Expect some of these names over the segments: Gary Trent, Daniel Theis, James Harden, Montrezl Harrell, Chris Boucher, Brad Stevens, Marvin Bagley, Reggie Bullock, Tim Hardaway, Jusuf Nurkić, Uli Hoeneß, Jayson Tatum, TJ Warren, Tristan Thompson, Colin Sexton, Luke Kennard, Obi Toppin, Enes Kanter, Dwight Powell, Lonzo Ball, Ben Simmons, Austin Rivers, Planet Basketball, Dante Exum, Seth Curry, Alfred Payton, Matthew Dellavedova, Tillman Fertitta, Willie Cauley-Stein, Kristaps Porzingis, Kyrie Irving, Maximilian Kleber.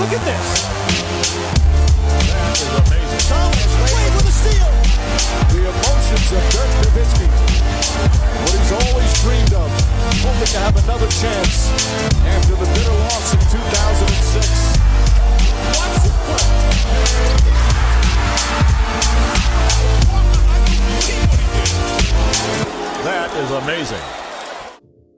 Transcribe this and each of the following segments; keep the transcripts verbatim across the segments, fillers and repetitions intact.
Look at this. That is amazing. Thomas Wade with a steal. The emotions of Dirk Nowitzki. What he's always dreamed of. Hoping to have another chance after the bitter loss in two thousand six. Watch the play. That is amazing.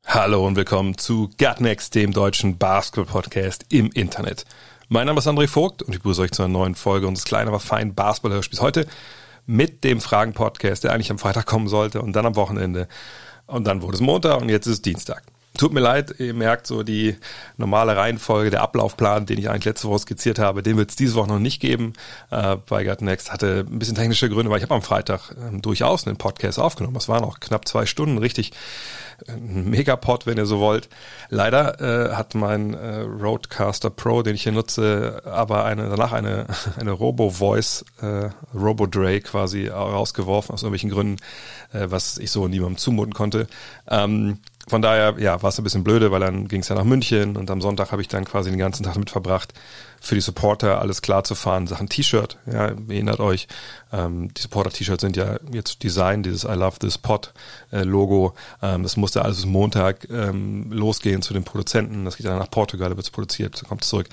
Hallo und willkommen zu GADNEXT, dem deutschen Basketball-Podcast im Internet. Mein Name ist André Vogt und ich begrüße euch zu einer neuen Folge unseres kleinen, aber feinen Basketball-Hörspiels heute mit dem Fragen-Podcast, der eigentlich am Freitag kommen sollte und dann am Wochenende. Und dann wurde es Montag und jetzt ist es Dienstag. Tut mir leid, ihr merkt so die normale Reihenfolge, der Ablaufplan, den ich eigentlich letzte Woche skizziert habe, den wird es diese Woche noch nicht geben. Äh, bei GADNEXT hatte ein bisschen technische Gründe, weil ich habe am Freitag ähm, durchaus einen Podcast aufgenommen. Das waren auch knapp zwei Stunden, richtig äh, ein Megapod, wenn ihr so wollt. Leider äh, hat mein äh, Rodecaster Pro, den ich hier nutze, aber eine, danach eine, eine Robo-Voice, äh, Robo-Dray quasi rausgeworfen aus irgendwelchen Gründen, äh, was ich so niemandem zumuten konnte. Ähm, Von daher, ja, war es ein bisschen blöde, weil dann ging es ja nach München und am Sonntag habe ich dann quasi den ganzen Tag mit verbracht, für die Supporter alles klar zu fahren, Sachen T-Shirt, ja, erinnert euch, ähm, die Supporter-T-Shirts sind ja jetzt Design, dieses I Love This Pod äh, Logo, ähm, das musste alles bis Montag ähm, losgehen zu den Produzenten, das geht dann nach Portugal, da wird es produziert, dann kommt es zurück,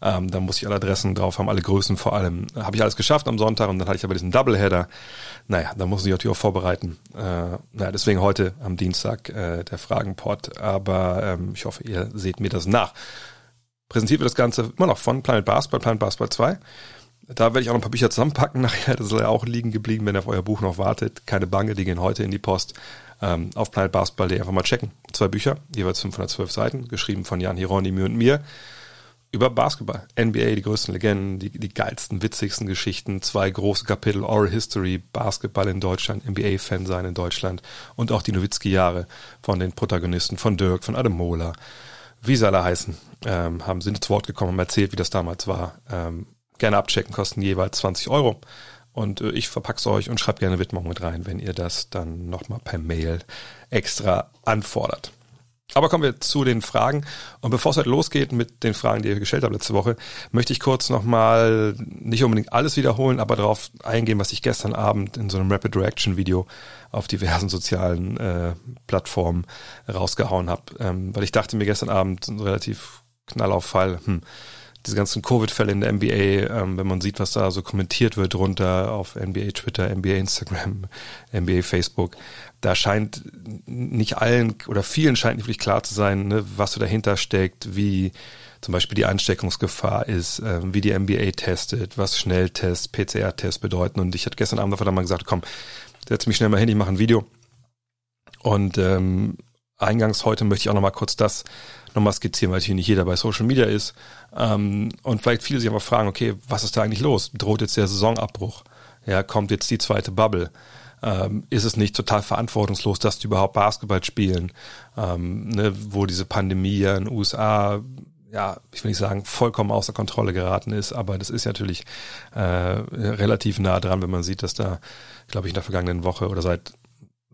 ähm, da muss ich alle Adressen drauf haben, alle Größen vor allem, habe ich alles geschafft am Sonntag und dann hatte ich aber diesen Doubleheader, naja, da muss ich natürlich auch vorbereiten, äh, naja, deswegen heute am Dienstag äh, der Fragenpod, aber ähm, ich hoffe, ihr seht mir das nach. Präsentiert wird das Ganze immer noch von Planet Basketball, Planet Basketball zwei. Da werde ich auch noch ein paar Bücher zusammenpacken nachher, das ist ja auch liegen geblieben, wenn ihr auf euer Buch noch wartet. Keine Bange, die gehen heute in die Post. Ähm, auf planet basketball punkt de einfach mal checken. Zwei Bücher, jeweils fünfhundertzwölf Seiten, geschrieben von Jan Hieroni und mir. Über Basketball, N B A, die größten Legenden, die, die geilsten, witzigsten Geschichten, zwei große Kapitel, Oral History, Basketball in Deutschland, N B A-Fan sein in Deutschland und auch die Nowitzki-Jahre von den Protagonisten, von Dirk, von Ademola, wie sie alle heißen, ähm, haben sind zu Wort gekommen, haben erzählt, wie das damals war. Ähm, gerne abchecken, kosten jeweils zwanzig Euro und äh, ich verpack's euch und schreibe gerne Widmung mit rein, wenn ihr das dann nochmal per Mail extra anfordert. Aber kommen wir zu den Fragen. Und bevor es halt losgeht mit den Fragen, die ihr gestellt habt letzte Woche, möchte ich kurz nochmal nicht unbedingt alles wiederholen, aber darauf eingehen, was ich gestern Abend in so einem Rapid Reaction Video auf diversen sozialen äh, Plattformen rausgehauen habe. Ähm, weil ich dachte mir gestern Abend relativ Knallauffall, hm, diese ganzen Covid-Fälle in der N B A, ähm, wenn man sieht, was da so kommentiert wird drunter auf N B A Twitter, N B A Instagram, N B A Facebook, da scheint nicht allen oder vielen scheint nicht wirklich klar zu sein, ne, was so dahinter steckt, wie zum Beispiel die Ansteckungsgefahr ist, äh, wie die N B A testet, was Schnelltests, P C R-Tests bedeuten. Und ich hatte gestern Abend davon mal gesagt, komm, setz mich schnell mal hin, ich mache ein Video. Und ähm, eingangs heute möchte ich auch nochmal kurz das nochmal skizzieren, weil natürlich nicht jeder bei Social Media ist. Ähm, und vielleicht viele sich aber fragen, okay, was ist da eigentlich los? Droht jetzt der Saisonabbruch? Ja, kommt jetzt die zweite Bubble? Ähm, ist es nicht total verantwortungslos, dass die überhaupt Basketball spielen, ähm, ne, wo diese Pandemie ja in den U S A, ja, ich will nicht sagen, vollkommen außer Kontrolle geraten ist, aber das ist natürlich äh, relativ nah dran, wenn man sieht, dass da, glaube ich, in der vergangenen Woche oder seit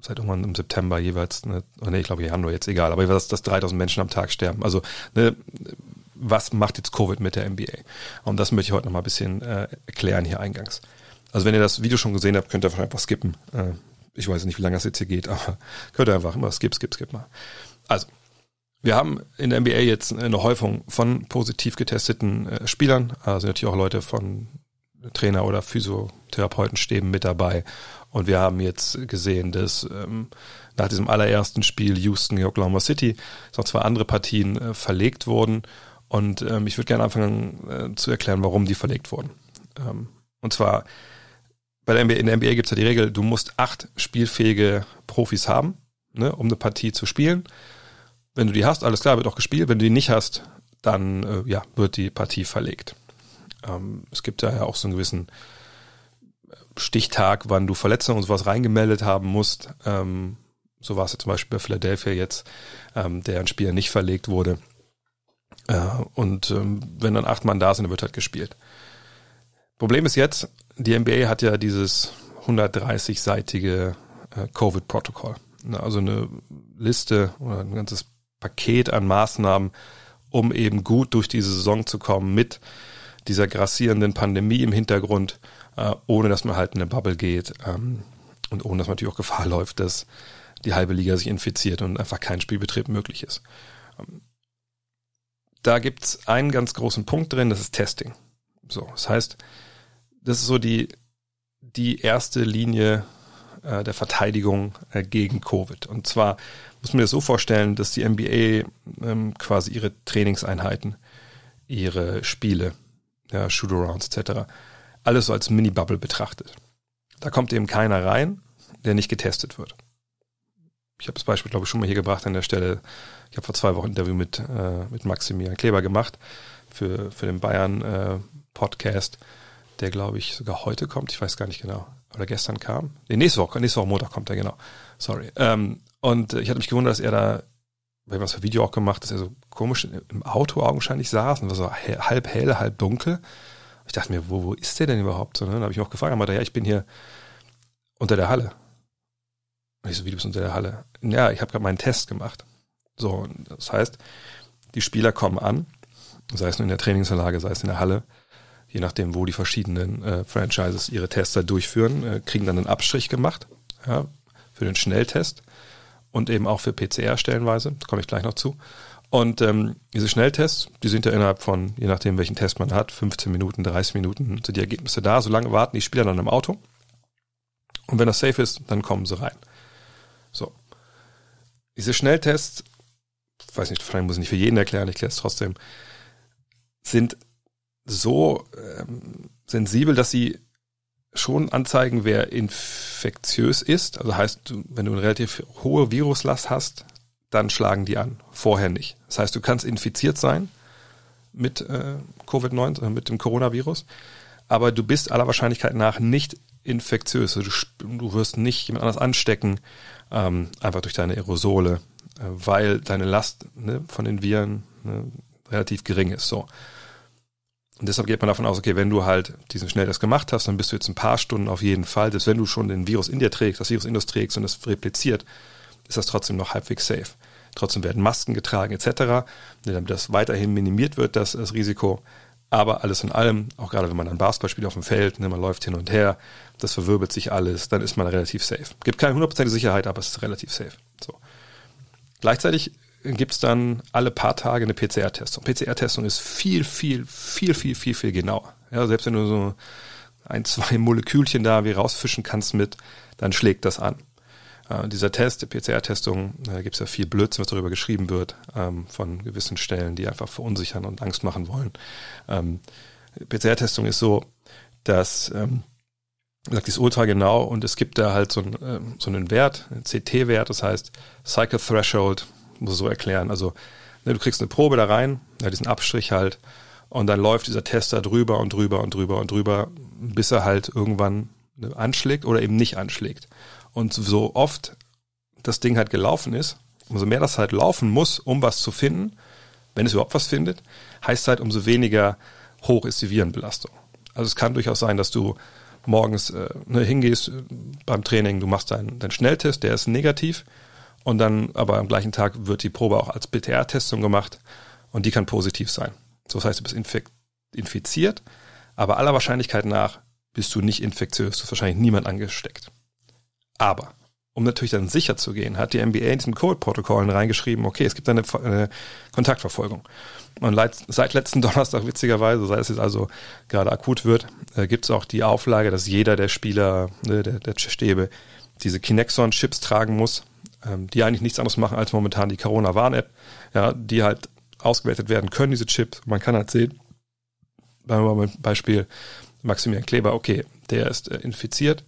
seit irgendwann im September jeweils, ne, ne ich glaube, Januar jetzt, egal, aber dass, dass dreitausend Menschen am Tag sterben. Also, ne, was macht jetzt Covid mit der N B A? Und das möchte ich heute nochmal ein bisschen äh, erklären hier eingangs. Also wenn ihr das Video schon gesehen habt, könnt ihr einfach skippen. Ich weiß nicht, wie lange das jetzt hier geht, aber könnt ihr einfach immer skip, skip, skip mal. Also, wir haben in der N B A jetzt eine Häufung von positiv getesteten Spielern, also natürlich auch Leute von Trainer- oder Physiotherapeutenstäben mit dabei. Und wir haben jetzt gesehen, dass ähm, nach diesem allerersten Spiel Houston gegen Oklahoma City noch zwei andere Partien äh, verlegt wurden. Und ähm, ich würde gerne anfangen äh, zu erklären, warum die verlegt wurden. Ähm, und zwar bei der N B A, in der N B A gibt es ja die Regel, du musst acht spielfähige Profis haben, ne, um eine Partie zu spielen. Wenn du die hast, alles klar, wird auch gespielt. Wenn du die nicht hast, dann äh, ja, wird die Partie verlegt. Ähm, es gibt da ja auch so einen gewissen Stichtag, wann du Verletzungen und sowas reingemeldet haben musst. Ähm, so war es ja zum Beispiel bei Philadelphia jetzt, ähm, der ein Spieler nicht verlegt wurde. Äh, und ähm, wenn dann acht Mann da sind, dann wird halt gespielt. Problem ist jetzt, die N B A hat ja dieses hundertdreißig-seitige äh, Covid-Protokoll. Also eine Liste oder ein ganzes Paket an Maßnahmen, um eben gut durch diese Saison zu kommen mit dieser grassierenden Pandemie im Hintergrund, äh, ohne dass man halt in eine Bubble geht ähm, und ohne dass man natürlich auch Gefahr läuft, dass die halbe Liga sich infiziert und einfach kein Spielbetrieb möglich ist. Ähm, da gibt es einen ganz großen Punkt drin, das ist Testing. So, das heißt, das ist so die, die erste Linie äh, der Verteidigung äh, gegen Covid. Und zwar muss man das so vorstellen, dass die N B A ähm, quasi ihre Trainingseinheiten, ihre Spiele, ja, Shootarounds et cetera, alles so als Mini-Bubble betrachtet. Da kommt eben keiner rein, der nicht getestet wird. Ich habe das Beispiel, glaube ich, schon mal hier gebracht an der Stelle. Ich habe vor zwei Wochen ein Interview mit, äh, mit Maximilian Kleber gemacht für, für den Bayern-Podcast, äh, der, glaube ich, sogar heute kommt. Ich weiß gar nicht genau. Oder gestern kam. Nee, nächste Woche, nächste Woche Montag kommt er, genau. Sorry. Ähm, und ich hatte mich gewundert, dass er da, wir haben das für Video auch gemacht, dass er so komisch im Auto augenscheinlich saß und war so halb hell, halb dunkel. Ich dachte mir, wo, wo ist der denn überhaupt? So, ne? Dann habe ich auch gefragt, aber ja, ich bin hier unter der Halle. Und ich so, wie, du bist unter der Halle? Ja, ich habe gerade meinen Test gemacht. So, das heißt, die Spieler kommen an, sei es nur in der Trainingsanlage, sei es in der Halle, je nachdem, wo die verschiedenen äh, Franchises ihre Tester durchführen, äh, kriegen dann einen Abstrich gemacht, ja, für den Schnelltest und eben auch für P C R stellenweise, da komme ich gleich noch zu. Und ähm, diese Schnelltests, die sind ja innerhalb von, je nachdem welchen Test man hat, fünfzehn Minuten, dreißig Minuten, sind die Ergebnisse da, solange warten die Spieler dann im Auto und wenn das safe ist, dann kommen sie rein. So, diese Schnelltests, ich weiß nicht, vielleicht muss ich nicht für jeden erklären, ich erkläre es trotzdem, sind so ähm, sensibel, dass sie schon anzeigen, wer infektiös ist. Also heißt, wenn du eine relativ hohe Viruslast hast, dann schlagen die an. Vorher nicht. Das heißt, du kannst infiziert sein mit äh, Covid neunzehn, mit dem Coronavirus, aber du bist aller Wahrscheinlichkeit nach nicht infektiös. Also du, du wirst nicht jemand anders anstecken, ähm, einfach durch deine Aerosole, äh, weil deine Last ne, von den Viren ne, relativ gering ist. So. Und deshalb geht man davon aus, okay, wenn du halt diesen Schnelltest gemacht hast, dann bist du jetzt ein paar Stunden auf jeden Fall, selbst wenn du schon den Virus in dir trägst, das Virus in dir trägst und es repliziert, ist das trotzdem noch halbwegs safe. Trotzdem werden Masken getragen et cetera, damit das weiterhin minimiert wird, das, das Risiko. Aber alles in allem, auch gerade wenn man dann Basketball spielt auf dem Feld, ne, man läuft hin und her, das verwirbelt sich alles, dann ist man relativ safe. Gibt keine hundertprozentige Sicherheit, aber es ist relativ safe. So. Gleichzeitig gibt es dann alle paar Tage eine P C R-Testung. P C R-Testung ist viel, viel, viel, viel, viel, viel genauer. Ja, selbst wenn du so ein, zwei Molekülchen da wie rausfischen kannst mit, dann schlägt das an. Äh, dieser Test, die P C R-Testung, da gibt es ja viel Blödsinn, was darüber geschrieben wird, ähm, von gewissen Stellen, die einfach verunsichern und Angst machen wollen. Ähm, P C R-Testung ist so, dass, ähm, sagt, die ist ultra genau und es gibt da halt so, ein, äh, so einen Wert, einen C T-Wert, das heißt Cycle Threshold, muss ich so erklären. Also ne, du kriegst eine Probe da rein, ja, diesen Abstrich halt, und dann läuft dieser Tester drüber und drüber und drüber und drüber, bis er halt irgendwann anschlägt oder eben nicht anschlägt. Und so oft das Ding halt gelaufen ist, umso mehr das halt laufen muss, um was zu finden, wenn es überhaupt was findet, heißt halt, umso weniger hoch ist die Virenbelastung. Also es kann durchaus sein, dass du morgens äh, ne, hingehst beim Training, du machst deinen, deinen Schnelltest, der ist negativ, und dann, aber am gleichen Tag wird die Probe auch als P C R-Testung gemacht und die kann positiv sein. So, das heißt, du bist infek- infiziert, aber aller Wahrscheinlichkeit nach bist du nicht infektiös, du hast wahrscheinlich niemand angesteckt. Aber, um natürlich dann sicher zu gehen, hat die N B A in diesen Covid-Protokollen reingeschrieben, okay, es gibt eine, eine Kontaktverfolgung. Und leit- seit letzten Donnerstag, witzigerweise, sei es jetzt also gerade akut wird, äh, gibt es auch die Auflage, dass jeder der Spieler, ne, der, der Stäbe, diese Kinexon-Chips tragen muss, die eigentlich nichts anderes machen als momentan die Corona-Warn-App, ja, die halt ausgewertet werden können, diese Chips. Man kann halt sehen, beim Beispiel Maximilian Kleber, okay, der ist infiziert,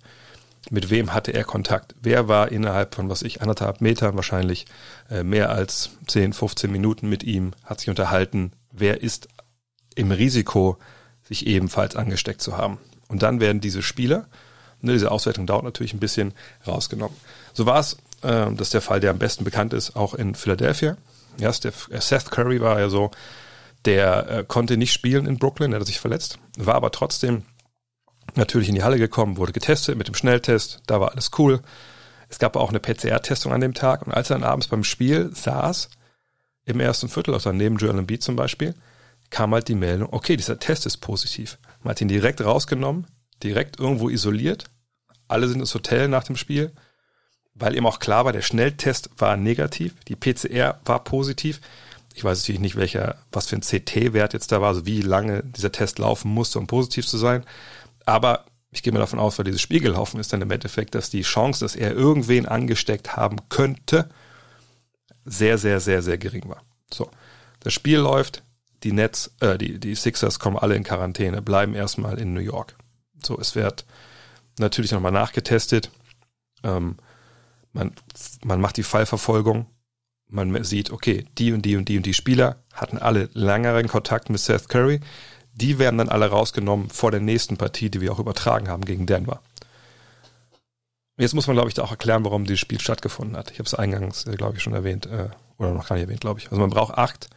mit wem hatte er Kontakt? Wer war innerhalb von, was ich, anderthalb Metern wahrscheinlich, mehr als zehn, fünfzehn Minuten mit ihm, hat sich unterhalten, wer ist im Risiko, sich ebenfalls angesteckt zu haben? Und dann werden diese Spieler, ne, diese Auswertung dauert natürlich ein bisschen, rausgenommen. So war es. Das ist der Fall, der am besten bekannt ist, auch in Philadelphia. Ja, Seth Curry war ja so, der äh, konnte nicht spielen in Brooklyn, er hat sich verletzt, war aber trotzdem natürlich in die Halle gekommen, wurde getestet mit dem Schnelltest, da war alles cool. Es gab auch eine P C R-Testung an dem Tag und als er dann abends beim Spiel saß, im ersten Viertel, also neben Joel Embiid zum Beispiel, kam halt die Meldung, okay, dieser Test ist positiv. Man hat ihn direkt rausgenommen, direkt irgendwo isoliert. Alle sind ins Hotel nach dem Spiel, weil eben auch klar war, der Schnelltest war negativ, die P C R war positiv. Ich weiß natürlich nicht, welcher, was für ein C T-Wert jetzt da war, also wie lange dieser Test laufen musste, um positiv zu sein. Aber ich gehe mal davon aus, weil dieses Spiel gelaufen ist, dann im Endeffekt, dass die Chance, dass er irgendwen angesteckt haben könnte, sehr, sehr, sehr, sehr gering war. So, das Spiel läuft, die Nets, äh, die, die Sixers kommen alle in Quarantäne, bleiben erstmal in New York. So, es wird natürlich nochmal nachgetestet. Ähm, man, man macht die Fallverfolgung. Man sieht, okay, die und die und die und die Spieler hatten alle längeren Kontakt mit Seth Curry. Die werden dann alle rausgenommen vor der nächsten Partie, die wir auch übertragen haben gegen Denver. Jetzt muss man, glaube ich, da auch erklären, warum dieses Spiel stattgefunden hat. Ich habe es eingangs, glaube ich, schon erwähnt, äh, oder noch gar nicht erwähnt, glaube ich. Also man braucht acht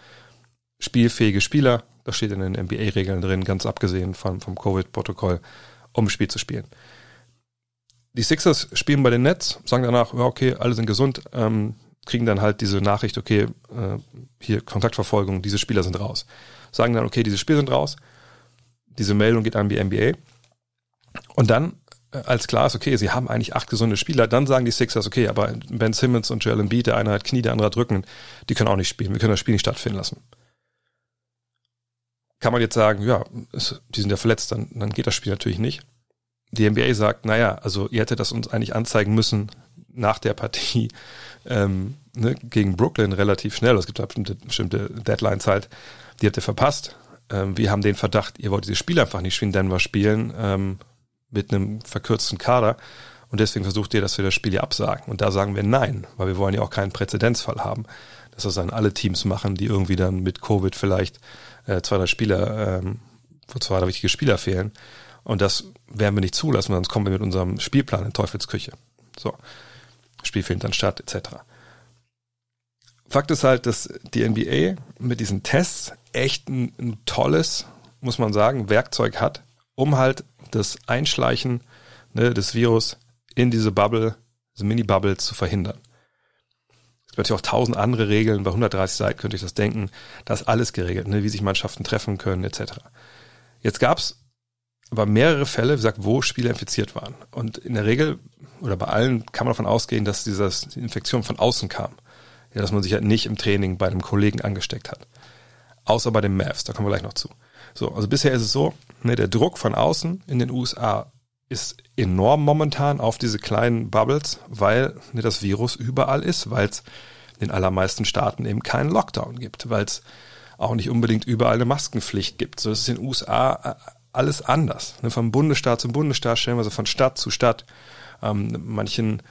spielfähige Spieler, das steht in den N B A-Regeln drin, ganz abgesehen vom, vom Covid-Protokoll, um ein Spiel zu spielen. Die Sixers spielen bei den Nets, sagen danach, ja, okay, alle sind gesund, ähm, kriegen dann halt diese Nachricht, okay, äh, hier Kontaktverfolgung, diese Spieler sind raus. Sagen dann, okay, diese Spieler sind raus, diese Meldung geht an die N B A. Und dann, als klar ist, okay, sie haben eigentlich acht gesunde Spieler, dann sagen die Sixers, okay, aber Ben Simmons und Joel Embiid, der eine hat Knie, der andere hat Rücken, die können auch nicht spielen, wir können das Spiel nicht stattfinden lassen. Kann man jetzt sagen, ja, es, die sind ja verletzt, dann, dann geht das Spiel natürlich nicht. Die N B A sagt, naja, also ihr hättet das uns eigentlich anzeigen müssen, nach der Partie ähm, ne, gegen Brooklyn relativ schnell. Es gibt da bestimmte, bestimmte Deadlines halt, die habt ihr verpasst. Ähm, wir haben den Verdacht, ihr wollt dieses Spiel einfach nicht wie in Denver spielen ähm, mit einem verkürzten Kader und deswegen versucht ihr, dass wir das Spiel hier absagen. Und da sagen wir nein, weil wir wollen ja auch keinen Präzedenzfall haben, dass das dann alle Teams machen, die irgendwie dann mit Covid vielleicht äh, zwei, drei Spieler, ähm, wo zwei, drei wichtige Spieler fehlen. Und das werden wir nicht zulassen, sonst kommen wir mit unserem Spielplan in Teufelsküche. So. Spiel findet dann statt, et cetera. Fakt ist halt, dass die N B A mit diesen Tests echt ein, ein tolles, muss man sagen, Werkzeug hat, um halt das Einschleichen ne, des Virus in diese Bubble, diese Mini-Bubble zu verhindern. Es gibt natürlich auch tausend andere Regeln, bei hundertdreißig Seiten könnte ich das denken, da ist alles geregelt, ne, wie sich Mannschaften treffen können, et cetera. Jetzt gab es aber mehrere Fälle, wie gesagt, wo Spieler infiziert waren. Und in der Regel oder bei allen kann man davon ausgehen, dass diese Infektion von außen kam. Ja, dass man sich halt nicht im Training bei einem Kollegen angesteckt hat. Außer bei den Mavs, da kommen wir gleich noch zu. So, also bisher ist es so, ne, der Druck von außen in den U S A ist enorm momentan auf diese kleinen Bubbles, weil ne, das Virus überall ist, weil es in den allermeisten Staaten eben keinen Lockdown gibt, weil es auch nicht unbedingt überall eine Maskenpflicht gibt. So, das ist in den U S A alles anders. Ne, vom Bundesstaat zum Bundesstaat stellen wir so von Stadt zu Stadt. Ähm, manchen,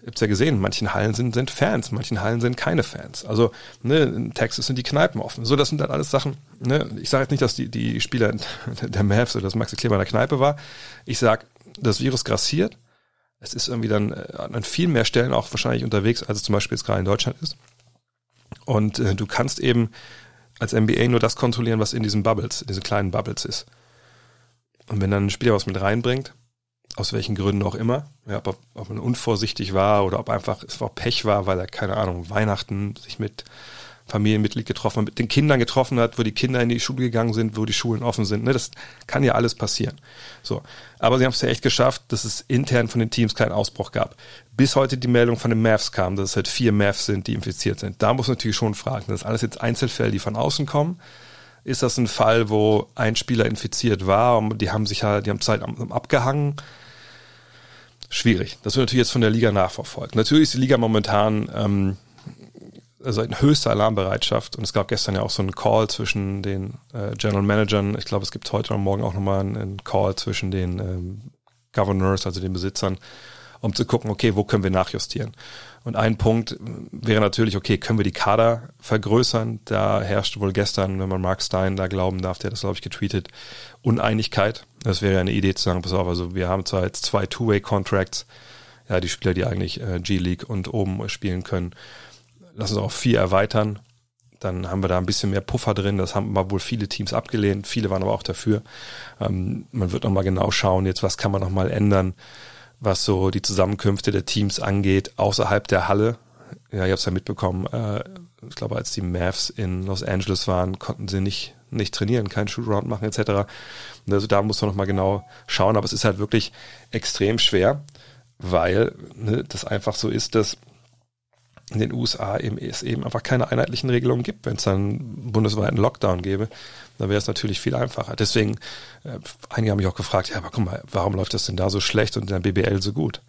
ihr habt es ja gesehen, manchen Hallen sind, sind Fans, manchen Hallen sind keine Fans. Also ne, in Texas sind die Kneipen offen. So, das sind dann alles Sachen. Ne? Ich sage jetzt nicht, dass die, die Spieler der Mavs oder dass Maxi Kleber in der Kneipe war. Ich sage, das Virus grassiert. Es ist irgendwie dann an viel mehr Stellen auch wahrscheinlich unterwegs, als es zum Beispiel jetzt gerade in Deutschland ist. Und äh, du kannst eben als N B A nur das kontrollieren, was in diesen Bubbles, in diesen kleinen Bubbles ist. Und wenn dann ein Spieler was mit reinbringt, aus welchen Gründen auch immer, ja, ob, ob man unvorsichtig war oder ob einfach es war Pech war, weil er, keine Ahnung, Weihnachten sich mit Familienmitglied getroffen hat, mit den Kindern getroffen hat, wo die Kinder in die Schule gegangen sind, wo die Schulen offen sind, ne, das kann ja alles passieren. So, aber sie haben es ja echt geschafft, dass es intern von den Teams keinen Ausbruch gab. Bis heute die Meldung von den Mavs kam, dass es halt vier Mavs sind, die infiziert sind. Da muss man natürlich schon fragen, das sind alles jetzt Einzelfälle, die von außen kommen. Ist das ein Fall, wo ein Spieler infiziert war und die haben sich halt, die haben Zeit am abgehangen? Schwierig. Das wird natürlich jetzt von der Liga nachverfolgt. Natürlich ist die Liga momentan ähm, also in höchster Alarmbereitschaft und es gab gestern ja auch so einen Call zwischen den äh, General Managern. Ich glaube, es gibt heute und morgen auch nochmal einen, einen Call zwischen den ähm, Governors, also den Besitzern, um zu gucken, okay, wo können wir nachjustieren? Und ein Punkt wäre natürlich, okay, können wir die Kader vergrößern? Da herrschte wohl gestern, wenn man Mark Stein da glauben darf, der hat das, glaube ich, getweetet, Uneinigkeit. Das wäre ja eine Idee zu sagen, pass auf, also wir haben zwar jetzt zwei Two-Way-Contracts, ja, die Spieler, die eigentlich äh, G-League und oben spielen können, lass uns auch vier erweitern, dann haben wir da ein bisschen mehr Puffer drin, das haben aber wohl viele Teams abgelehnt, viele waren aber auch dafür. Ähm, man wird nochmal genau schauen, jetzt was kann man nochmal ändern, was so die Zusammenkünfte der Teams angeht, außerhalb der Halle. Ja, ich habe es ja mitbekommen, äh, ich glaube, als die Mavs in Los Angeles waren, konnten sie nicht, nicht trainieren, keinen Shootaround machen et cetera. Also da muss man nochmal genau schauen, aber es ist halt wirklich extrem schwer, weil ne, das einfach so ist, dass in den U S A eben, es eben einfach keine einheitlichen Regelungen gibt. Wenn es dann bundesweit einen Lockdown gäbe, dann wäre es natürlich viel einfacher. Deswegen, äh, einige haben mich auch gefragt, ja, aber guck mal, warum läuft das denn da so schlecht und in der B B L so gut?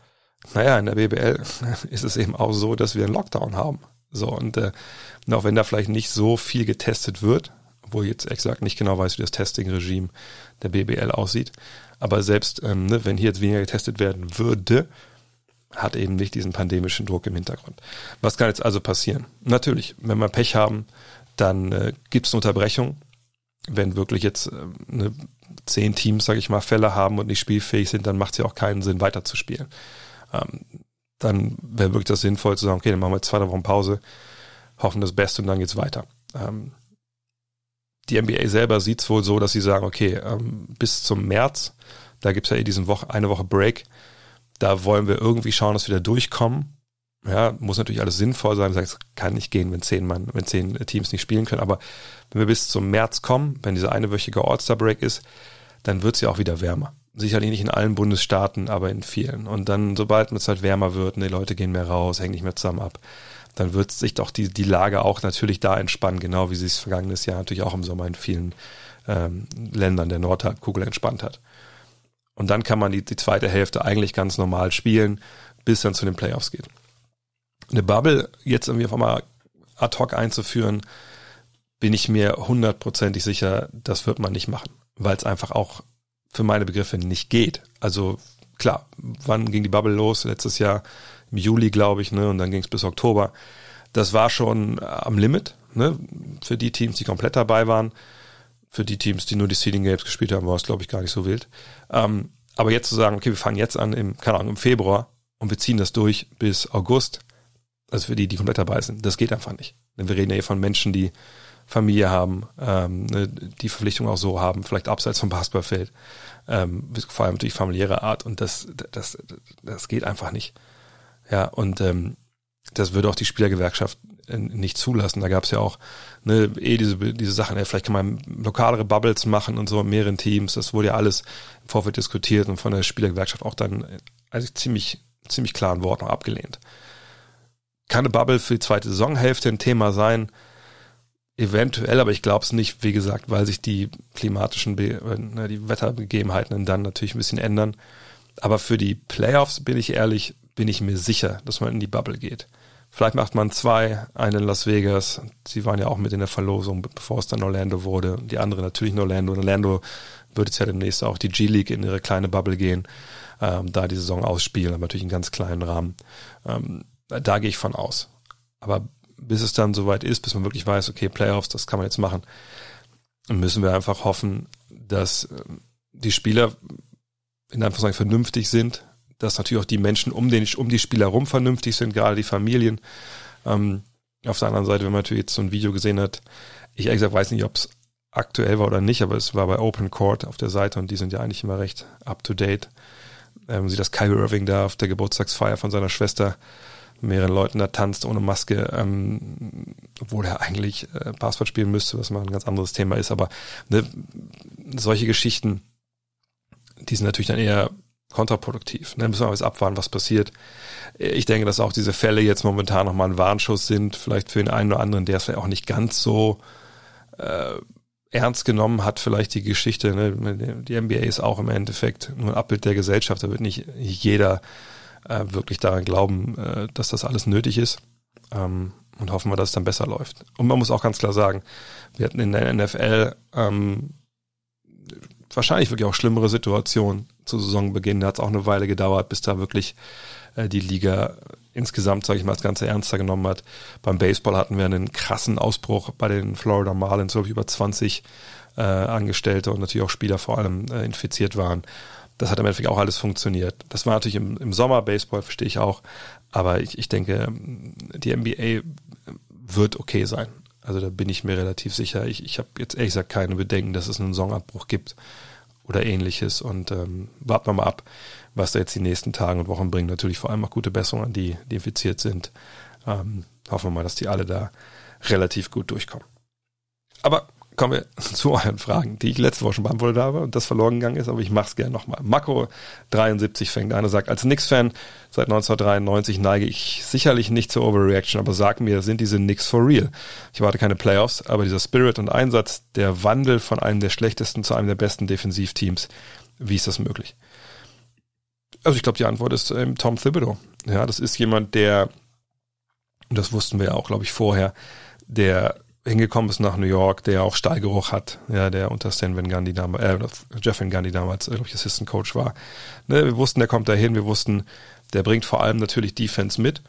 Naja, in der B B L ist es eben auch so, dass wir einen Lockdown haben. So, und äh, auch wenn da vielleicht nicht so viel getestet wird, obwohl ich jetzt exakt nicht genau weiß, wie das Testing-Regime der B B L aussieht, aber selbst ähm, ne, wenn hier jetzt weniger getestet werden würde, hat eben nicht diesen pandemischen Druck im Hintergrund. Was kann jetzt also passieren? Natürlich, wenn wir Pech haben, dann äh, gibt es eine Unterbrechung. Wenn wirklich jetzt äh, ne, zehn Teams, sage ich mal, Fälle haben und nicht spielfähig sind, dann macht es ja auch keinen Sinn, weiterzuspielen. Ähm, dann wäre wirklich das sinnvoll zu sagen, okay, dann machen wir jetzt zwei, drei Wochen Pause, hoffen das Beste und dann geht's weiter. Ähm, die N B A selber sieht es wohl so, dass sie sagen, okay, ähm, bis zum März, da gibt es ja eh diesen Woche, eine Woche Break, da wollen wir irgendwie schauen, dass wir da durchkommen. Ja, muss natürlich alles sinnvoll sein. Es kann nicht gehen, wenn zehn Mann, wenn zehn Teams nicht spielen können. Aber wenn wir bis zum März kommen, wenn dieser einewöchige All-Star-Break ist, dann wird es ja auch wieder wärmer. Sicherlich nicht in allen Bundesstaaten, aber in vielen. Und dann, sobald es halt wärmer wird, die Leute gehen mehr raus, hängen nicht mehr zusammen ab, dann wird sich doch die, die Lage auch natürlich da entspannen, genau wie sie es vergangenes Jahr natürlich auch im Sommer in vielen ähm, Ländern der Nordhalbkugel entspannt hat. Und dann kann man die, die zweite Hälfte eigentlich ganz normal spielen, bis dann zu den Playoffs geht. Eine Bubble jetzt irgendwie auf einmal ad hoc einzuführen, bin ich mir hundertprozentig sicher, das wird man nicht machen, weil es einfach auch für meine Begriffe nicht geht. Also klar, wann ging die Bubble los? Letztes Jahr im Juli, glaube ich, ne? Und dann ging es bis Oktober. Das war schon am Limit, ne? Für die Teams, die komplett dabei waren. Für die Teams, die nur die Seeding Games gespielt haben, war es, glaube ich, gar nicht so wild. Ähm, aber jetzt zu sagen, okay, wir fangen jetzt an, im, keine Ahnung, im Februar und wir ziehen das durch bis August, also für die, die komplett dabei sind, das geht einfach nicht. Denn wir reden ja hier von Menschen, die Familie haben, ähm, ne, die Verpflichtung auch so haben, vielleicht abseits vom Basketballfeld, ähm, vor allem durch familiäre Art, und das, das, das geht einfach nicht. Ja, und ähm, das würde auch die Spielergewerkschaft nicht zulassen. Da gab es ja auch ne, eh diese, diese Sachen, ja, vielleicht kann man lokalere Bubbles machen und so in mehreren Teams. Das wurde ja alles im Vorfeld diskutiert und von der Spielergewerkschaft auch dann also ziemlich, ziemlich klaren Worten abgelehnt. Kann eine Bubble für die zweite Saisonhälfte ein Thema sein? Eventuell, aber ich glaube es nicht, wie gesagt, weil sich die klimatischen, Be- die Wettergegebenheiten dann natürlich ein bisschen ändern. Aber für die Playoffs, bin ich ehrlich, bin ich mir sicher, dass man in die Bubble geht. Vielleicht macht man zwei, eine in Las Vegas, sie waren ja auch mit in der Verlosung, bevor es dann Orlando wurde, die andere natürlich in Orlando. Orlando wird jetzt ja demnächst auch die G-League in ihre kleine Bubble gehen, ähm, da die Saison ausspielen, aber natürlich in ganz kleinen Rahmen. Ähm, da gehe ich von aus. Aber bis es dann soweit ist, bis man wirklich weiß, okay, Playoffs, das kann man jetzt machen, müssen wir einfach hoffen, dass die Spieler in Anführungszeichen vernünftig sind, dass natürlich auch die Menschen um, den, um die Spieler rum vernünftig sind, gerade die Familien. Ähm, auf der anderen Seite, wenn man natürlich jetzt so ein Video gesehen hat, ich ehrlich gesagt weiß nicht, ob es aktuell war oder nicht, aber es war bei Open Court auf der Seite und die sind ja eigentlich immer recht up-to-date. Ähm, sieht das Kyrie Irving da auf der Geburtstagsfeier von seiner Schwester mehreren Leuten da tanzt ohne Maske, ähm, obwohl er eigentlich äh, Basketball spielen müsste, was mal ein ganz anderes Thema ist. Aber ne, solche Geschichten, die sind natürlich dann eher kontraproduktiv. Dann müssen wir jetzt abwarten, was passiert. Ich denke, dass auch diese Fälle jetzt momentan nochmal ein Warnschuss sind, vielleicht für den einen oder anderen, der es vielleicht auch nicht ganz so äh, ernst genommen hat, vielleicht die Geschichte. Ne? Die N B A ist auch im Endeffekt nur ein Abbild der Gesellschaft. Da wird nicht jeder äh, wirklich daran glauben, äh, dass das alles nötig ist. Ähm, und hoffen wir, dass es dann besser läuft. Und man muss auch ganz klar sagen, wir hatten in der N F L ähm, wahrscheinlich wirklich auch schlimmere Situationen zu Saisonbeginn. Da hat es auch eine Weile gedauert, bis da wirklich äh, die Liga insgesamt, sage ich mal, das Ganze ernster genommen hat. Beim Baseball hatten wir einen krassen Ausbruch bei den Florida Marlins, glaube ich, über zwanzig äh, Angestellte und natürlich auch Spieler vor allem äh, infiziert waren. Das hat im Endeffekt auch alles funktioniert. Das war natürlich im, im Sommer, Baseball verstehe ich auch, aber ich, ich denke, die N B A wird okay sein. Also da bin ich mir relativ sicher. Ich, ich habe jetzt ehrlich gesagt keine Bedenken, dass es einen Saisonabbruch gibt oder ähnliches. Und ähm, warten wir mal ab, was da jetzt die nächsten Tage und Wochen bringen. Natürlich vor allem auch gute Besserung an die, die infiziert sind. Ähm, hoffen wir mal, dass die alle da relativ gut durchkommen. Aber kommen wir zu euren Fragen, die ich letzte Woche schon beantwortet habe und das verloren gegangen ist, aber ich mache es gerne nochmal. Mako dreiundsiebzig fängt an und sagt, als Knicks-Fan seit neunzehnhundertdreiundneunzig neige ich sicherlich nicht zur Overreaction, aber sag mir, sind diese Knicks for real? Ich erwarte keine Playoffs, aber dieser Spirit und Einsatz, der Wandel von einem der schlechtesten zu einem der besten Defensivteams, wie ist das möglich? Also ich glaube, die Antwort ist ähm, Tom Thibodeau. Ja, das ist jemand, der, und das wussten wir ja auch, glaube ich, vorher, der hingekommen ist nach New York, der auch Stallgeruch hat, ja, der unter Stan Van Gundy damals, äh, Jeff Van Gundy damals, glaube ich, Assistant Coach war. Ne, wir wussten, der kommt da hin, wir wussten, der bringt vor allem natürlich Defense mit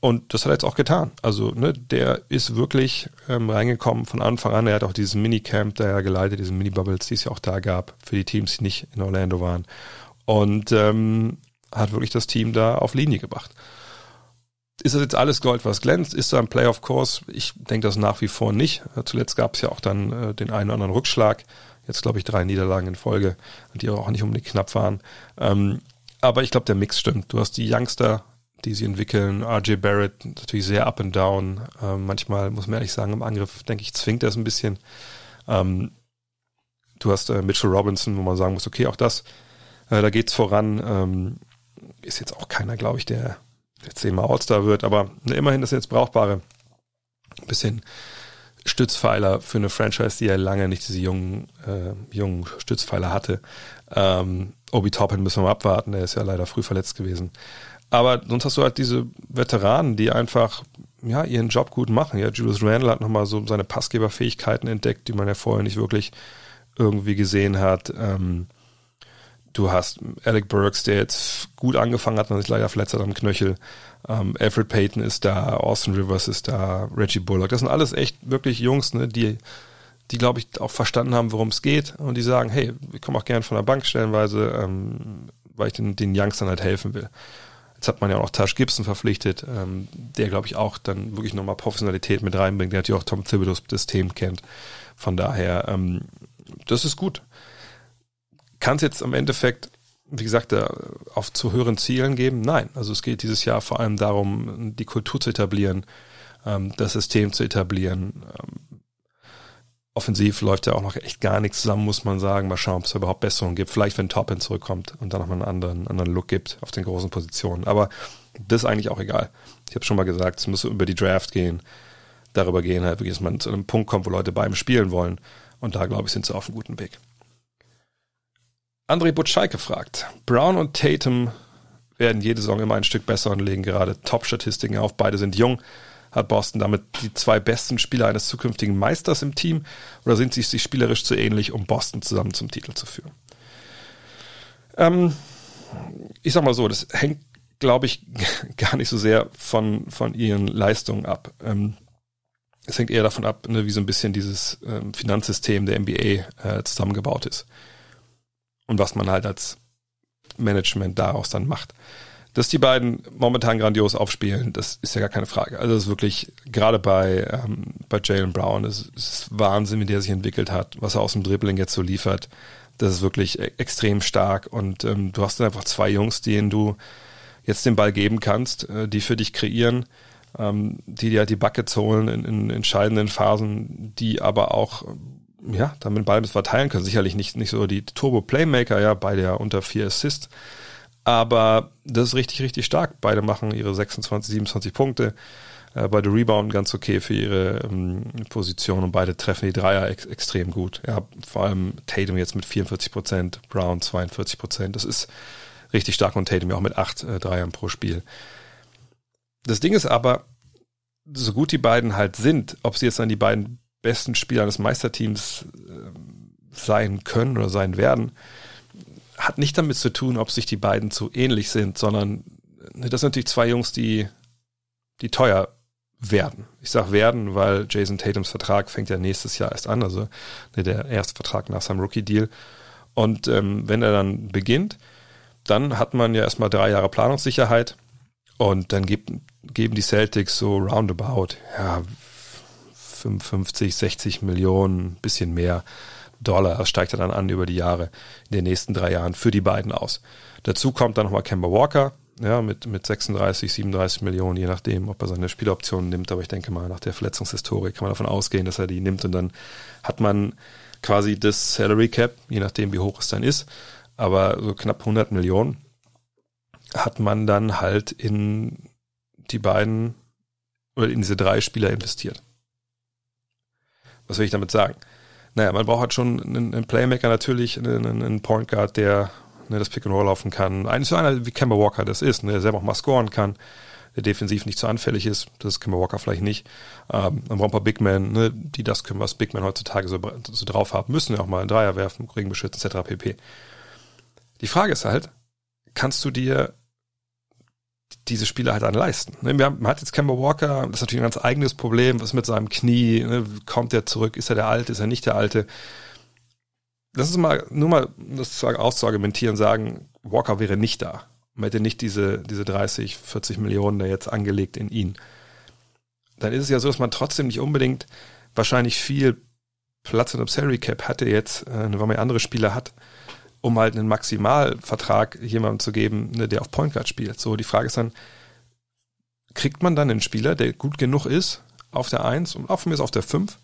und das hat er jetzt auch getan. Also, ne, der ist wirklich ähm, reingekommen von Anfang an, er hat auch dieses Minicamp da geleitet, diese Mini-Bubbles, die es ja auch da gab, für die Teams, die nicht in Orlando waren und ähm, hat wirklich das Team da auf Linie gebracht. Ist das jetzt alles Gold, was glänzt? Ist da ein Playoff-Kurs? Ich denke das nach wie vor nicht. Zuletzt gab es ja auch dann äh, den einen oder anderen Rückschlag. Jetzt glaube ich drei Niederlagen in Folge, die auch nicht unbedingt knapp waren. Ähm, aber ich glaube, der Mix stimmt. Du hast die Youngster, die sie entwickeln. R J Barrett natürlich sehr up and down. Ähm, manchmal, muss man ehrlich sagen, im Angriff, denke ich, zwingt er es ein bisschen. Ähm, du hast äh, Mitchell Robinson, wo man sagen muss, okay, auch das, äh, da geht's voran. Ähm, ist jetzt auch keiner, glaube ich, der jetzt zehnmal All-Star wird, aber immerhin ist jetzt brauchbare, ein bisschen Stützpfeiler für eine Franchise, die ja lange nicht diese jungen, äh, jungen Stützpfeiler hatte. Ähm, Obi Toppin müssen wir mal abwarten, der ist ja leider früh verletzt gewesen. Aber sonst hast du halt diese Veteranen, die einfach ja ihren Job gut machen. Ja, Julius Randle hat nochmal so seine Passgeberfähigkeiten entdeckt, die man ja vorher nicht wirklich irgendwie gesehen hat. Ähm, Du hast Alec Burks, der jetzt gut angefangen hat, man sich leider verletzt hat am Knöchel. Ähm, Alfred Payton ist da, Austin Rivers ist da, Reggie Bullock. Das sind alles echt wirklich Jungs, ne, die, die glaube ich, auch verstanden haben, worum es geht. Und die sagen, hey, ich komme auch gerne von der Bank stellenweise, ähm, weil ich den, den Youngstern halt helfen will. Jetzt hat man ja auch noch Taj Gibson verpflichtet, ähm, der, glaube ich, auch dann wirklich nochmal Professionalität mit reinbringt. Der natürlich auch Tom Thibodeaus System kennt. Von daher, ähm, das ist gut. Kann es jetzt im Endeffekt, wie gesagt, auf zu höheren Zielen geben? Nein. Also es geht dieses Jahr vor allem darum, die Kultur zu etablieren, das System zu etablieren. Offensiv läuft ja auch noch echt gar nichts zusammen, muss man sagen. Mal schauen, ob es überhaupt Besserungen gibt. Vielleicht, wenn Toppin zurückkommt und dann nochmal einen anderen, anderen Look gibt auf den großen Positionen. Aber das ist eigentlich auch egal. Ich habe schon mal gesagt, es muss über die Draft gehen, darüber gehen, halt wirklich, dass man zu einem Punkt kommt, wo Leute bei ihm spielen wollen. Und da, glaube ich, sind sie auf einem guten Weg. André Butscheike fragt, Brown und Tatum werden jede Saison immer ein Stück besser und legen gerade Top-Statistiken auf. Beide sind jung. Hat Boston damit die zwei besten Spieler eines zukünftigen Meisters im Team oder sind sie sich spielerisch zu ähnlich, um Boston zusammen zum Titel zu führen? Ähm, ich sag mal so, das hängt, glaube ich, gar nicht so sehr von, von ihren Leistungen ab. Ähm, es hängt eher davon ab, ne, wie so ein bisschen dieses ähm, Finanzsystem der N B A äh, zusammengebaut ist. Und was man halt als Management daraus dann macht. Dass die beiden momentan grandios aufspielen, das ist ja gar keine Frage. Also es ist wirklich, gerade bei, ähm, bei Jaylen Brown, es ist Wahnsinn, wie der sich entwickelt hat, was er aus dem Dribbling jetzt so liefert. Das ist wirklich e- extrem stark und ähm, du hast dann einfach zwei Jungs, denen du jetzt den Ball geben kannst, äh, die für dich kreieren, ähm, die dir halt die Buckets holen in, in entscheidenden Phasen, die aber auch ja, damit Ball bis verteilen können. Sicherlich nicht, nicht so die Turbo-Playmaker, ja, beide ja unter vier Assists. Aber das ist richtig, richtig stark. Beide machen ihre sechsundzwanzig, siebenundzwanzig Punkte. Äh, beide Rebound ganz okay für ihre ähm, Position und beide treffen die Dreier ex- extrem gut. Ja, vor allem Tatum jetzt mit vierundvierzig Prozent, Brown zweiundvierzig Prozent. Das ist richtig stark und Tatum ja auch mit acht äh, Dreiern pro Spiel. Das Ding ist aber, so gut die beiden halt sind, ob sie jetzt an die beiden besten Spieler eines Meisterteams sein können oder sein werden, hat nicht damit zu tun, ob sich die beiden zu ähnlich sind, sondern das sind natürlich zwei Jungs, die, die teuer werden. Ich sage werden, weil Jason Tatums Vertrag fängt ja nächstes Jahr erst an, also der erste Vertrag nach seinem Rookie-Deal. Und ähm, wenn er dann beginnt, dann hat man ja erstmal drei Jahre Planungssicherheit und dann gibt, geben die Celtics so roundabout, ja, fünfundfünfzig, sechzig Millionen, bisschen mehr Dollar. Das steigt er dann an über die Jahre in den nächsten drei Jahren für die beiden aus. Dazu kommt dann nochmal Kemba Walker, ja, mit, mit sechsunddreißig, siebenunddreißig Millionen, je nachdem, ob er seine Spieloptionen nimmt. Aber ich denke mal, nach der Verletzungshistorie kann man davon ausgehen, dass er die nimmt. Und dann hat man quasi das Salary Cap, je nachdem, wie hoch es dann ist. Aber so knapp hundert Millionen hat man dann halt in die beiden oder in diese drei Spieler investiert. Was will ich damit sagen? Naja, man braucht halt schon einen, einen Playmaker natürlich, einen, einen Point Guard, der ne, das Pick and Roll laufen kann. Eigentlich so einer wie Kemba Walker das ist, ne, der selber auch mal scoren kann, der defensiv nicht so anfällig ist. Das ist Kemba Walker vielleicht nicht. Ähm, man braucht ein paar Big Men, ne, die das können, was Big Men heutzutage so, so drauf haben müssen, ja auch mal einen Dreier werfen, Regen beschützen et cetera pp. Die Frage ist halt, kannst du dir diese Spieler halt dann leisten? Ne, man hat jetzt Kemba Walker, das ist natürlich ein ganz eigenes Problem, was mit seinem Knie, ne, kommt der zurück, ist er der Alte, ist er nicht der Alte? Lass uns mal, nur mal das auszuargumentieren, sagen, Walker wäre nicht da. Man hätte nicht diese, diese dreißig, vierzig Millionen da jetzt angelegt in ihn. Dann ist es ja so, dass man trotzdem nicht unbedingt wahrscheinlich viel Platz in einem Salary Cap hatte jetzt, äh, weil man ja andere Spieler hat, um halt einen Maximalvertrag jemandem zu geben, ne, der auf Point Guard spielt. So, die Frage ist dann, kriegt man dann einen Spieler, der gut genug ist, auf der eins und auch von mir ist auf der fünf,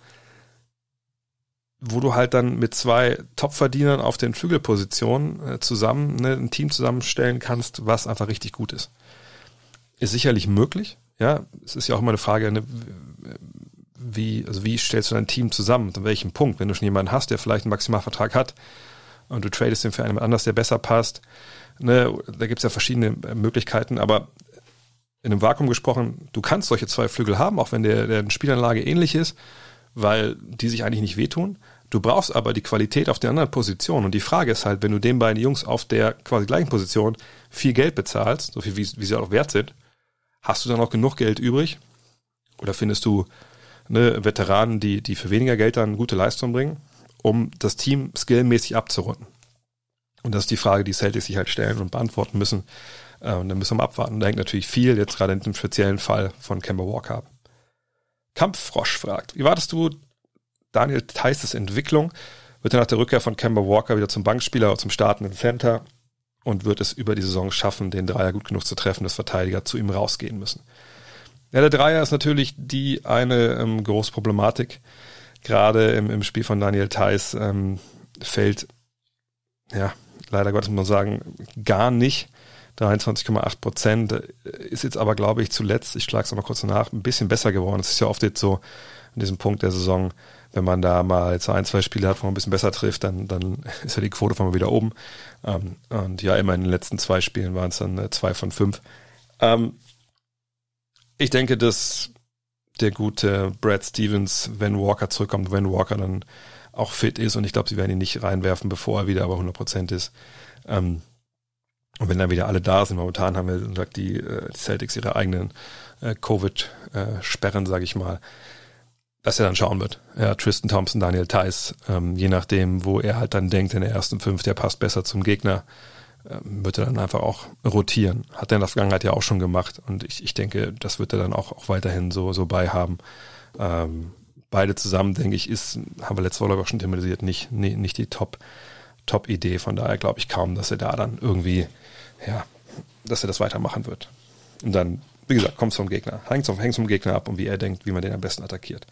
wo du halt dann mit zwei Top-Verdienern auf den Flügelpositionen äh, zusammen, ne, ein Team zusammenstellen kannst, was einfach richtig gut ist. Ist sicherlich möglich, ja. Es ist ja auch immer eine Frage, ne, wie, also wie stellst du dein Team zusammen, an welchem Punkt? Wenn du schon jemanden hast, der vielleicht einen Maximalvertrag hat und du tradest den für einen anders, der besser passt, ne, da gibt's ja verschiedene Möglichkeiten, aber in einem Vakuum gesprochen, du kannst solche zwei Flügel haben, auch wenn der, der Spielanlage ähnlich ist, weil die sich eigentlich nicht wehtun. Du brauchst aber die Qualität auf der anderen Position. Und die Frage ist halt, wenn du den beiden Jungs auf der quasi gleichen Position viel Geld bezahlst, so viel wie, wie sie auch wert sind, hast du dann auch genug Geld übrig? Oder findest du, ne, Veteranen, die, die für weniger Geld dann gute Leistung bringen, um das Team skillmäßig abzurunden? Und das ist die Frage, die Celtics sich halt stellen und beantworten müssen. Und dann müssen wir abwarten. Da hängt natürlich viel jetzt gerade in dem speziellen Fall von Kemba Walker ab. Kampffrosch fragt, wie wartest du Daniel Theises Entwicklung? Wird er nach der Rückkehr von Kemba Walker wieder zum Bankspieler oder zum startenden Center und wird es über die Saison schaffen, den Dreier gut genug zu treffen, dass Verteidiger zu ihm rausgehen müssen? Ja, der Dreier ist natürlich die eine ähm, große Problematik. Gerade im, im Spiel von Daniel Theis ähm, fällt, ja, leider Gottes muss man sagen, gar nicht. dreiundzwanzig Komma acht Prozent ist jetzt aber, glaube ich, zuletzt, ich schlage es nochmal kurz nach, ein bisschen besser geworden. Es ist ja oft jetzt so an diesem Punkt der Saison, wenn man da mal jetzt ein, zwei Spiele hat, wo man ein bisschen besser trifft, dann, dann ist ja die Quote von mal wieder oben. Und ja, immer in den letzten zwei Spielen waren es dann zwei von fünf. Ich denke, dass der gute Brad Stevens, wenn Walker zurückkommt, wenn Walker dann auch fit ist, und ich glaube, sie werden ihn nicht reinwerfen, bevor er wieder aber hundert Prozent ist. Und wenn dann wieder alle da sind, momentan haben wir sagt, die, die Celtics ihre eigenen äh, Covid-Sperren, sage ich mal, dass er dann schauen wird. Ja, Tristan Thompson, Daniel Theis, ähm, je nachdem, wo er halt dann denkt, in der ersten fünf, der passt besser zum Gegner, ähm, wird er dann einfach auch rotieren. Hat er in der Vergangenheit ja auch schon gemacht und ich, ich denke, das wird er dann auch, auch weiterhin so, so beihaben. Ähm, beide zusammen, denke ich, ist, haben wir letzte Woche auch schon thematisiert, nicht, nee, nicht die Top- Top-Idee, von daher glaube ich kaum, dass er da dann irgendwie, ja, dass er das weitermachen wird. Und dann, wie gesagt, kommt es vom Gegner, hängt es vom Gegner ab und wie er denkt, wie man den am besten attackiert.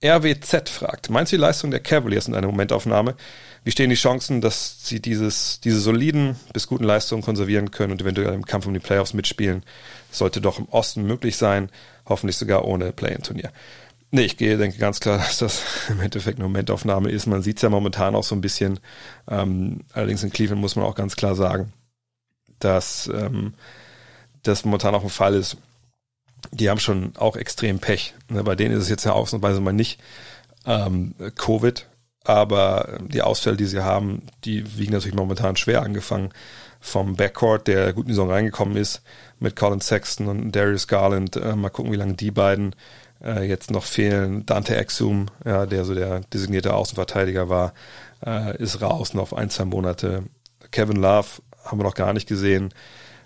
R W Z fragt, meinst du die Leistung der Cavaliers in einer Momentaufnahme? Wie stehen die Chancen, dass sie dieses, diese soliden bis guten Leistungen konservieren können und eventuell im Kampf um die Playoffs mitspielen? Das sollte doch im Osten möglich sein, hoffentlich sogar ohne Play-in-Turnier. Nee, ich gehe, denke ganz klar, dass das im Endeffekt eine Momentaufnahme ist. Man sieht es ja momentan auch so ein bisschen. Ähm, allerdings in Cleveland muss man auch ganz klar sagen, dass ähm, das momentan auch ein Fall ist. Die haben schon auch extrem Pech. Bei denen ist es jetzt ja ausnahmsweise mal nicht ähm, Covid, aber die Ausfälle, die sie haben, die wiegen natürlich momentan schwer, angefangen vom Backcourt, der gut in die Saison reingekommen ist, mit Colin Sexton und Darius Garland. Äh, mal gucken, wie lange die beiden jetzt noch fehlen. Dante Exum, ja, der so der designierte Außenverteidiger war, äh, ist raus noch auf ein, zwei Monate. Kevin Love haben wir noch gar nicht gesehen.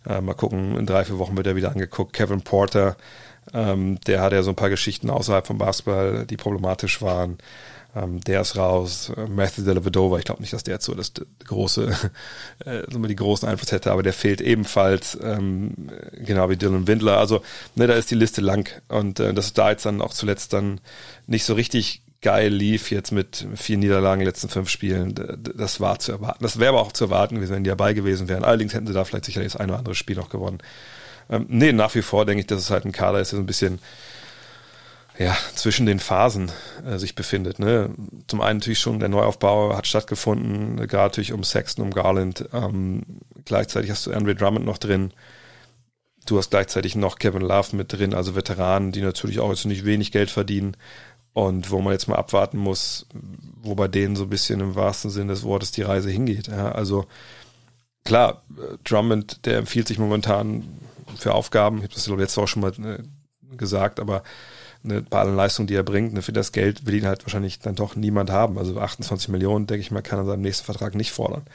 Äh, mal gucken, in drei, vier Wochen wird er wieder angeguckt. Kevin Porter, ähm, der hat ja so ein paar Geschichten außerhalb vom Basketball, die problematisch waren. Ähm, der ist raus. Matthew Dellavedova, ich glaube nicht, dass der jetzt so das große, äh, die großen Einfluss hätte, aber der fehlt ebenfalls, ähm, genau wie Dylan Windler. Also ne, da ist die Liste lang und äh, dass da jetzt dann auch zuletzt dann nicht so richtig geil lief jetzt mit vier Niederlagen in den letzten fünf Spielen, das war zu erwarten. Das wäre aber auch zu erwarten gewesen, wenn die dabei gewesen wären. Allerdings hätten sie da vielleicht sicherlich das eine oder andere Spiel noch gewonnen. Ähm, nee, nach wie vor denke ich, dass es halt ein Kader ist, der so ein bisschen ja, zwischen den Phasen äh, sich befindet. Ne? Zum einen natürlich schon der Neuaufbau hat stattgefunden, gerade natürlich um Sexton, um Garland. Ähm, gleichzeitig hast du Andre Drummond noch drin. Du hast gleichzeitig noch Kevin Love mit drin, also Veteranen, die natürlich auch jetzt nicht wenig Geld verdienen. Und wo man jetzt mal abwarten muss, wo bei denen so ein bisschen im wahrsten Sinne des Wortes die Reise hingeht. Ja, also klar, Drummond, der empfiehlt sich momentan für Aufgaben. Ich habe das letztes auch schon mal ne, gesagt, aber ne, bei allen Leistungen, die er bringt, ne, für das Geld will ihn halt wahrscheinlich dann doch niemand haben. Also achtundzwanzig Millionen, denke ich mal, kann er seinem nächsten Vertrag nicht fordern.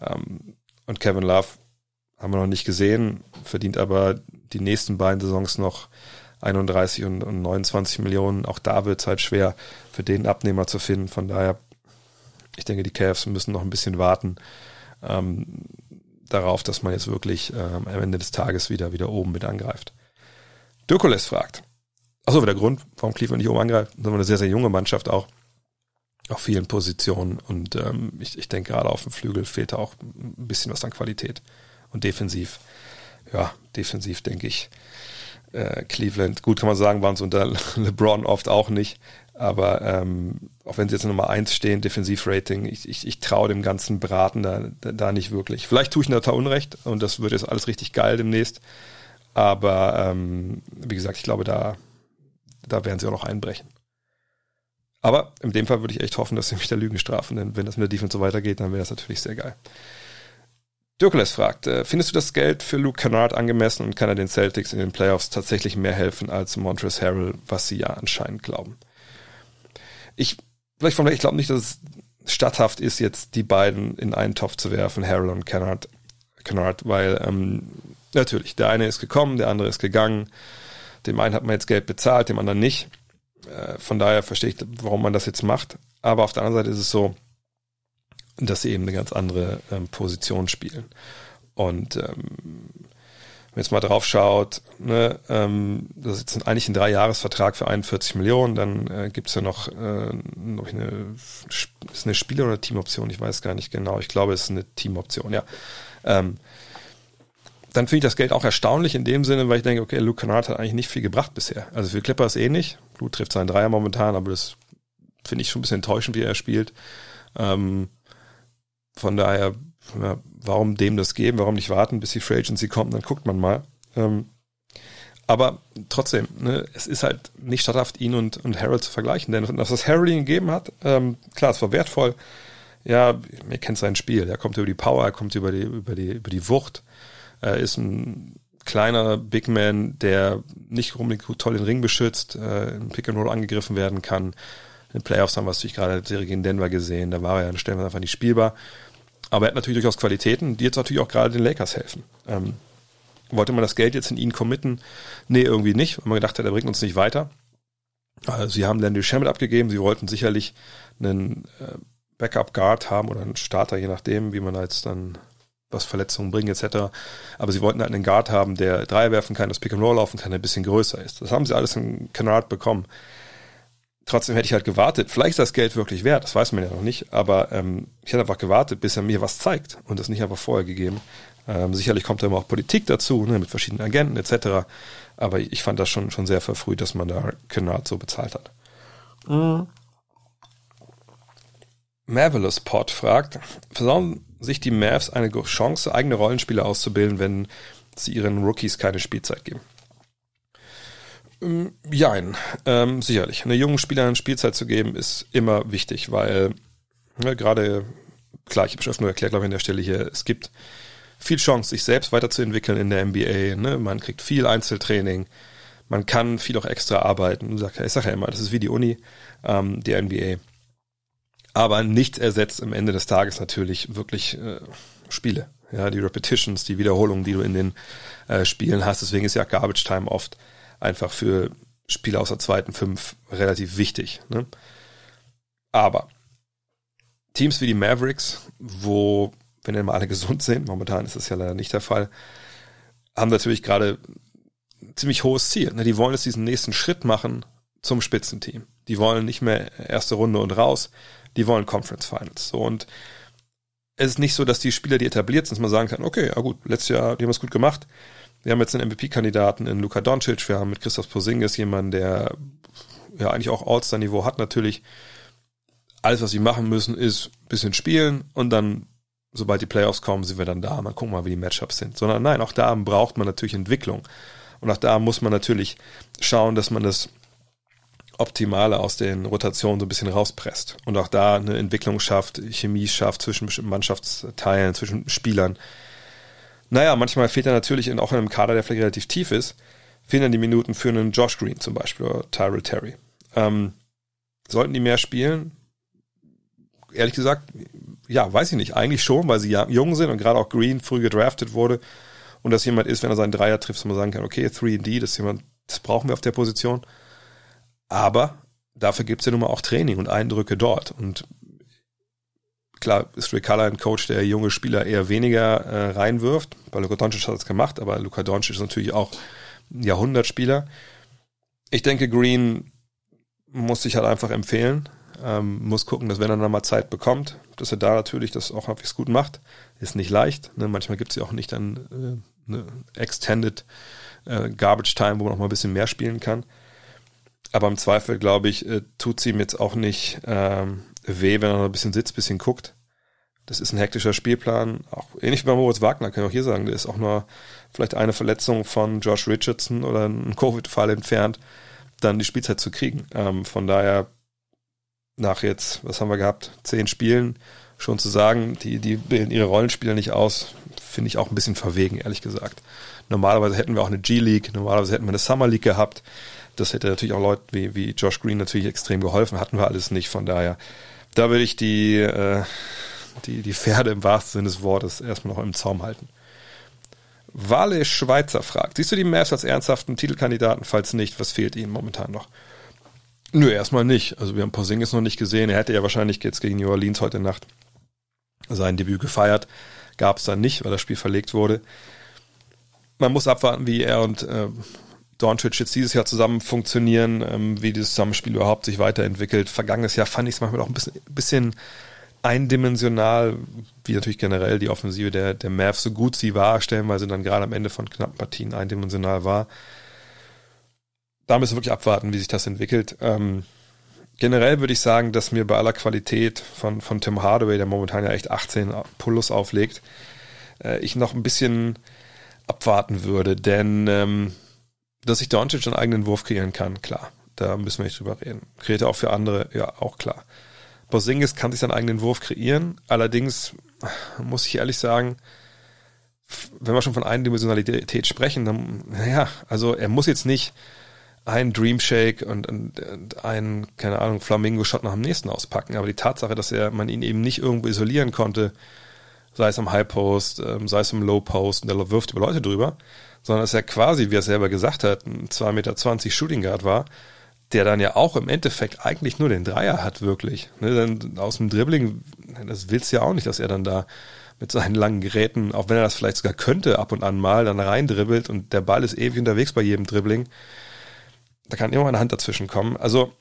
Ähm, und Kevin Love haben wir noch nicht gesehen, verdient aber die nächsten beiden Saisons noch einunddreißig und neunundzwanzig Millionen. Auch da wird es halt schwer, für den Abnehmer zu finden. Von daher, ich denke, die Cavs müssen noch ein bisschen warten ähm, darauf, dass man jetzt wirklich ähm, am Ende des Tages wieder, wieder oben mit angreift. Dirkules fragt. Achso, der Grund, warum Cleveland nicht oben angreift, sondern eine sehr, sehr junge Mannschaft auch. Auf vielen Positionen. Und ähm, ich, ich denke, gerade auf dem Flügel fehlt da auch ein bisschen was an Qualität. Und defensiv, ja, defensiv denke ich, Cleveland, gut kann man sagen, waren es unter LeBron oft auch nicht, aber ähm, auch wenn sie jetzt Nummer eins stehen, Defensivrating, ich, ich, ich traue dem ganzen Braten da, da nicht wirklich. Vielleicht tue ich ihnen da Unrecht und das wird jetzt alles richtig geil demnächst, aber ähm, wie gesagt, ich glaube, da, da werden sie auch noch einbrechen. Aber in dem Fall würde ich echt hoffen, dass sie mich da lügen strafen, denn wenn das mit der Defense so weitergeht, dann wäre das natürlich sehr geil. Dirkules fragt, findest du das Geld für Luke Kennard angemessen und kann er den Celtics in den Playoffs tatsächlich mehr helfen als Montrezl Harrell, was sie ja anscheinend glauben? Ich, vielleicht von mir, ich glaube nicht, dass es statthaft ist, jetzt die beiden in einen Topf zu werfen, Harrell und Kennard, Kennard weil ähm, natürlich, der eine ist gekommen, der andere ist gegangen, dem einen hat man jetzt Geld bezahlt, dem anderen nicht. Äh, von daher verstehe ich, warum man das jetzt macht. Aber auf der anderen Seite ist es so, dass sie eben eine ganz andere ähm, Position spielen. Und ähm, wenn man jetzt mal drauf schaut, ne, ähm, das ist jetzt eigentlich ein Drei-Jahres-Vertrag für einundvierzig Millionen, dann äh, gibt es ja noch äh, eine, ist eine Spieler- oder Teamoption, ich weiß gar nicht genau, ich glaube, es ist eine Teamoption, ja. Ähm, dann finde ich das Geld auch erstaunlich in dem Sinne, weil ich denke, okay, Luke Kennard hat eigentlich nicht viel gebracht bisher. Also für Clippers eh nicht, Luke trifft seinen Dreier momentan, aber das finde ich schon ein bisschen enttäuschend, wie er spielt. Ähm, Von daher, ja, warum dem das geben, warum nicht warten, bis die Free Agency kommt, dann guckt man mal. Ähm, aber trotzdem, ne, es ist halt nicht statthaft, ihn und, und Harold zu vergleichen, denn dass das Harold ihn gegeben hat, ähm, klar, es war wertvoll. Ja, ihr kennt sein Spiel, er kommt über die Power, er kommt über die, über die, über die Wucht, er ist ein kleiner Big Man, der nicht unbedingt gut toll den Ring beschützt, äh, im Pick and Roll angegriffen werden kann. In den Playoffs haben wir es natürlich gerade in der Serie gegen Denver gesehen, da war er ja stellenweise einfach nicht spielbar. Aber er hat natürlich durchaus Qualitäten, die jetzt natürlich auch gerade den Lakers helfen. Ähm, wollte man das Geld jetzt in ihn committen? Nee, irgendwie nicht, weil man gedacht hat, er bringt uns nicht weiter. Also sie haben Landry Shamet abgegeben, sie wollten sicherlich einen äh, Backup-Guard haben oder einen Starter, je nachdem, wie man da jetzt dann was Verletzungen bringen et cetera. Aber sie wollten halt einen Guard haben, der Dreier werfen kann, das Pick-and-Roll laufen kann, der ein bisschen größer ist. Das haben sie alles in Kennard bekommen. Trotzdem hätte ich halt gewartet. Vielleicht ist das Geld wirklich wert, das weiß man ja noch nicht, aber ähm, ich hätte einfach gewartet, bis er mir was zeigt und das nicht einfach vorher gegeben. Ähm, sicherlich kommt da immer auch Politik dazu, ne, mit verschiedenen Agenten et cetera. Aber ich fand das schon, schon sehr verfrüht, dass man da Kennard so bezahlt hat. Mhm. Marvelous Pod fragt, versauen sich die Mavs eine Chance, eigene Rollenspieler auszubilden, wenn sie ihren Rookies keine Spielzeit geben? Jein, ähm, sicherlich. Eine jungen Spielerin Spielzeit zu geben, ist immer wichtig, weil ne, gerade, klar, ich habe schon öfter nur erklärt, glaube ich, an der Stelle hier, es gibt viel Chance, sich selbst weiterzuentwickeln in der N B A. Ne? Man kriegt viel Einzeltraining, man kann viel auch extra arbeiten. Ich sage sag ja immer, das ist wie die Uni, ähm, die N B A. Aber nichts ersetzt am Ende des Tages natürlich wirklich äh, Spiele. Ja, die Repetitions, die Wiederholungen, die du in den äh, Spielen hast. Deswegen ist ja Garbage Time oft einfach für Spieler aus der zweiten Fünf relativ wichtig. Ne? Aber Teams wie die Mavericks, wo, wenn denn mal alle gesund sind, momentan ist das ja leider nicht der Fall, haben natürlich gerade ein ziemlich hohes Ziel. Die wollen jetzt diesen nächsten Schritt machen zum Spitzenteam. Die wollen nicht mehr erste Runde und raus, die wollen Conference Finals. So, und es ist nicht so, dass die Spieler, die etabliert sind, mal sagen können, okay, ja gut, letztes Jahr, die haben es gut gemacht. Wir haben jetzt einen M V P-Kandidaten in Luka Doncic, wir haben mit Kristaps Porzingis jemanden, der ja eigentlich auch All-Star-Niveau hat natürlich. Alles, was sie machen müssen, ist ein bisschen spielen und dann, sobald die Playoffs kommen, sind wir dann da. Mal gucken mal, wie die Matchups sind. Sondern nein, auch da braucht man natürlich Entwicklung. Und auch da muss man natürlich schauen, dass man das Optimale aus den Rotationen so ein bisschen rauspresst. Und auch da eine Entwicklung schafft, Chemie schafft zwischen bestimmten Mannschaftsteilen, zwischen Spielern. Naja, manchmal fehlt da natürlich in, auch in einem Kader, der vielleicht relativ tief ist, fehlen dann die Minuten für einen Josh Green zum Beispiel oder Tyrell Terry. Ähm, sollten die mehr spielen? Ehrlich gesagt, ja, weiß ich nicht. Eigentlich schon, weil sie jung sind und gerade auch Green früh gedraftet wurde und dass jemand ist, wenn er seinen Dreier trifft, dass man sagen kann, okay, drei D, das ist jemand, das brauchen wir auf der Position. Aber dafür gibt es ja nun mal auch Training und Eindrücke dort. Und klar ist Rick Carlisle ein Coach, der junge Spieler eher weniger äh, reinwirft. Bei Luka Doncic hat es gemacht, aber Luka Doncic ist natürlich auch ein Jahrhundertspieler. Ich denke, Green muss sich halt einfach empfehlen. Ähm, muss gucken, dass wenn er dann mal Zeit bekommt, dass er da natürlich das auch halbwegs gut macht. Ist nicht leicht. Ne? Manchmal gibt es ja auch nicht dann äh, eine Extended äh, Garbage Time, wo man auch mal ein bisschen mehr spielen kann. Aber im Zweifel, glaube ich, äh, tut es ihm jetzt auch nicht ähm, weh, wenn er noch ein bisschen sitzt, ein bisschen guckt. Das ist ein hektischer Spielplan. Auch ähnlich wie bei Moritz Wagner, kann ich auch hier sagen. Der ist auch nur vielleicht eine Verletzung von Josh Richardson oder ein Covid-Fall entfernt, dann die Spielzeit zu kriegen. Ähm, von daher nach jetzt, was haben wir gehabt, zehn Spielen, schon zu sagen, die, die bilden ihre Rollenspieler nicht aus, finde ich auch ein bisschen verwegen, ehrlich gesagt. Normalerweise hätten wir auch eine G-League, normalerweise hätten wir eine Summer League gehabt. Das hätte natürlich auch Leuten wie, wie Josh Green natürlich extrem geholfen, hatten wir alles nicht. Von daher, da würde ich die, äh, die, die Pferde im wahrsten Sinne des Wortes erstmal noch im Zaum halten. Wale Schweizer fragt, siehst du die Mavs als ernsthaften Titelkandidaten? Falls nicht, was fehlt ihnen momentan noch? Nö, erstmal nicht. Also wir haben Porzingis noch nicht gesehen. Er hätte ja wahrscheinlich jetzt gegen New Orleans heute Nacht sein Debüt gefeiert. Gab es dann nicht, weil das Spiel verlegt wurde. Man muss abwarten, wie er und äh, Doncic jetzt dieses Jahr zusammen funktionieren, ähm, wie dieses Zusammenspiel überhaupt sich weiterentwickelt. Vergangenes Jahr fand ich es manchmal auch ein bisschen, bisschen eindimensional, wie natürlich generell die Offensive der, der Mavs, so gut sie war, stellenweise dann gerade am Ende von knappen Partien eindimensional war. Da müssen wir wirklich abwarten, wie sich das entwickelt. Ähm, generell würde ich sagen, dass mir bei aller Qualität von, von Tim Hardaway, der momentan ja echt achtzehn Pullos auflegt, äh, ich noch ein bisschen abwarten würde, denn ähm, dass ich Doncic einen eigenen Wurf kreieren kann, klar, da müssen wir nicht drüber reden. Kreiert er auch für andere, ja, auch klar. Porzingis kann sich seinen eigenen Wurf kreieren, allerdings muss ich ehrlich sagen, wenn wir schon von Eindimensionalität sprechen, dann, naja, also er muss jetzt nicht einen Dream Shake und, und, und einen, keine Ahnung, Flamingo-Shot nach dem nächsten auspacken. Aber die Tatsache, dass er man ihn eben nicht irgendwo isolieren konnte, sei es am High Post, ähm, sei es im Low Post, und der wirft über Leute drüber, sondern dass er quasi, wie er selber gesagt hat, ein zwei Meter zwanzig Shooting Guard war, der dann ja auch im Endeffekt eigentlich nur den Dreier hat, wirklich. Ne, dann aus dem Dribbling, das willst du ja auch nicht, dass er dann da mit seinen langen Geräten, auch wenn er das vielleicht sogar könnte, ab und an mal, dann reindribbelt und der Ball ist ewig unterwegs bei jedem Dribbling. Da kann immer eine Hand dazwischen kommen. Also,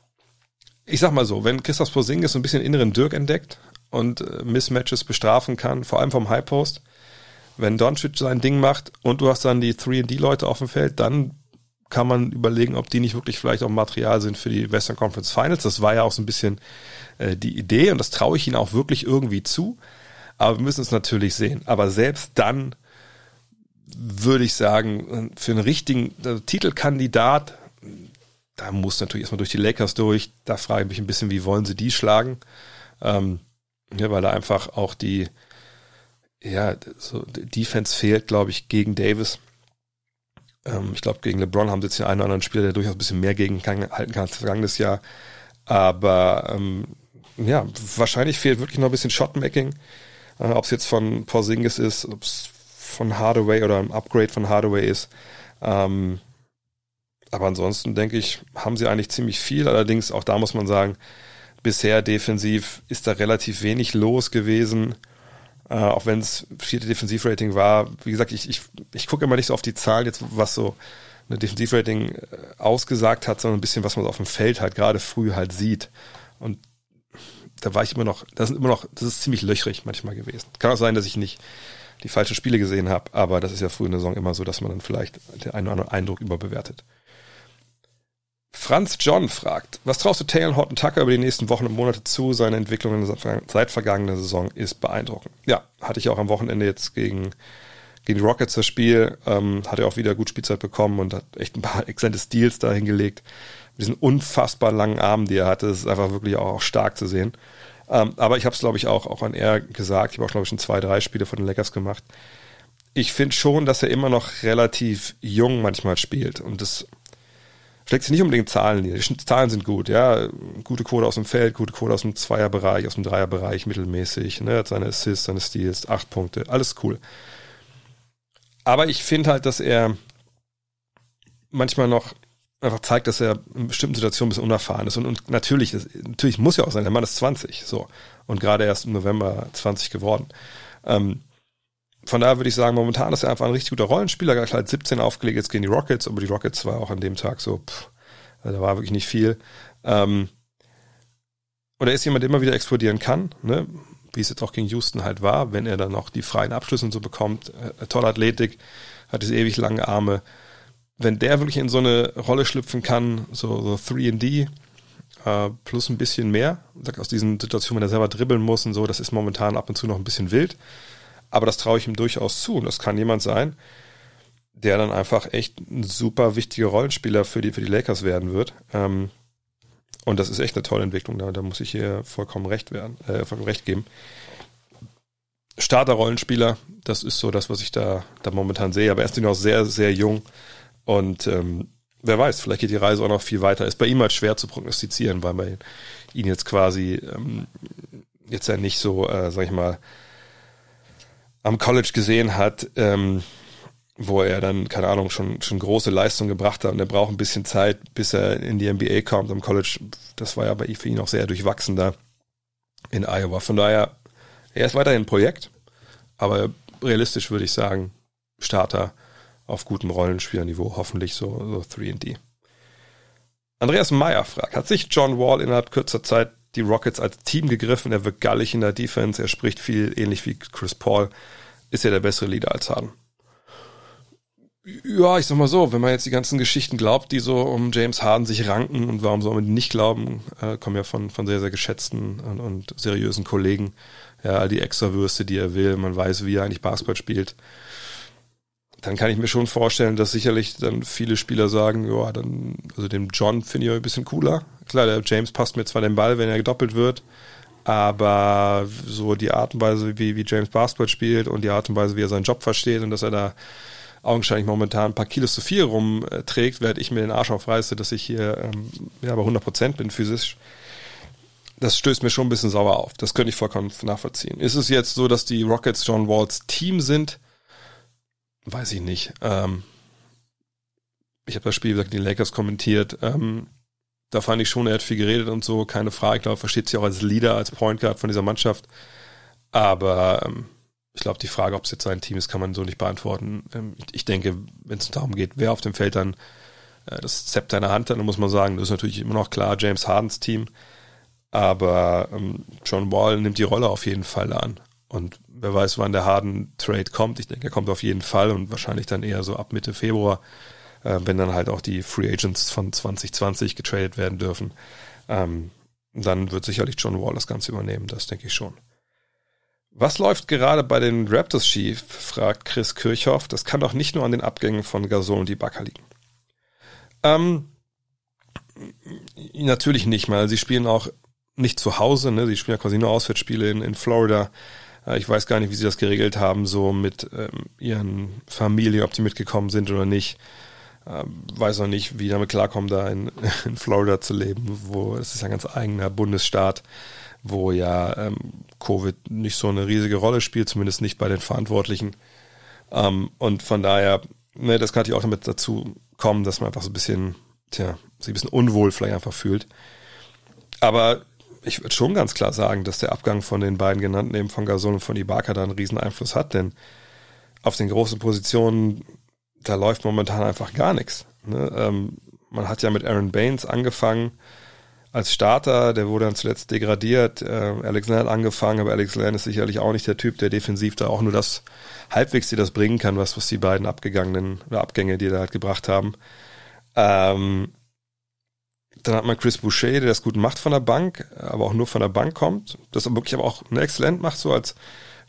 ich sag mal so, wenn Kristaps Porzingis so ein bisschen inneren Dirk entdeckt und äh, Mismatches bestrafen kann, vor allem vom High Post, wenn Doncic sein Ding macht und du hast dann die drei D-Leute auf dem Feld, dann kann man überlegen, ob die nicht wirklich vielleicht auch Material sind für die Western Conference Finals. Das war ja auch so ein bisschen äh, die Idee und das traue ich ihnen auch wirklich irgendwie zu. Aber wir müssen es natürlich sehen. Aber selbst dann würde ich sagen, für einen richtigen also Titelkandidat, da muss natürlich erstmal durch die Lakers durch. Da frage ich mich ein bisschen, wie wollen sie die schlagen? Ähm, ja, weil da einfach auch die, ja, so Defense fehlt, glaube ich, gegen Davis. Ähm, ich glaube, gegen LeBron haben sie jetzt den einen oder anderen Spieler, der durchaus ein bisschen mehr gegen kann, halten kann als vergangenes Jahr. Aber ähm, ja, wahrscheinlich fehlt wirklich noch ein bisschen Shotmaking. Äh, ob es jetzt von Porzingis ist, ob es von Hardaway oder ein Upgrade von Hardaway ist. Ähm, Aber ansonsten, denke ich, haben sie eigentlich ziemlich viel. Allerdings, auch da muss man sagen, bisher defensiv ist da relativ wenig los gewesen, äh, auch wenn es vierte Defensivrating war. Wie gesagt, ich, ich, ich gucke immer nicht so auf die Zahlen jetzt, was so eine Defensivrating ausgesagt hat, sondern ein bisschen, was man so auf dem Feld halt gerade früh halt sieht. Und da war ich immer noch, das sind immer noch, das ist ziemlich löchrig manchmal gewesen. Kann auch sein, dass ich nicht die falschen Spiele gesehen habe, aber das ist ja früh in der Saison immer so, dass man dann vielleicht den einen oder anderen Eindruck überbewertet. Franz John fragt, was traust du Taylor Horton Tucker über die nächsten Wochen und Monate zu? Seine Entwicklung seit vergangener Saison ist beeindruckend. Ja, hatte ich auch am Wochenende jetzt gegen, gegen die Rockets das Spiel, ähm, hat er auch wieder gut Spielzeit bekommen und hat echt ein paar exzellente Steals da hingelegt. Mit diesen unfassbar langen Armen, die er hatte, das ist einfach wirklich auch, auch stark zu sehen. Ähm, aber ich habe es, glaube ich, auch, auch an er gesagt. Ich habe auch, glaube ich, schon zwei, drei Spiele von den Lakers gemacht. Ich finde schon, dass er immer noch relativ jung manchmal spielt und das schlägt sich nicht unbedingt Zahlen nieder. Die Zahlen sind gut, ja. Gute Quote aus dem Feld, gute Quote aus dem Zweierbereich, aus dem Dreierbereich, mittelmäßig. Ne? Hat seine Assists, seine Steals, acht Punkte, alles cool. Aber ich finde halt, dass er manchmal noch einfach zeigt, dass er in bestimmten Situationen ein bisschen unerfahren ist. Und, und natürlich, das, natürlich muss ja auch sein, der Mann ist zwanzig, so. Und gerade erst im November zwanzig geworden. Ähm, Von daher würde ich sagen, momentan ist er einfach ein richtig guter Rollenspieler. Gleich halt siebzehn aufgelegt jetzt gegen die Rockets, aber die Rockets war auch an dem Tag so, pff, da war wirklich nicht viel. Ähm, und er ist jemand, der immer wieder explodieren kann, ne? Wie es jetzt auch gegen Houston halt war, wenn er dann auch die freien Abschlüsse und so bekommt. Äh, tolle Athletik, hat diese ewig langen Arme. Wenn der wirklich in so eine Rolle schlüpfen kann, so, so drei und D, äh, plus ein bisschen mehr, aus diesen Situationen, wenn er selber dribbeln muss und so, das ist momentan ab und zu noch ein bisschen wild. Aber das traue ich ihm durchaus zu. Und das kann jemand sein, der dann einfach echt ein super wichtiger Rollenspieler für die, für die Lakers werden wird. Ähm, und das ist echt eine tolle Entwicklung. Da, da muss ich hier vollkommen recht werden, äh, vollkommen recht geben. Starter Rollenspieler, das ist so das, was ich da, da momentan sehe. Aber er ist noch sehr, sehr jung. Und ähm, wer weiß, vielleicht geht die Reise auch noch viel weiter. Ist bei ihm halt schwer zu prognostizieren, weil man ihn jetzt quasi ähm, jetzt ja nicht so, äh, sag ich mal, am College gesehen hat, ähm, wo er dann, keine Ahnung, schon schon große Leistung gebracht hat und er braucht ein bisschen Zeit, bis er in die N B A kommt. Am College, das war ja bei für ihn auch sehr durchwachsen da in Iowa. Von daher, er ist weiterhin ein Projekt, aber realistisch würde ich sagen, Starter auf gutem Rollenspielerniveau, hoffentlich so, so drei und D. Andreas Meyer fragt, hat sich John Wall innerhalb kürzer Zeit die Rockets als Team gegriffen, er wirkt gallig in der Defense, er spricht viel, ähnlich wie Chris Paul, ist ja der bessere Leader als Harden. Ja, ich sag mal so, wenn man jetzt die ganzen Geschichten glaubt, die so um James Harden sich ranken und warum soll man die nicht glauben, äh, kommen ja von, von sehr, sehr geschätzten und, und seriösen Kollegen, ja, all die Extrawürste, die er will, man weiß, wie er eigentlich Basketball spielt, dann kann ich mir schon vorstellen, dass sicherlich dann viele Spieler sagen, ja, dann, also den John finde ich ein bisschen cooler. Klar, der James passt mir zwar den Ball, wenn er gedoppelt wird, aber so die Art und Weise, wie, wie James Basketball spielt und die Art und Weise, wie er seinen Job versteht und dass er da augenscheinlich momentan ein paar Kilos zu viel rumträgt, während ich mir den Arsch aufreiße, dass ich hier ähm, ja, bei hundert Prozent bin physisch. Das stößt mir schon ein bisschen sauer auf. Das könnte ich vollkommen nachvollziehen. Ist es jetzt so, dass die Rockets John Walls Team sind? Weiß ich nicht. Ähm, ich habe das Spiel, wie gesagt, die Lakers kommentiert. Ähm, da fand ich schon, er hat viel geredet und so, keine Frage. Ich glaube, er versteht sich auch als Leader, als Point Guard von dieser Mannschaft. Aber ähm, ich glaube, die Frage, ob es jetzt sein Team ist, kann man so nicht beantworten. Ähm, ich, ich denke, wenn es darum geht, wer auf dem Feld dann äh, das Zepter in der Hand hat, dann muss man sagen, das ist natürlich immer noch klar, James Hardens Team. Aber ähm, John Wall nimmt die Rolle auf jeden Fall an. Und wer weiß, wann der Harden-Trade kommt. Ich denke, er kommt auf jeden Fall und wahrscheinlich dann eher so ab Mitte Februar, äh, wenn dann halt auch die Free Agents von zwanzig zwanzig getradet werden dürfen. Ähm, dann wird sicherlich John Wall das Ganze übernehmen, das denke ich schon. Was läuft gerade bei den Raptors schief, fragt Chris Kirchhoff. Das kann doch nicht nur an den Abgängen von Gasol und Ibaka liegen. Ähm, natürlich nicht, weil sie spielen auch nicht zu Hause, ne? Sie spielen ja quasi nur Auswärtsspiele in, in Florida. Ich weiß gar nicht, wie sie das geregelt haben, so mit ähm, ihren Familien, ob die mitgekommen sind oder nicht. Ähm, weiß noch nicht, wie damit klarkommen, da in, in Florida zu leben, wo es ist ja ein ganz eigener Bundesstaat, wo ja ähm, Covid nicht so eine riesige Rolle spielt, zumindest nicht bei den Verantwortlichen. Ähm, und von daher, ne, das kann natürlich auch damit dazu kommen, dass man einfach so ein bisschen, tja, sich ein bisschen unwohl vielleicht einfach fühlt. Aber ich würde schon ganz klar sagen, dass der Abgang von den beiden genannten, eben von Gasol und von Ibaka, da einen riesen Einfluss hat, denn auf den großen Positionen, da läuft momentan einfach gar nichts. Ne? Ähm, man hat ja mit Aaron Baines angefangen als Starter, der wurde dann zuletzt degradiert. Äh, Alex Len hat angefangen, aber Alex Len ist sicherlich auch nicht der Typ, der defensiv da auch nur das halbwegs dir das bringen kann, was, was die beiden abgegangenen oder Abgänge, die da halt gebracht haben. Ähm, Dann hat man Chris Boucher, der das gut macht von der Bank, aber auch nur von der Bank kommt. Das wirklich aber auch exzellent macht, so als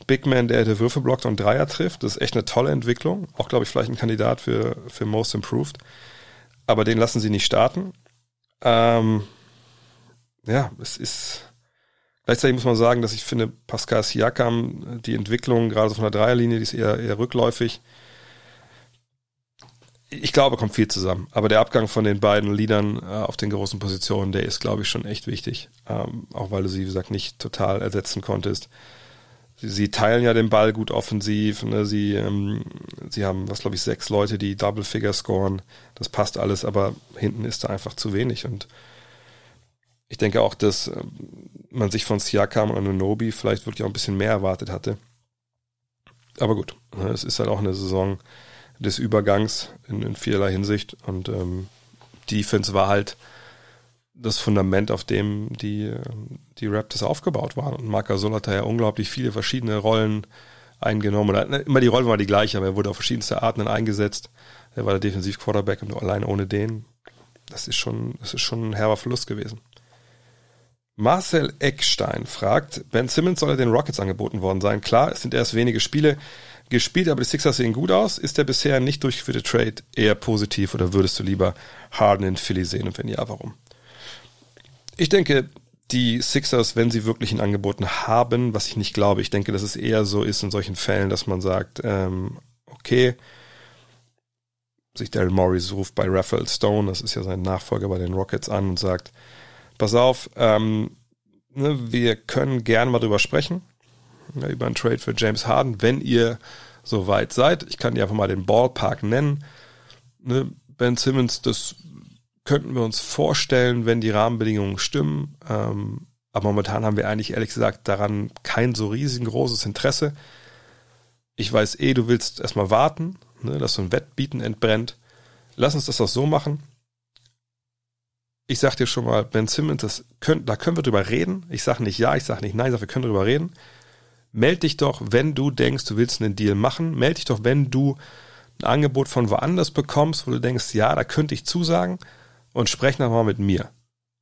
Big Man, der die Würfe blockt und Dreier trifft. Das ist echt eine tolle Entwicklung. Auch, glaube ich, vielleicht ein Kandidat für, für Most Improved. Aber den lassen sie nicht starten. Ähm, ja, es ist... Gleichzeitig muss man sagen, dass ich finde, Pascal Siakam, die Entwicklung, gerade so von der Dreierlinie, die ist eher, eher rückläufig. Ich glaube, kommt viel zusammen. Aber der Abgang von den beiden Leadern äh, auf den großen Positionen, der ist, glaube ich, schon echt wichtig. Ähm, auch weil du sie, wie gesagt, nicht total ersetzen konntest. Sie, sie teilen ja den Ball gut offensiv. Ne? Sie, ähm, sie haben, was glaube ich, sechs Leute, die Double Figure scoren. Das passt alles, aber hinten ist da einfach zu wenig. Und ich denke auch, dass äh, man sich von Siakam und Anunoby vielleicht wirklich auch ein bisschen mehr erwartet hatte. Aber gut, ne? Es ist halt auch eine Saison des Übergangs in, in vielerlei Hinsicht und ähm, Defense war halt das Fundament, auf dem die, die Raptors aufgebaut waren, und Marc Gasol hat da ja unglaublich viele verschiedene Rollen eingenommen, oder immer die Rollen waren die gleiche, aber er wurde auf verschiedenste Arten eingesetzt, er war der Defensiv-Quarterback und allein ohne den, das ist schon, das ist schon ein herber Verlust gewesen. Marcel Eckstein fragt, Ben Simmons soll er den Rockets angeboten worden sein, klar, es sind erst wenige Spiele gespielt, aber die Sixers sehen gut aus. Ist der bisher nicht durchgeführte Trade eher positiv oder würdest du lieber Harden in Philly sehen und wenn ja, warum? Ich denke, die Sixers, wenn sie wirklich ein Angebot haben, was ich nicht glaube, ich denke, dass es eher so ist in solchen Fällen, dass man sagt, ähm, okay, sich Daryl Morey ruft bei Rafael Stone, das ist ja sein Nachfolger bei den Rockets, an und sagt, pass auf, ähm, ne, wir können gerne mal drüber sprechen, über einen Trade für James Harden, wenn ihr so weit seid. Ich kann dir einfach mal den Ballpark nennen. Ne, Ben Simmons, das könnten wir uns vorstellen, wenn die Rahmenbedingungen stimmen. Ähm, aber momentan haben wir eigentlich, ehrlich gesagt, daran kein so riesengroßes Interesse. Ich weiß eh, du willst erstmal warten, ne, dass so ein Wettbieten entbrennt. Lass uns das doch so machen. Ich sag dir schon mal, Ben Simmons, das könnt, da können wir drüber reden. Ich sag nicht ja, ich sag nicht nein, ich sag, wir können drüber reden. Meld dich doch, wenn du denkst, du willst einen Deal machen. Meld dich doch, wenn du ein Angebot von woanders bekommst, wo du denkst, ja, da könnte ich zusagen, und sprech nochmal mit mir.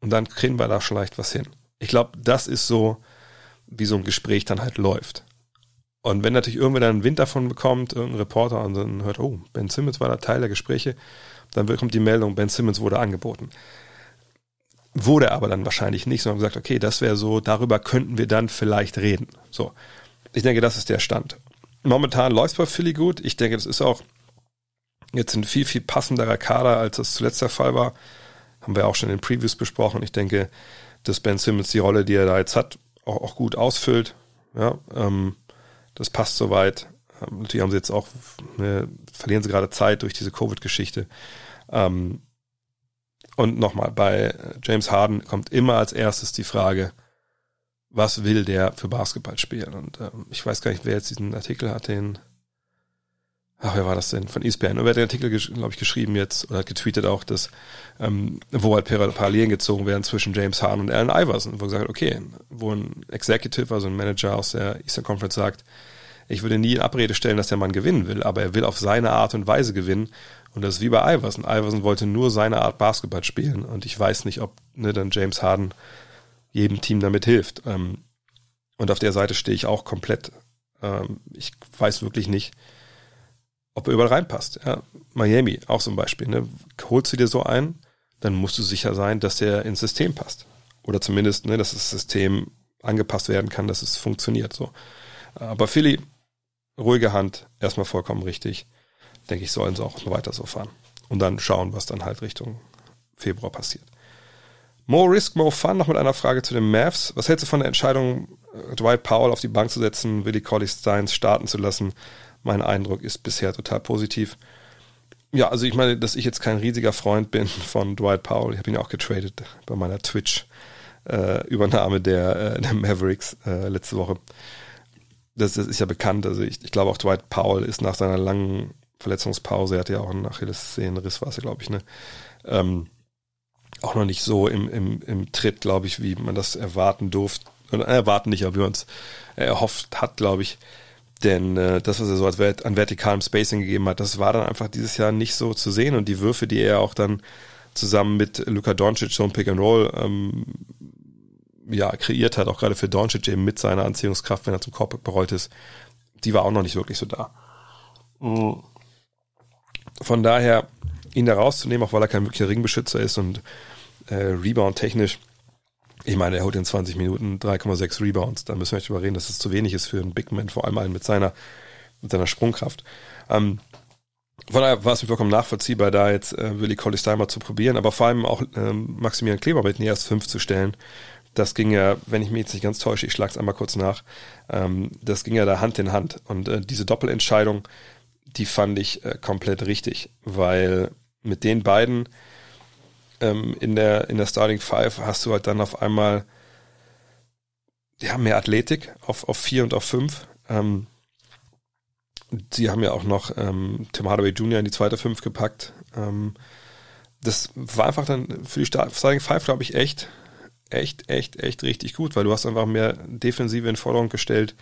Und dann kriegen wir da vielleicht was hin. Ich glaube, das ist so, wie so ein Gespräch dann halt läuft. Und wenn natürlich irgendwer dann einen Wind davon bekommt, irgendein Reporter, und dann hört, oh, Ben Simmons war da Teil der Gespräche, dann kommt die Meldung, Ben Simmons wurde angeboten. Wurde aber dann wahrscheinlich nicht, sondern gesagt, okay, das wäre so, darüber könnten wir dann vielleicht reden. So. Ich denke, das ist der Stand. Momentan läuft es bei Philly gut. Ich denke, das ist auch jetzt ein viel, viel passenderer Kader, als das zuletzt der Fall war. Haben wir auch schon in den Previews besprochen. Ich denke, dass Ben Simmons die Rolle, die er da jetzt hat, auch, auch gut ausfüllt. Ja, ähm, das passt soweit. Ähm, natürlich haben sie jetzt auch, ne, verlieren sie gerade Zeit durch diese Covid-Geschichte. Ähm, und nochmal, bei James Harden kommt immer als erstes die Frage, was will der für Basketball spielen? Und ähm, ich weiß gar nicht, wer jetzt diesen Artikel hat, den, ach, wer war das denn? Von E S P N. Und wer hat den Artikel, gesch- glaube ich, geschrieben jetzt, oder hat getweetet auch, dass, ähm, wo halt Parallelen gezogen werden zwischen James Harden und Allen Iverson. Wo gesagt, okay, wo ein Executive, also ein Manager aus der Eastern Conference sagt, ich würde nie in Abrede stellen, dass der Mann gewinnen will, aber er will auf seine Art und Weise gewinnen. Und das ist wie bei Iverson. Iverson wollte nur seine Art Basketball spielen. Und ich weiß nicht, ob, ne, dann James Harden jedem Team damit hilft. Und auf der Seite stehe ich auch komplett. Ich weiß wirklich nicht, ob er überall reinpasst. Ja, Miami, auch so ein Beispiel. Ne? Holst du dir so einen, dann musst du sicher sein, dass der ins System passt. Oder zumindest, ne, dass das System angepasst werden kann, dass es funktioniert. So. Aber Philly, ruhige Hand, erstmal vollkommen richtig. Denke ich, sollen sie auch weiter so fahren. Und dann schauen, was dann halt Richtung Februar passiert. More Risk, More Fun, noch mit einer Frage zu den Mavs. Was hältst du von der Entscheidung, Dwight Powell auf die Bank zu setzen, Willie Cauley-Stein starten zu lassen? Mein Eindruck ist bisher total positiv. Ja, also ich meine, dass ich jetzt kein riesiger Freund bin von Dwight Powell. Ich habe ihn auch getradet bei meiner Twitch äh, Übernahme der, äh, der Mavericks äh, letzte Woche. Das, das ist ja bekannt. Also ich, ich glaube auch Dwight Powell ist nach seiner langen Verletzungspause, er hatte ja auch einen Achillessehnenriss, war es ja, glaube ich, ne? Ähm, auch noch nicht so im, im, im Tritt, glaube ich, wie man das erwarten durfte. Oder erwarten nicht, aber wie man es erhofft hat, glaube ich. Denn äh, das, was er so als Wert, an vertikalem Spacing gegeben hat, das war dann einfach dieses Jahr nicht so zu sehen. Und die Würfe, die er auch dann zusammen mit Luka Doncic so ein Pick and Roll ähm, ja, kreiert hat, auch gerade für Doncic eben mit seiner Anziehungskraft, wenn er zum Korb berollt ist, die war auch noch nicht wirklich so da. Von daher, ihn da rauszunehmen, auch weil er kein wirklicher Ringbeschützer ist und äh, Rebound-technisch, ich meine, er holt in zwanzig Minuten drei Komma sechs Rebounds. Da müssen wir nicht drüber reden, dass es zu wenig ist für einen Big Man, vor allem einen mit seiner, mit seiner Sprungkraft. Ähm, von daher war es mir vollkommen nachvollziehbar, da jetzt äh, Willi Cauley-Steiner zu probieren, aber vor allem auch äh, Maximilian Kleber mit den ersten fünf zu stellen. Das ging ja, wenn ich mich jetzt nicht ganz täusche, ich schlage es einmal kurz nach, ähm, das ging ja da Hand in Hand. Und äh, diese Doppelentscheidung, die fand ich äh, komplett richtig, weil mit den beiden in der, in der Starting Five hast du halt dann auf einmal ja, mehr Athletik auf, auf vier und auf fünf. Ähm, die haben ja auch noch ähm, Tim Hardaway Junior in die zweite Fünf gepackt. Ähm, das war einfach dann für die Starting Five, glaube ich, echt, echt, echt, echt richtig gut, weil du hast einfach mehr Defensive in Forderung gestellt.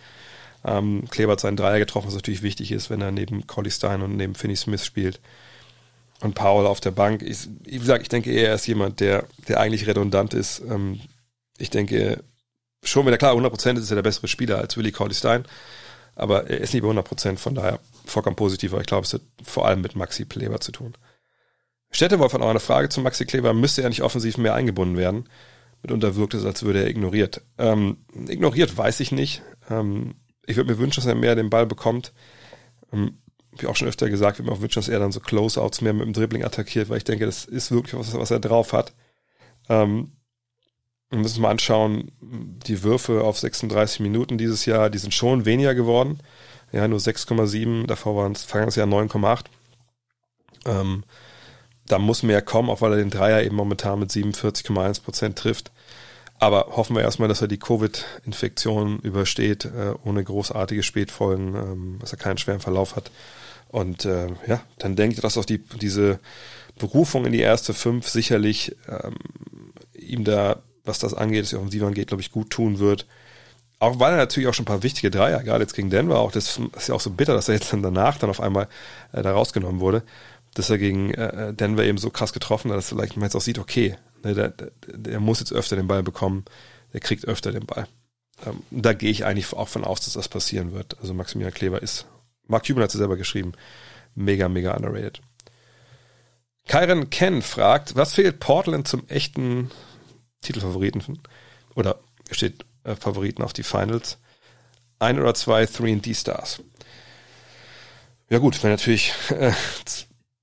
Ähm, Kleber hat seinen Dreier getroffen, was natürlich wichtig ist, wenn er neben Colley Stein und neben Finney Smith spielt. Und Paul auf der Bank, ich, wie gesagt, ich denke eher, er ist jemand, der, der eigentlich redundant ist. Ähm, ich denke, schon wieder klar, hundert Prozent ist er der bessere Spieler als Willi Cauley-Stein, aber er ist nicht bei hundert Prozent, von daher vollkommen positiv, aber ich glaube, es hat vor allem mit Maxi Kleber zu tun. Städtewolf hat auch eine Frage zu Maxi Kleber, müsste er nicht offensiv mehr eingebunden werden? Mitunter wirkt es, als würde er ignoriert. Ähm, ignoriert weiß ich nicht. Ähm, ich würde mir wünschen, dass er mehr den Ball bekommt. Ähm, Wie auch schon öfter gesagt, wir haben auch wünschen, dass er dann so Closeouts mehr mit dem Dribbling attackiert, weil ich denke, das ist wirklich was, was er drauf hat. Ähm, wir müssen uns mal anschauen, die Würfe auf sechsunddreißig Minuten dieses Jahr, die sind schon weniger geworden. Ja, nur sechs Komma sieben, davor waren es vergangenes Jahr neun Komma acht. Ähm, da muss mehr kommen, auch weil er den Dreier eben momentan mit siebenundvierzig Komma eins Prozent trifft. Aber hoffen wir erstmal, dass er die Covid-Infektion übersteht, äh, ohne großartige Spätfolgen, ähm, dass er keinen schweren Verlauf hat. Und äh, ja, dann denke ich, dass auch die, diese Berufung in die erste Fünf sicherlich ähm, ihm da, was das angeht, was die Offensive angeht, glaube ich, gut tun wird. Auch weil er natürlich auch schon ein paar wichtige Dreier, gerade jetzt gegen Denver, auch das ist ja auch so bitter, dass er jetzt dann danach dann auf einmal äh, da rausgenommen wurde, dass er gegen äh, Denver eben so krass getroffen hat, dass vielleicht man jetzt auch sieht, okay, ne, der, der, der muss jetzt öfter den Ball bekommen, der kriegt öfter den Ball. Ähm, da gehe ich eigentlich auch von aus, dass das passieren wird. Also Maximilian Kleber ist... Mark Cuban hat es selber geschrieben. Mega, mega underrated. Kyron Ken fragt, was fehlt Portland zum echten Titelfavoriten? Oder steht äh, Favoriten auf die Finals? Ein oder zwei drei und D-Stars. Ja gut, wenn natürlich äh,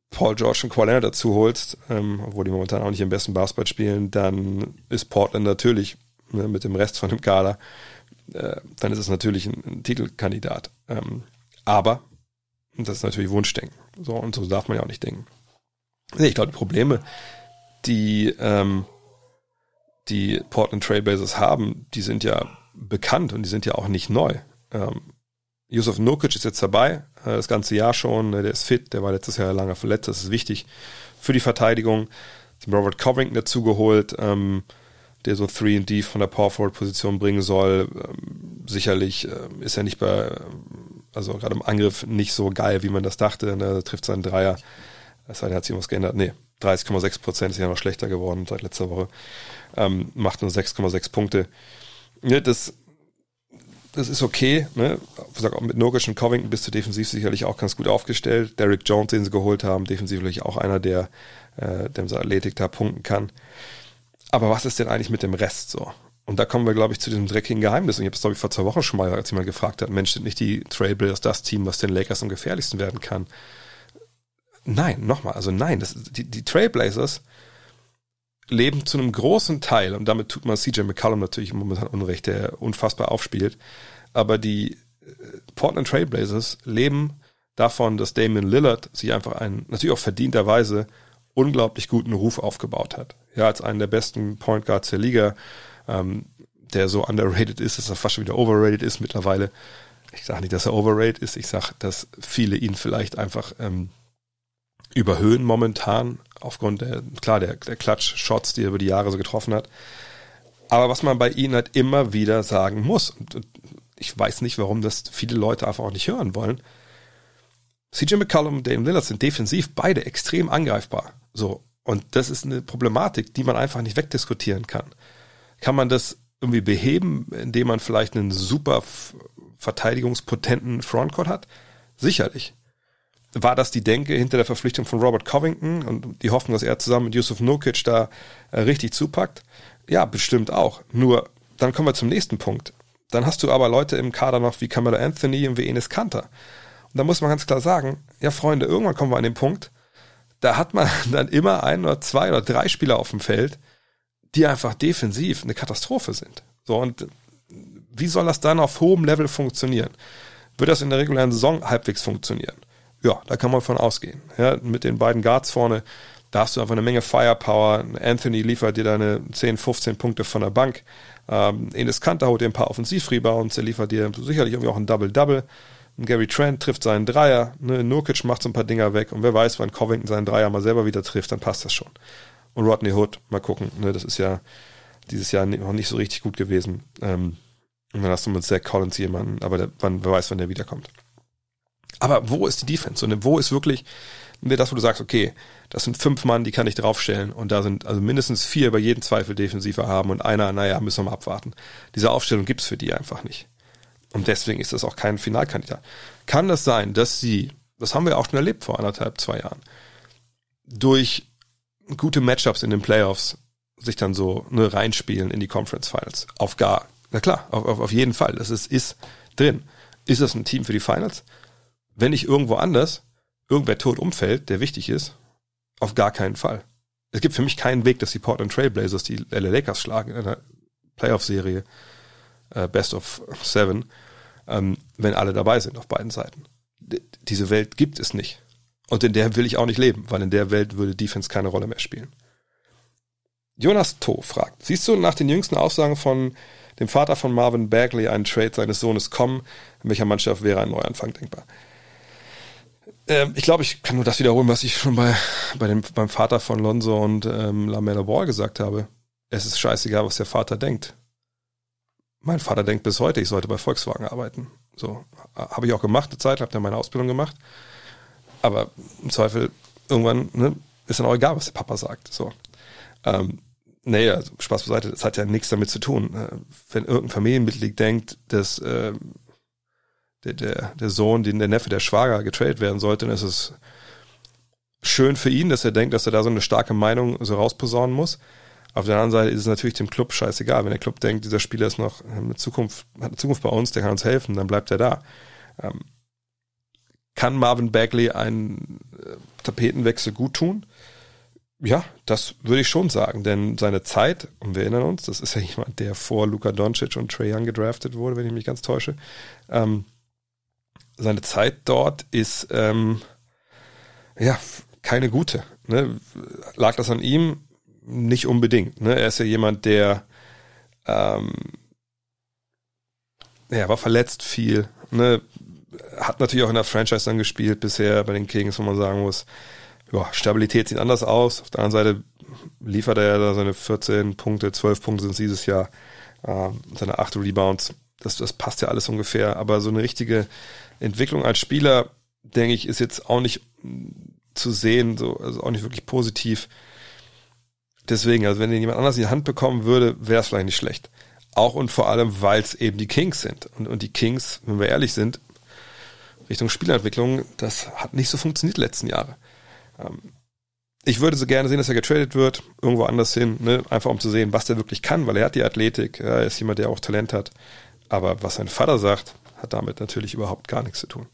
Paul George und Kawhi Leonard dazu holst, ähm, obwohl die momentan auch nicht im besten Basketball spielen, dann ist Portland natürlich ne, mit dem Rest von dem Kader, äh, dann ist es natürlich ein, ein Titelkandidat. Ähm, Aber das ist natürlich Wunschdenken. So, und so darf man ja auch nicht denken. Ich glaube, die Probleme, die ähm, die Portland Trailblazers haben, die sind ja bekannt und die sind ja auch nicht neu. Ähm, Jusuf Nurkić ist jetzt dabei, äh, das ganze Jahr schon. Äh, der ist fit, der war letztes Jahr lange verletzt. Das ist wichtig für die Verteidigung. Den Robert Covington dazu geholt, ähm, der so drei und D von der Power-Forward-Position bringen soll. Ähm, sicherlich äh, ist er nicht bei... Äh, Also gerade im Angriff nicht so geil, wie man das dachte. Er trifft seinen Dreier. Es hat sich irgendwas geändert. Nee, dreißig Komma sechs Prozent ist ja noch schlechter geworden seit letzter Woche. Ähm, macht nur sechs Komma sechs Punkte. Ne, das, das ist okay. Ne? Ich sag, auch mit Nurkić und Covington bist du defensiv sicherlich auch ganz gut aufgestellt. Derrick Jones, den sie geholt haben, defensiv natürlich auch einer, der äh, dem seine Athletik da punkten kann. Aber was ist denn eigentlich mit dem Rest so? Und da kommen wir, glaube ich, zu diesem dreckigen Geheimnis. Und ich habe es, glaube ich, vor zwei Wochen schon mal, als jemand gefragt hat, Mensch, sind nicht die Trailblazers das Team, was den Lakers am gefährlichsten werden kann? Nein, nochmal, also nein. Das, die, die Trailblazers leben zu einem großen Teil, und damit tut man C J McCollum natürlich momentan Unrecht, der unfassbar aufspielt, aber die Portland Trailblazers leben davon, dass Damian Lillard sich einfach einen, natürlich auch verdienterweise, unglaublich guten Ruf aufgebaut hat. Ja, als einen der besten Point Guards der Liga, ähm, der so underrated ist, dass er fast schon wieder overrated ist mittlerweile. Ich sage nicht, dass er overrated ist, ich sage, dass viele ihn vielleicht einfach ähm, überhöhen momentan, aufgrund der, klar, der, der Clutch-Shots, die er über die Jahre so getroffen hat. Aber was man bei ihm halt immer wieder sagen muss, und, und ich weiß nicht, warum das viele Leute einfach auch nicht hören wollen, C J McCollum und Dame Lillard sind defensiv beide extrem angreifbar. So. Und das ist eine Problematik, die man einfach nicht wegdiskutieren kann. Kann man das irgendwie beheben, indem man vielleicht einen super verteidigungspotenten Frontcourt hat? Sicherlich. War das die Denke hinter der Verpflichtung von Robert Covington und die Hoffnung, dass er zusammen mit Jusuf Nurkić da äh, richtig zupackt? Ja, bestimmt auch. Nur, dann kommen wir zum nächsten Punkt. Dann hast du aber Leute im Kader noch wie Carmelo Anthony und wie Enes Kanter. Und da muss man ganz klar sagen, ja Freunde, irgendwann kommen wir an den Punkt, da hat man dann immer ein oder zwei oder drei Spieler auf dem Feld, die einfach defensiv eine Katastrophe sind. So, und wie soll das dann auf hohem Level funktionieren? Wird das in der regulären Saison halbwegs funktionieren? Ja, da kann man von ausgehen. Ja, mit den beiden Guards vorne, da hast du einfach eine Menge Firepower. Anthony liefert dir deine zehn, fünfzehn Punkte von der Bank. Ähm, Enes Kanter holt dir ein paar Offensiv-Rebounds, der liefert dir sicherlich irgendwie auch ein Double-Double. Gary Trent trifft seinen Dreier, ne, Nurkic macht so ein paar Dinger weg und wer weiß, wann Covington seinen Dreier mal selber wieder trifft, dann passt das schon. Und Rodney Hood, mal gucken, ne, das ist ja dieses Jahr noch nicht so richtig gut gewesen. Ähm, und dann hast du mit Zach Collins jemanden, aber der, wann, wer weiß, wann der wiederkommt. Aber wo ist die Defense? Und wo ist wirklich ne, das, wo du sagst, okay, das sind fünf Mann, die kann ich draufstellen und da sind also mindestens vier bei jedem Zweifel defensiver haben und einer, naja, müssen wir mal abwarten. Diese Aufstellung gibt's für die einfach nicht. Und deswegen ist das auch kein Finalkandidat. Kann das sein, dass sie, das haben wir auch schon erlebt vor anderthalb, zwei Jahren, durch gute Matchups in den Playoffs sich dann so ne, reinspielen in die Conference Finals? Auf gar, na klar, auf, auf, auf jeden Fall. Das ist, ist drin. Ist das ein Team für die Finals? Wenn nicht irgendwo anders irgendwer tot umfällt, der wichtig ist, auf gar keinen Fall. Es gibt für mich keinen Weg, dass die Portland Trail Blazers die L A Lakers schlagen in einer Playoff-Serie. Best of Seven, wenn alle dabei sind auf beiden Seiten. Diese Welt gibt es nicht. Und in der will ich auch nicht leben, weil in der Welt würde Defense keine Rolle mehr spielen. Jonas Toh fragt, siehst du nach den jüngsten Aussagen von dem Vater von Marvin Bagley einen Trade seines Sohnes kommen? In welcher Mannschaft wäre ein Neuanfang denkbar? Ähm, ich glaube, ich kann nur das wiederholen, was ich schon bei, bei dem, beim Vater von Lonzo und ähm, LaMelo Ball gesagt habe. Es ist scheißegal, was der Vater denkt. Mein Vater denkt bis heute, ich sollte bei Volkswagen arbeiten. So, habe ich auch gemacht eine Zeit, habe dann meine Ausbildung gemacht. Aber im Zweifel irgendwann ne, ist dann auch egal, was der Papa sagt. So, ähm, nee, also Spaß beiseite, das hat ja nichts damit zu tun. Wenn irgendein Familienmitglied denkt, dass äh, der, der, der Sohn, den der Neffe, der Schwager getradet werden sollte, dann ist es schön für ihn, dass er denkt, dass er da so eine starke Meinung so rausposaunen muss. Auf der anderen Seite ist es natürlich dem Club scheißegal. Wenn der Club denkt, dieser Spieler ist noch eine Zukunft, hat eine Zukunft bei uns, der kann uns helfen, dann bleibt er da. Ähm, kann Marvin Bagley einen äh, Tapetenwechsel gut tun? Ja, das würde ich schon sagen, denn seine Zeit, und wir erinnern uns, das ist ja jemand, der vor Luka Doncic und Trae Young gedraftet wurde, wenn ich mich ganz täusche. Ähm, seine Zeit dort ist ähm, ja keine gute. Ne? Lag das an ihm? Nicht unbedingt. Ne? Er ist ja jemand, der ähm, ja, war verletzt viel. Ne? Hat natürlich auch in der Franchise dann gespielt bisher bei den Kings, wo man sagen muss, ja, Stabilität sieht anders aus. Auf der anderen Seite liefert er ja da seine vierzehn Punkte, zwölf Punkte sind es dieses Jahr, äh, seine acht Rebounds. Das, das passt ja alles ungefähr. Aber so eine richtige Entwicklung als Spieler, denke ich, ist jetzt auch nicht zu sehen, so, also auch nicht wirklich positiv. Deswegen, also wenn den jemand anders in die Hand bekommen würde, wäre es vielleicht nicht schlecht. Auch und vor allem, weil es eben die Kings sind. Und, und die Kings, wenn wir ehrlich sind, Richtung Spielentwicklung, das hat nicht so funktioniert die letzten Jahre. Ähm, ich würde so gerne sehen, dass er getradet wird, irgendwo anders hin, ne? Einfach um zu sehen, was der wirklich kann, weil er hat die Athletik, er ist jemand, der auch Talent hat. Aber was sein Vater sagt, hat damit natürlich überhaupt gar nichts zu tun.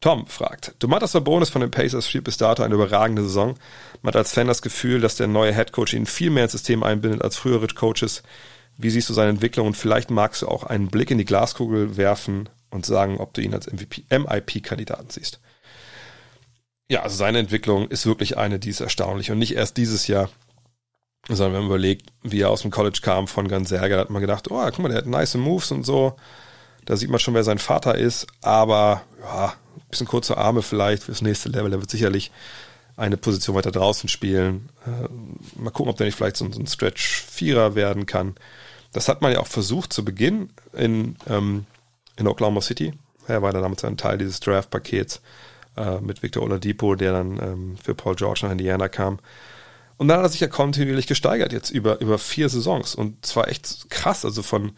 Tom fragt, Domantas Sabonis von den Pacers spielt bis dato eine überragende Saison. Man hat als Fan das Gefühl, dass der neue Headcoach ihn viel mehr ins System einbindet als frühere Coaches. Wie siehst du seine Entwicklung und vielleicht magst du auch einen Blick in die Glaskugel werfen und sagen, ob du ihn als M V P, M I P-Kandidaten siehst. Ja, also seine Entwicklung ist wirklich eine, die ist erstaunlich und nicht erst dieses Jahr. Sondern wenn man überlegt, wie er aus dem College kam von Gonzaga, da hat man gedacht, oh, guck mal, der hat nice Moves und so. Da sieht man schon, wer sein Vater ist, aber ja, ein bisschen kurze Arme vielleicht fürs nächste Level. Der wird sicherlich eine Position weiter draußen spielen. Äh, mal gucken, ob der nicht vielleicht so ein Stretch-Vierer werden kann. Das hat man ja auch versucht zu Beginn in, ähm, in Oklahoma City. Er war dann damit ein Teil dieses Draft-Pakets äh, mit Victor Oladipo, der dann ähm, für Paul George nach Indiana kam. Und dann hat er sich ja kontinuierlich gesteigert jetzt über, über vier Saisons. Und zwar echt krass, also von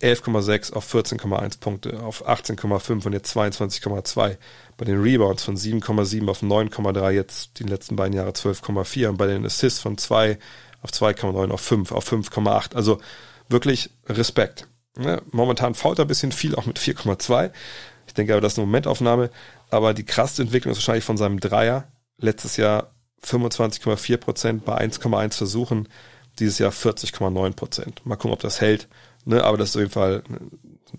elf Komma sechs auf vierzehn Komma eins Punkte, auf achtzehn Komma fünf und jetzt zweiundzwanzig Komma zwei. Bei den Rebounds von sieben Komma sieben auf neun Komma drei, jetzt die letzten beiden Jahre zwölf Komma vier. Und bei den Assists von zwei auf zwei Komma neun, auf fünf, auf fünf Komma acht. Also wirklich Respekt. Ne? Momentan fault er ein bisschen viel, auch mit vier Komma zwei. Ich denke aber, das ist eine Momentaufnahme. Aber die krasseste Entwicklung ist wahrscheinlich von seinem Dreier. Letztes Jahr fünfundzwanzig Komma vier Prozent bei eins Komma eins Versuchen. Dieses Jahr vierzig Komma neun Prozent. Mal gucken, ob das hält. Ne, aber das ist auf jeden Fall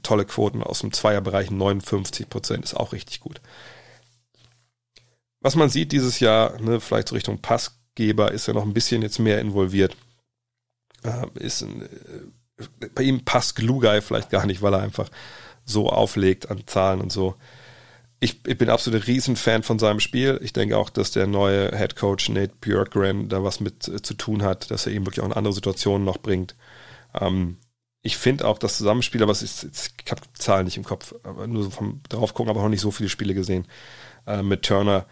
tolle Quoten aus dem Zweierbereich, neunundfünfzig Prozent ist auch richtig gut. Was man sieht dieses Jahr, ne, vielleicht so Richtung Passgeber, ist er noch ein bisschen jetzt mehr involviert. Äh, ist ein, äh, bei ihm passt Glugay vielleicht gar nicht, weil er einfach so auflegt an Zahlen und so. Ich, ich bin absolut ein Riesenfan von seinem Spiel. Ich denke auch, dass der neue Head Coach Nate Bjorkgren da was mit äh, zu tun hat, dass er eben wirklich auch in andere Situationen noch bringt. Ähm, Ich finde auch das Zusammenspiel, aber es ist, ich habe Zahlen nicht im Kopf, aber nur so vom drauf gucken, aber auch nicht so viele Spiele gesehen. Äh, mit Turner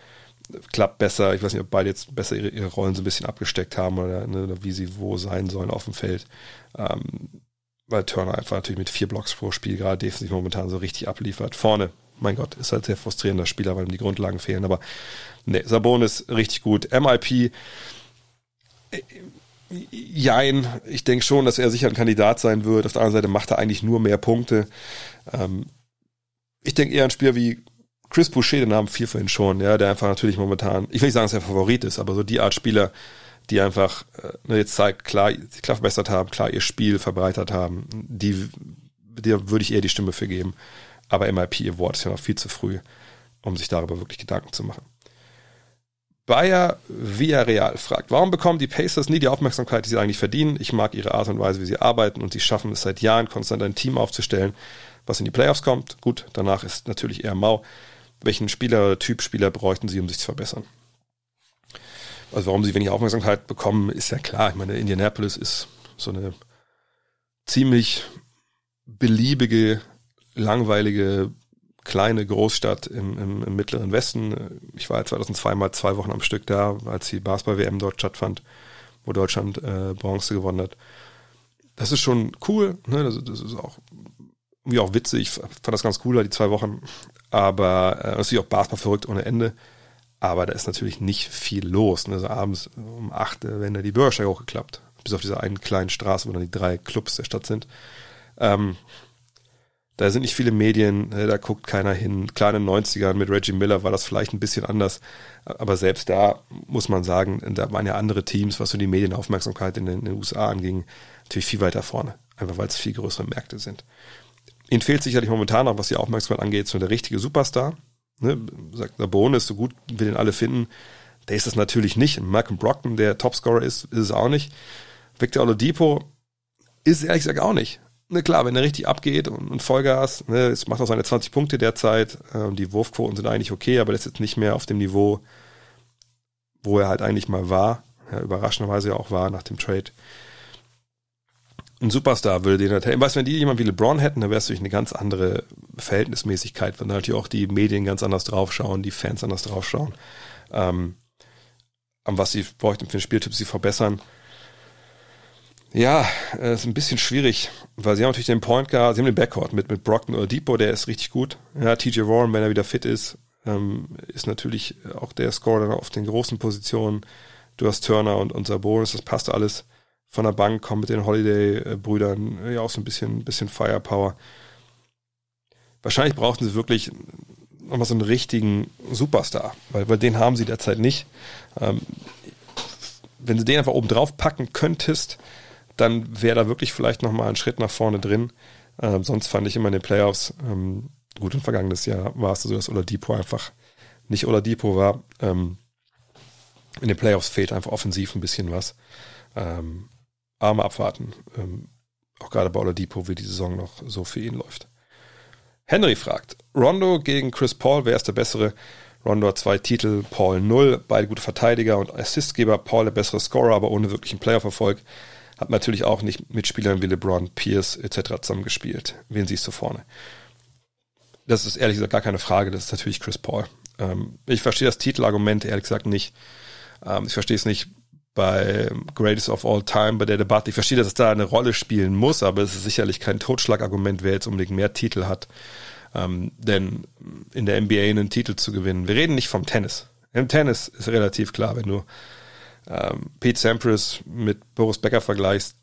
klappt besser. Ich weiß nicht, ob beide jetzt besser ihre, ihre Rollen so ein bisschen abgesteckt haben oder, ne, oder wie sie wo sein sollen auf dem Feld. Ähm, weil Turner einfach natürlich mit vier Blocks pro Spiel gerade defensiv momentan so richtig abliefert. Vorne, mein Gott, ist halt sehr frustrierender Spieler, weil ihm die Grundlagen fehlen. Aber ne, Sabonis richtig gut. M I P, äh, Jein, ich denke schon, dass er sicher ein Kandidat sein wird. Auf der anderen Seite macht er eigentlich nur mehr Punkte. Ähm, ich denke eher an Spieler wie Chris Boucher, den haben viel vorhin schon, ja, der einfach natürlich momentan, ich will nicht sagen, dass er Favorit ist, aber so die Art Spieler, die einfach äh, jetzt zeigt, klar, klar verbessert haben, klar ihr Spiel verbreitert haben, die, der würde ich eher die Stimme für geben. Aber M I P Award ist ja noch viel zu früh, um sich darüber wirklich Gedanken zu machen. Bayer Villarreal fragt, warum bekommen die Pacers nie die Aufmerksamkeit, die sie eigentlich verdienen? Ich mag ihre Art und Weise, wie sie arbeiten, und sie schaffen es seit Jahren, konstant ein Team aufzustellen, was in die Playoffs kommt. Gut, danach ist natürlich eher mau. Welchen Spieler oder Typ Spieler bräuchten sie, um sich zu verbessern? Also warum sie wenig Aufmerksamkeit bekommen, ist ja klar. Ich meine, Indianapolis ist so eine ziemlich beliebige, langweilige kleine Großstadt im, im, im mittleren Westen. Ich war zweitausendzwei mal zwei Wochen am Stück da, als die Basketball-W M dort stattfand, wo Deutschland äh, Bronze gewonnen hat. Das ist schon cool, ne? Das, das ist auch irgendwie auch witzig. Ich fand das ganz cool, die zwei Wochen. Aber äh, natürlich auch Basketball verrückt ohne Ende. Aber da ist natürlich nicht viel los, ne? Also abends um acht werden da die Bürgersteige hochgeklappt. Bis auf dieser einen kleinen Straße, wo dann die drei Clubs der Stadt sind. Ähm, Da sind nicht viele Medien, da guckt keiner hin. Klar, in den neunzigern mit Reggie Miller war das vielleicht ein bisschen anders, aber selbst da muss man sagen, da waren ja andere Teams, was so die Medienaufmerksamkeit in den, in den U S A anging, natürlich viel weiter vorne, einfach weil es viel größere Märkte sind. Ihnen fehlt sicherlich momentan auch, was die Aufmerksamkeit angeht, so der richtige Superstar. Ne? Sagt Sabonis, so gut will den alle finden, der ist das natürlich nicht. Malcolm Brogdon, der Topscorer ist, ist es auch nicht. Victor Oladipo ist ehrlich gesagt auch nicht. Ne, klar, wenn er richtig abgeht und, und Vollgas, ne, es macht auch seine zwanzig Punkte derzeit, äh, die Wurfquoten sind eigentlich okay, aber das ist jetzt nicht mehr auf dem Niveau, wo er halt eigentlich mal war, ja, überraschenderweise ja auch war nach dem Trade. Ein Superstar würde den halt, weißt du, wenn die jemand wie LeBron hätten, dann wäre es natürlich eine ganz andere Verhältnismäßigkeit, wenn natürlich auch die Medien ganz anders draufschauen, die Fans anders draufschauen, ähm, an was sie bräuchten für den Spieltipp, sie verbessern. Ja, ist ein bisschen schwierig, weil sie haben natürlich den Point Guard, sie haben den Backcourt mit, mit Brogdon Oladipo, der ist richtig gut. Ja, T J Warren, wenn er wieder fit ist, ähm, ist natürlich auch der Scorer auf den großen Positionen. Du hast Turner und, und Sabonis, das passt alles. Von der Bank kommen mit den Holiday-Brüdern ja auch so ein bisschen, bisschen Firepower. Wahrscheinlich brauchten sie wirklich nochmal so einen richtigen Superstar, weil, weil den haben sie derzeit nicht. Ähm, wenn du den einfach oben drauf packen könntest, dann wäre da wirklich vielleicht nochmal ein Schritt nach vorne drin. Ähm, sonst fand ich immer in den Playoffs, ähm, gut, im vergangenen Jahr war es so, dass Oladipo einfach nicht Oladipo war. Ähm, in den Playoffs fehlt einfach offensiv ein bisschen was. ähm, arme abwarten. Ähm, auch gerade bei Oladipo, wie die Saison noch so für ihn läuft. Henry fragt, Rondo gegen Chris Paul, wer ist der Bessere? Rondo hat zwei Titel, Paul null, beide gute Verteidiger und Assistgeber, Paul der bessere Scorer, aber ohne wirklichen Playoff-Erfolg. Hat natürlich auch nicht mit Spielern wie LeBron, Pierce et cetera zusammengespielt. Wen siehst du vorne? Das ist ehrlich gesagt gar keine Frage, das ist natürlich Chris Paul. Ähm, ich verstehe das Titelargument ehrlich gesagt nicht. Ähm, ich verstehe es nicht bei Greatest of All Time, bei der Debatte. Ich verstehe, dass es da eine Rolle spielen muss, aber es ist sicherlich kein Totschlagargument, wer jetzt unbedingt mehr Titel hat. Ähm, denn in der N B A einen Titel zu gewinnen, wir reden nicht vom Tennis. Im Tennis ist relativ klar, wenn du Ähm, Pete Sampras mit Boris Becker vergleichst,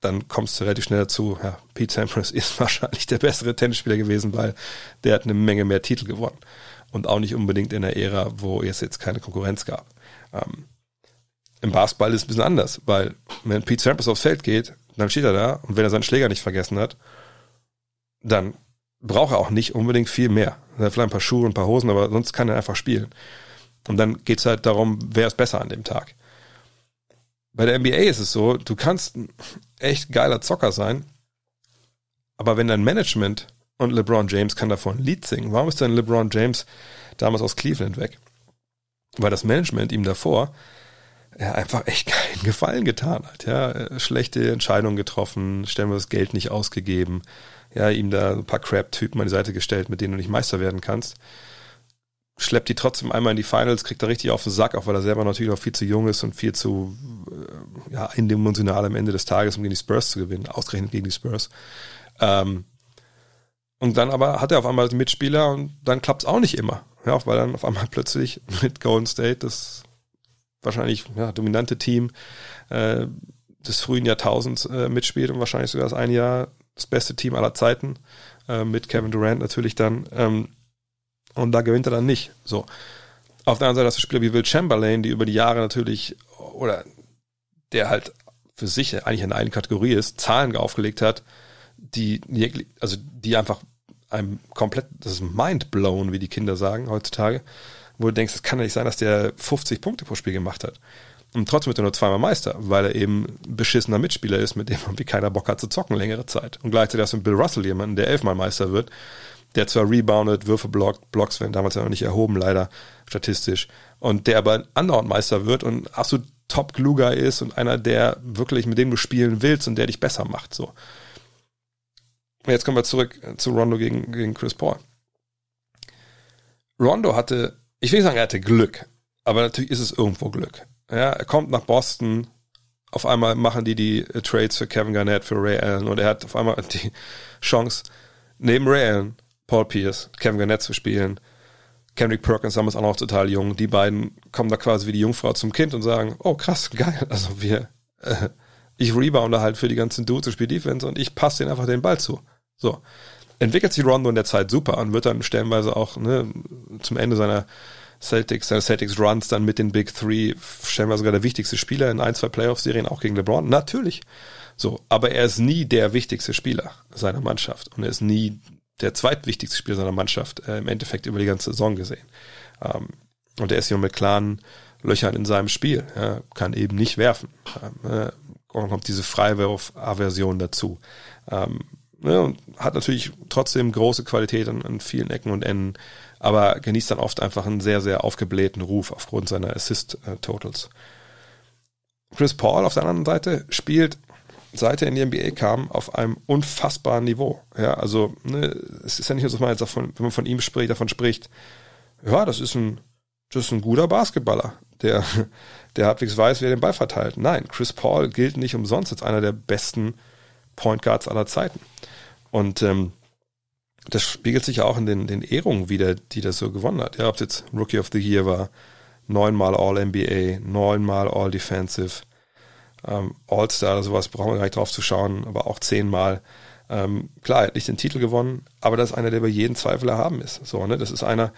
dann kommst du relativ schnell dazu, ja, Pete Sampras ist wahrscheinlich der bessere Tennisspieler gewesen, weil der hat eine Menge mehr Titel gewonnen. Und auch nicht unbedingt in der Ära, wo es jetzt keine Konkurrenz gab. Ähm, im Basketball ist es ein bisschen anders, weil wenn Pete Sampras aufs Feld geht, dann steht er da und wenn er seinen Schläger nicht vergessen hat, dann braucht er auch nicht unbedingt viel mehr. Er hat vielleicht ein paar Schuhe und ein paar Hosen, aber sonst kann er einfach spielen. Und dann geht es halt darum, wer ist besser an dem Tag. Bei der N B A ist es so, du kannst ein echt geiler Zocker sein, aber wenn dein Management und LeBron James kann davon ein Lied singen, warum ist denn LeBron James damals aus Cleveland weg? Weil das Management ihm davor ja, einfach echt keinen Gefallen getan hat. Ja, schlechte Entscheidungen getroffen, stellen wir das Geld nicht ausgegeben, ja, ihm da ein paar Crap-Typen an die Seite gestellt, mit denen du nicht Meister werden kannst. Schleppt die trotzdem einmal in die Finals, kriegt er richtig auf den Sack, auch weil er selber natürlich noch viel zu jung ist und viel zu ja, eindimensional am Ende des Tages, um gegen die Spurs zu gewinnen, ausgerechnet gegen die Spurs. Ähm, und dann aber hat er auf einmal den Mitspieler und dann klappt es auch nicht immer, ja, auch weil dann auf einmal plötzlich mit Golden State das wahrscheinlich ja, dominante Team äh, des frühen Jahrtausends äh, mitspielt und wahrscheinlich sogar das ein Jahr das beste Team aller Zeiten, äh, mit Kevin Durant natürlich dann, ähm, und da gewinnt er dann nicht. So. Auf der anderen Seite hast du Spieler wie Will Chamberlain, die über die Jahre natürlich, oder der halt für sich eigentlich in einer eigenen Kategorie ist, Zahlen aufgelegt hat, die, also die einfach einem komplett, das ist mindblown, wie die Kinder sagen heutzutage, wo du denkst, es kann ja nicht sein, dass der fünfzig Punkte pro Spiel gemacht hat. Und trotzdem wird er nur zweimal Meister, weil er eben ein beschissener Mitspieler ist, mit dem irgendwie keiner Bock hat zu zocken längere Zeit. Und gleichzeitig hast du mit Bill Russell jemanden, der elfmal Meister wird, der zwar reboundet, Würfe blockt, Blocks werden damals ja noch nicht erhoben, leider, statistisch. Und der aber andauernd Meister wird und absolut Top-Kluger ist und einer, der wirklich, mit dem du spielen willst und der dich besser macht. So. Und jetzt kommen wir zurück zu Rondo gegen, gegen Chris Paul. Rondo hatte, ich will nicht sagen, er hatte Glück, aber natürlich ist es irgendwo Glück. Ja, er kommt nach Boston, auf einmal machen die die Trades für Kevin Garnett, für Ray Allen und er hat auf einmal die Chance, neben Ray Allen, Paul Pierce, Kevin Garnett zu spielen, Kendrick Perkins damals auch noch total jung, die beiden kommen da quasi wie die Jungfrau zum Kind und sagen, oh krass, geil, also wir, äh, ich rebounde halt für die ganzen Dudes und spiele Defense und ich passe denen einfach den Ball zu. So, entwickelt sich Rondo in der Zeit super und wird dann stellenweise auch ne, zum Ende seiner Celtics, seiner Celtics-Runs dann mit den Big Three stellenweise sogar der wichtigste Spieler in ein, zwei Playoff-Serien, auch gegen LeBron, natürlich. So, aber er ist nie der wichtigste Spieler seiner Mannschaft und er ist nie der zweitwichtigste Spieler seiner Mannschaft, äh, im Endeffekt über die ganze Saison gesehen. Ähm, und er ist hier mit klaren Löchern in seinem Spiel, ja, kann eben nicht werfen. Ähm, äh, und dann kommt diese Freiwurf-Aversion dazu. Ähm, ne, und hat natürlich trotzdem große Qualität an, an vielen Ecken und Enden, aber genießt dann oft einfach einen sehr, sehr aufgeblähten Ruf aufgrund seiner Assist-Totals. Chris Paul auf der anderen Seite spielt, seit er in die N B A kam, auf einem unfassbaren Niveau. Ja, also ne, es ist ja nicht nur, dass man jetzt davon, wenn man von ihm spricht, davon spricht, ja, das ist ein, das ist ein guter Basketballer, der, der halbwegs weiß, wie er den Ball verteilt. Nein, Chris Paul gilt nicht umsonst als einer der besten Point Guards aller Zeiten. Und ähm, das spiegelt sich ja auch in den, den Ehrungen wieder, die das so gewonnen hat. Ja, ob es jetzt Rookie of the Year war, neunmal All-N B A, neunmal All-Defensive, Um, All-Star oder sowas, brauchen wir gar nicht drauf zu schauen, aber auch zehnmal. Um, klar, er hat nicht den Titel gewonnen, aber das ist einer, der über jeden Zweifel erhaben ist. So, ne? Das ist einer,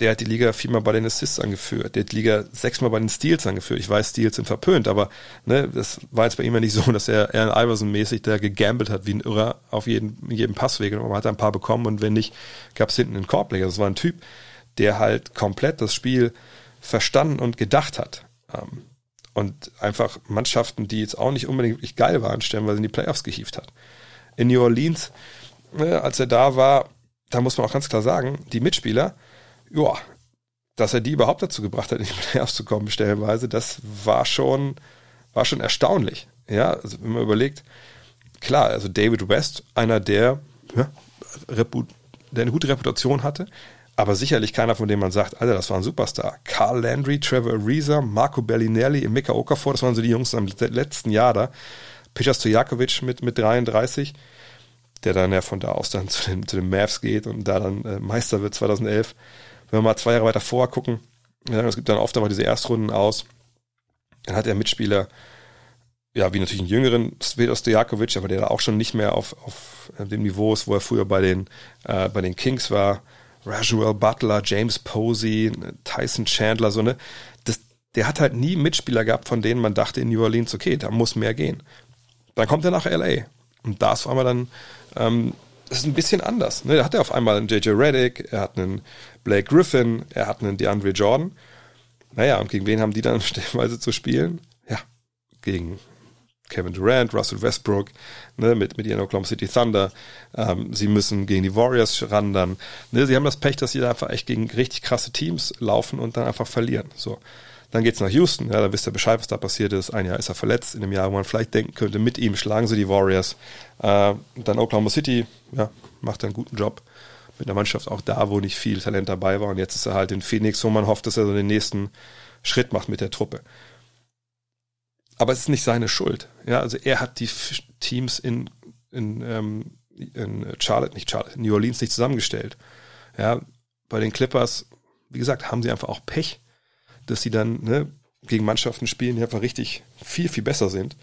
der hat die Liga viermal bei den Assists angeführt, der hat die Liga sechsmal bei den Steals angeführt. Ich weiß, Steals sind verpönt, aber ne, das war jetzt bei ihm ja nicht so, dass er Allen Iverson-mäßig da gegambelt hat wie ein Irrer auf jeden, jedem Passweg. Und man hat ein paar bekommen und wenn nicht, gab es hinten einen Korbleger. Das war ein Typ, der halt komplett das Spiel verstanden und gedacht hat. Um, und einfach Mannschaften, die jetzt auch nicht unbedingt wirklich geil waren, stellenweise in die Playoffs gehievt hat. In New Orleans, ne, als er da war, da muss man auch ganz klar sagen, die Mitspieler, ja, dass er die überhaupt dazu gebracht hat, in die Playoffs zu kommen, stellenweise, das war schon, war schon erstaunlich. Ja, also wenn man überlegt, klar, also David West, einer der, ja, Reput, der eine gute Reputation hatte, aber sicherlich keiner, von dem man sagt, Alter, das war ein Superstar. Carl Landry, Trevor Ariza, Marco Bellinelli, Emeka Okafor, das waren so die Jungs im letzten Jahr da. Peja Stojakovic mit, mit dreiunddreißig, der dann ja von da aus dann zu den, zu den Mavs geht und da dann äh, Meister wird zweitausendelf. Wenn wir mal zwei Jahre weiter vorher gucken, ja, es gibt dann oft einmal diese Erstrunden aus, dann hat er Mitspieler, ja, wie natürlich einen jüngeren Peja Stojakovic, aber der da auch schon nicht mehr auf, auf dem Niveau ist, wo er früher bei den, äh, bei den Kings war. Rajuel Butler, James Posey, Tyson Chandler, so ne, das, der hat halt nie Mitspieler gehabt, von denen man dachte in New Orleans, okay, da muss mehr gehen. Dann kommt er nach L A und da ist auf einmal dann, ähm, das ist ein bisschen anders, ne, da hat er auf einmal einen J J Redick, er hat einen Blake Griffin, er hat einen DeAndre Jordan, naja, und gegen wen haben die dann stellenweise zu spielen? Ja, gegen Kevin Durant, Russell Westbrook, ne, mit, mit ihren Oklahoma City Thunder. Ähm, sie müssen gegen die Warriors ran dann. Ne, sie haben das Pech, dass sie da einfach echt gegen richtig krasse Teams laufen und dann einfach verlieren. So, dann geht's nach Houston. Ja, da wisst ihr Bescheid, was da passiert ist. Ein Jahr ist er verletzt. In dem Jahr, wo man vielleicht denken könnte, mit ihm schlagen sie die Warriors. Äh, dann Oklahoma City, ja, macht einen guten Job mit einer Mannschaft auch da, wo nicht viel Talent dabei war. Und jetzt ist er halt in Phoenix, wo man hofft, dass er so den nächsten Schritt macht mit der Truppe. Aber es ist nicht seine Schuld. Ja, also er hat die Teams in, in, ähm, in Charlotte, nicht Charlotte, New Orleans nicht zusammengestellt. Ja, bei den Clippers, wie gesagt, haben sie einfach auch Pech, dass sie dann, ne, gegen Mannschaften spielen, die einfach richtig viel, viel besser sind.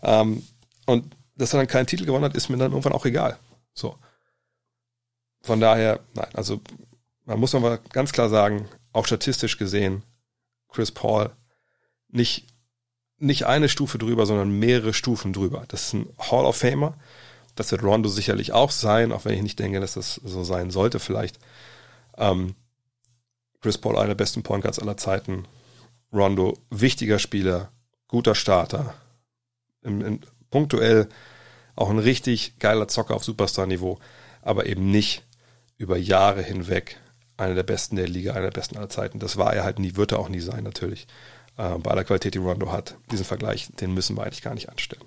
Ähm, und dass er dann keinen Titel gewonnen hat, ist mir dann irgendwann auch egal. So. Von daher, nein, also man muss aber ganz klar sagen, auch statistisch gesehen, Chris Paul nicht Nicht eine Stufe drüber, sondern mehrere Stufen drüber. Das ist ein Hall of Famer. Das wird Rondo sicherlich auch sein, auch wenn ich nicht denke, dass das so sein sollte vielleicht. Ähm, Chris Paul, einer der besten Point Guards aller Zeiten. Rondo, wichtiger Spieler, guter Starter. Im, im, punktuell auch ein richtig geiler Zocker auf Superstar-Niveau, aber eben nicht über Jahre hinweg einer der Besten der Liga, einer der Besten aller Zeiten. Das war er halt nie, wird er auch nie sein natürlich. Bei aller Qualität, die Rondo hat. Diesen Vergleich, den müssen wir eigentlich gar nicht anstellen.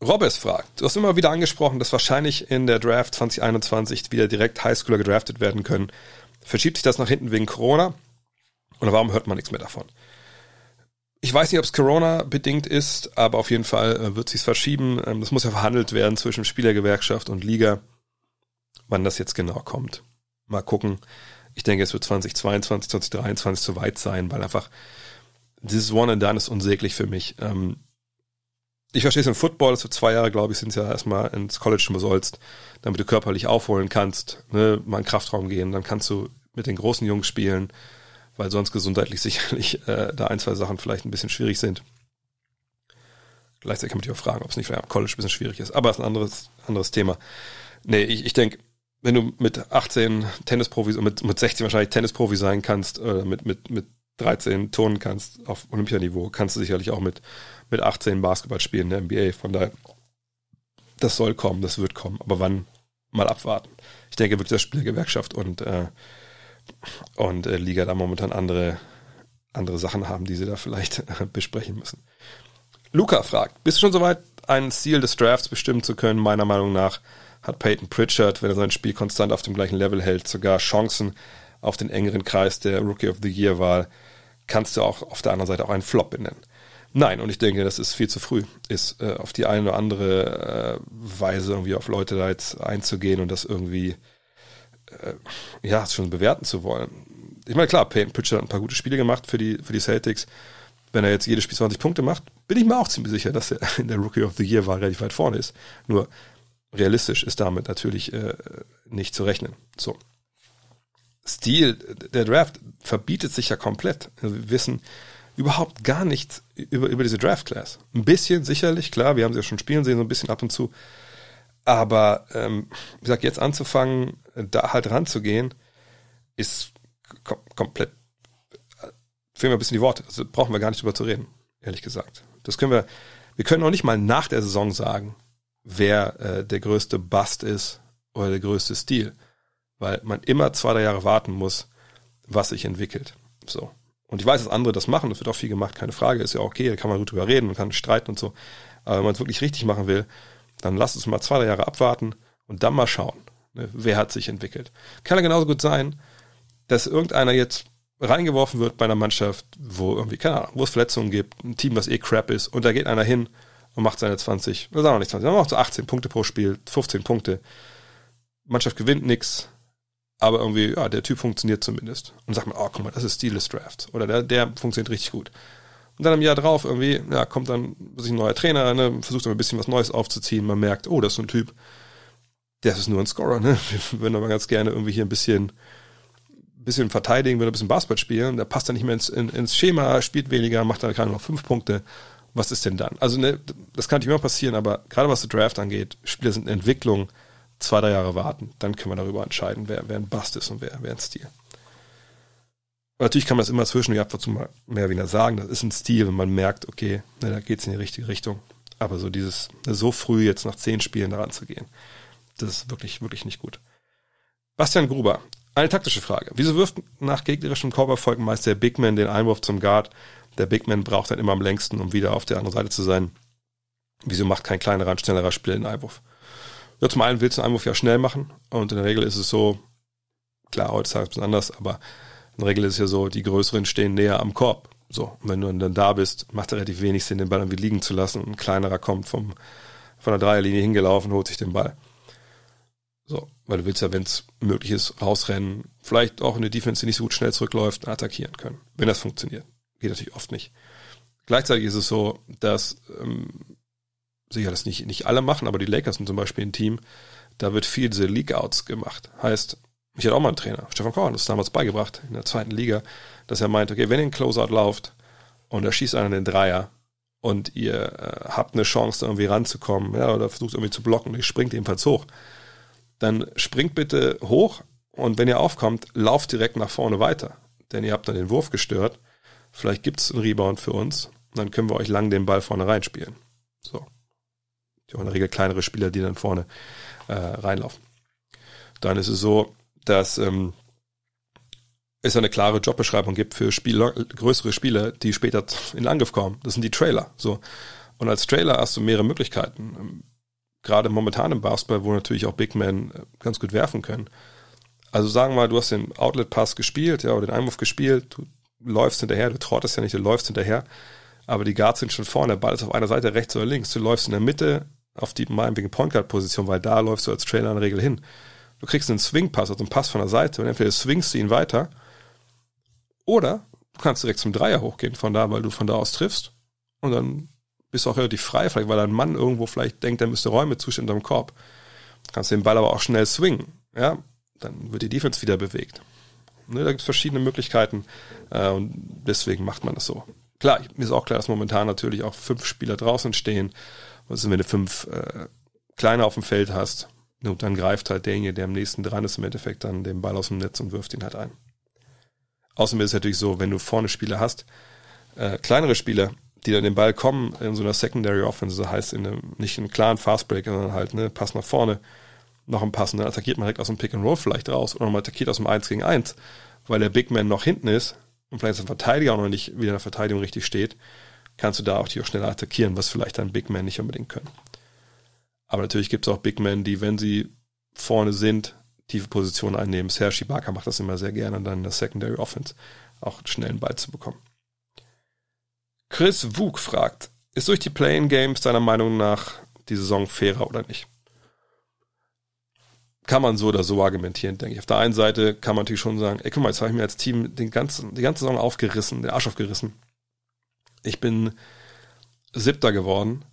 Robes fragt, du hast immer wieder angesprochen, dass wahrscheinlich in der Draft zwanzig einundzwanzig wieder direkt Highschooler gedraftet werden können. Verschiebt sich das nach hinten wegen Corona? Oder warum hört man nichts mehr davon? Ich weiß nicht, ob es Corona-bedingt ist, aber auf jeden Fall wird es sich verschieben. Das muss ja verhandelt werden zwischen Spielergewerkschaft und Liga, wann das jetzt genau kommt. Mal gucken. Ich denke, es wird zweitausendzweiundzwanzig, zweitausenddreiundzwanzig zu weit sein, weil einfach dieses One and Done ist unsäglich für mich. Ich verstehe es im Football, das wird zwei Jahre, glaube ich, sind es ja erstmal ins College besollst, damit du körperlich aufholen kannst, ne, mal in den Kraftraum gehen, dann kannst du mit den großen Jungs spielen, weil sonst gesundheitlich sicherlich äh, da ein, zwei Sachen vielleicht ein bisschen schwierig sind. Gleichzeitig kann man dich auch fragen, ob es nicht vielleicht am College ein bisschen schwierig ist, aber das ist ein anderes, anderes Thema. Nee, ich, ich denke, wenn du mit achtzehn Tennisprofis und mit, mit sechzehn wahrscheinlich Tennisprofi sein kannst, oder mit, mit, mit dreizehn turnen kannst auf Olympianiveau, kannst du sicherlich auch mit, mit achtzehn Basketball spielen in der N B A. Von daher, das soll kommen, das wird kommen. Aber wann? Mal abwarten. Ich denke, wirklich das Spielergewerkschaft und, äh, und äh, Liga da momentan andere, andere Sachen haben, die sie da vielleicht äh, besprechen müssen. Luca fragt, bist du schon soweit, ein Ziel des Drafts bestimmen zu können? Meiner Meinung nach hat Peyton Pritchard, wenn er sein Spiel konstant auf dem gleichen Level hält, sogar Chancen auf den engeren Kreis der Rookie of the Year-Wahl. Kannst du auch auf der anderen Seite auch einen Flop benennen? Nein, und ich denke, das ist viel zu früh, ist äh, auf die eine oder andere äh, Weise irgendwie auf Leute da jetzt einzugehen und das irgendwie äh, ja, schon bewerten zu wollen. Ich meine, klar, Peyton Pritchard hat ein paar gute Spiele gemacht für die, für die Celtics. Wenn er jetzt jedes Spiel zwanzig Punkte macht, bin ich mir auch ziemlich sicher, dass er in der Rookie of the Year-Wahl relativ weit vorne ist. Nur realistisch ist damit natürlich äh, nicht zu rechnen. So. Stil, der Draft verbietet sich ja komplett. Wir wissen überhaupt gar nichts über, über diese Draft-Class. Ein bisschen sicherlich, klar, wir haben sie ja schon spielen sehen, so ein bisschen ab und zu. Aber ähm, wie gesagt, jetzt anzufangen, da halt ranzugehen, ist kom- komplett fehlen mir ein bisschen die Worte. Also brauchen wir gar nicht drüber zu reden, ehrlich gesagt. Das können wir, wir können noch nicht mal nach der Saison sagen, wer äh, der größte Bust ist oder der größte Stil, weil man immer zwei, drei Jahre warten muss, was sich entwickelt. So. Und ich weiß, dass andere das machen, das wird auch viel gemacht, keine Frage, ist ja okay, da kann man gut drüber reden, man kann streiten und so. Aber wenn man es wirklich richtig machen will, dann lasst uns mal zwei, drei Jahre abwarten und dann mal schauen, ne, wer hat sich entwickelt. Kann ja genauso gut sein, dass irgendeiner jetzt reingeworfen wird bei einer Mannschaft, wo irgendwie, keine Ahnung, wo es Verletzungen gibt, ein Team, was eh crap ist, und da geht einer hin und macht seine zwanzig, sagen wir nicht zwanzig, dann macht so achtzehn Punkte pro Spiel, fünfzehn Punkte. Mannschaft gewinnt nichts, aber irgendwie, ja, der Typ funktioniert zumindest. Und sagt man, oh, guck mal, das ist Stil des Drafts. Oder der, der funktioniert richtig gut. Und dann im Jahr drauf irgendwie, ja, kommt dann sich ein neuer Trainer, ne, versucht dann ein bisschen was Neues aufzuziehen, man merkt, oh, das ist so ein Typ, das ist nur ein Scorer, ne. Wir würden aber ganz gerne irgendwie hier ein bisschen bisschen verteidigen, will ein bisschen Basketball spielen, der passt dann nicht mehr ins, in, ins Schema, spielt weniger, macht dann gerade noch fünf Punkte. Was ist denn dann? Also ne, das kann nicht immer passieren, aber gerade was den Draft angeht, Spieler sind in Entwicklung, zwei, drei Jahre warten, dann können wir darüber entscheiden, wer, wer ein Bust ist und wer, wer ein Stil. Und natürlich kann man das immer zwischendurch ab und zu mal mehr oder weniger sagen, das ist ein Stil, wenn man merkt, okay, ne, da geht es in die richtige Richtung. Aber so dieses, so früh jetzt nach zehn Spielen daran zu gehen, das ist wirklich, wirklich nicht gut. Bastian Gruber, eine taktische Frage. Wieso wirft nach gegnerischem Korberfolg meist der Big Man den Einwurf zum Guard? Der Big Man braucht dann immer am längsten, um wieder auf der anderen Seite zu sein. Wieso macht kein kleinerer, schnellerer Spieler den Einwurf? Ja, zum einen willst du den Einwurf ja schnell machen und in der Regel ist es so, klar, heutzutage ist es ein bisschen anders, aber in der Regel ist es ja so, die Größeren stehen näher am Korb. So, und wenn du dann da bist, macht es relativ wenig Sinn, den Ball irgendwie liegen zu lassen und ein kleinerer kommt vom, von der Dreierlinie hingelaufen und holt sich den Ball. So, weil du willst ja, wenn es möglich ist, rausrennen, vielleicht auch eine Defense, die nicht so gut schnell zurückläuft, attackieren können, wenn das funktioniert. Geht natürlich oft nicht. Gleichzeitig ist es so, dass ähm, sicher das nicht, nicht alle machen, aber die Lakers sind zum Beispiel ein Team, da wird viel diese League-Outs gemacht. Heißt, ich hatte auch mal einen Trainer, Stefan Korn, das ist damals beigebracht, in der zweiten Liga, dass er meint, okay, wenn ihr einen Closeout lauft und da schießt einer den Dreier und ihr äh, habt eine Chance, da irgendwie ranzukommen, ja, oder versucht irgendwie zu blocken, ihr springt ebenfalls hoch, dann springt bitte hoch und wenn ihr aufkommt, lauft direkt nach vorne weiter. Denn ihr habt dann den Wurf gestört. Vielleicht gibt es einen Rebound für uns. Und dann können wir euch lang den Ball vorne reinspielen. So. Die auch in der Regel kleinere Spieler, die dann vorne äh, reinlaufen. Dann ist es so, dass ähm, es eine klare Jobbeschreibung gibt für Spieler, größere Spieler, die später in den Angriff kommen. Das sind die Trailer. So. Und als Trailer hast du mehrere Möglichkeiten. Gerade momentan im Basketball, wo natürlich auch Big Men ganz gut werfen können. Also sagen wir mal, du hast den Outlet-Pass gespielt, ja, oder den Einwurf gespielt, du läufst hinterher, du trottest ja nicht, du läufst hinterher, aber die Guards sind schon vorne, der Ball ist auf einer Seite, rechts oder links, du läufst in der Mitte auf die meinetwegen Point Guard-Position, weil da läufst du als Trailer in der Regel hin. Du kriegst einen Swing-Pass, also einen Pass von der Seite, und entweder swingst du ihn weiter oder du kannst direkt zum Dreier hochgehen von da, weil du von da aus triffst und dann bist du auch relativ frei, vielleicht weil dein Mann irgendwo vielleicht denkt, er müsste Räume zuschieben unterm Korb. Kannst den Ball aber auch schnell swingen. Ja, dann wird die Defense wieder bewegt. Ne, da gibt es verschiedene Möglichkeiten äh, und deswegen macht man das so. Klar, mir ist auch klar, dass momentan natürlich auch fünf Spieler draußen stehen. Was ist, wenn du fünf äh, Kleine auf dem Feld hast? Ne, und dann greift halt derjenige, der am nächsten dran ist, im Endeffekt dann den Ball aus dem Netz und wirft ihn halt ein. Außerdem ist es natürlich so, wenn du vorne Spieler hast, äh, kleinere Spieler, die dann den Ball kommen in so einer Secondary Offense, das heißt in einem, nicht in einem klaren Fastbreak, sondern halt, ne, Pass nach vorne, noch ein Pass, und dann attackiert man direkt aus dem Pick and Roll vielleicht raus oder man attackiert aus dem eins gegen eins, weil der Big Man noch hinten ist und vielleicht ist der Verteidiger auch noch nicht wieder in der Verteidigung richtig steht, kannst du da auch die auch schneller attackieren, was vielleicht dann Big Man nicht unbedingt können. Aber natürlich gibt es auch Big Men, die, wenn sie vorne sind, tiefe Positionen einnehmen. Serge Ibaka macht das immer sehr gerne, und dann in der Secondary Offense auch schnell einen Ball zu bekommen. Chris Vogt fragt, ist durch die Play-in-Games deiner Meinung nach die Saison fairer oder nicht? Kann man so oder so argumentieren, denke ich. Auf der einen Seite kann man natürlich schon sagen, ey, guck mal, jetzt habe ich mir als Team den ganzen, die ganze Saison aufgerissen, den Arsch aufgerissen. Ich bin Siebter geworden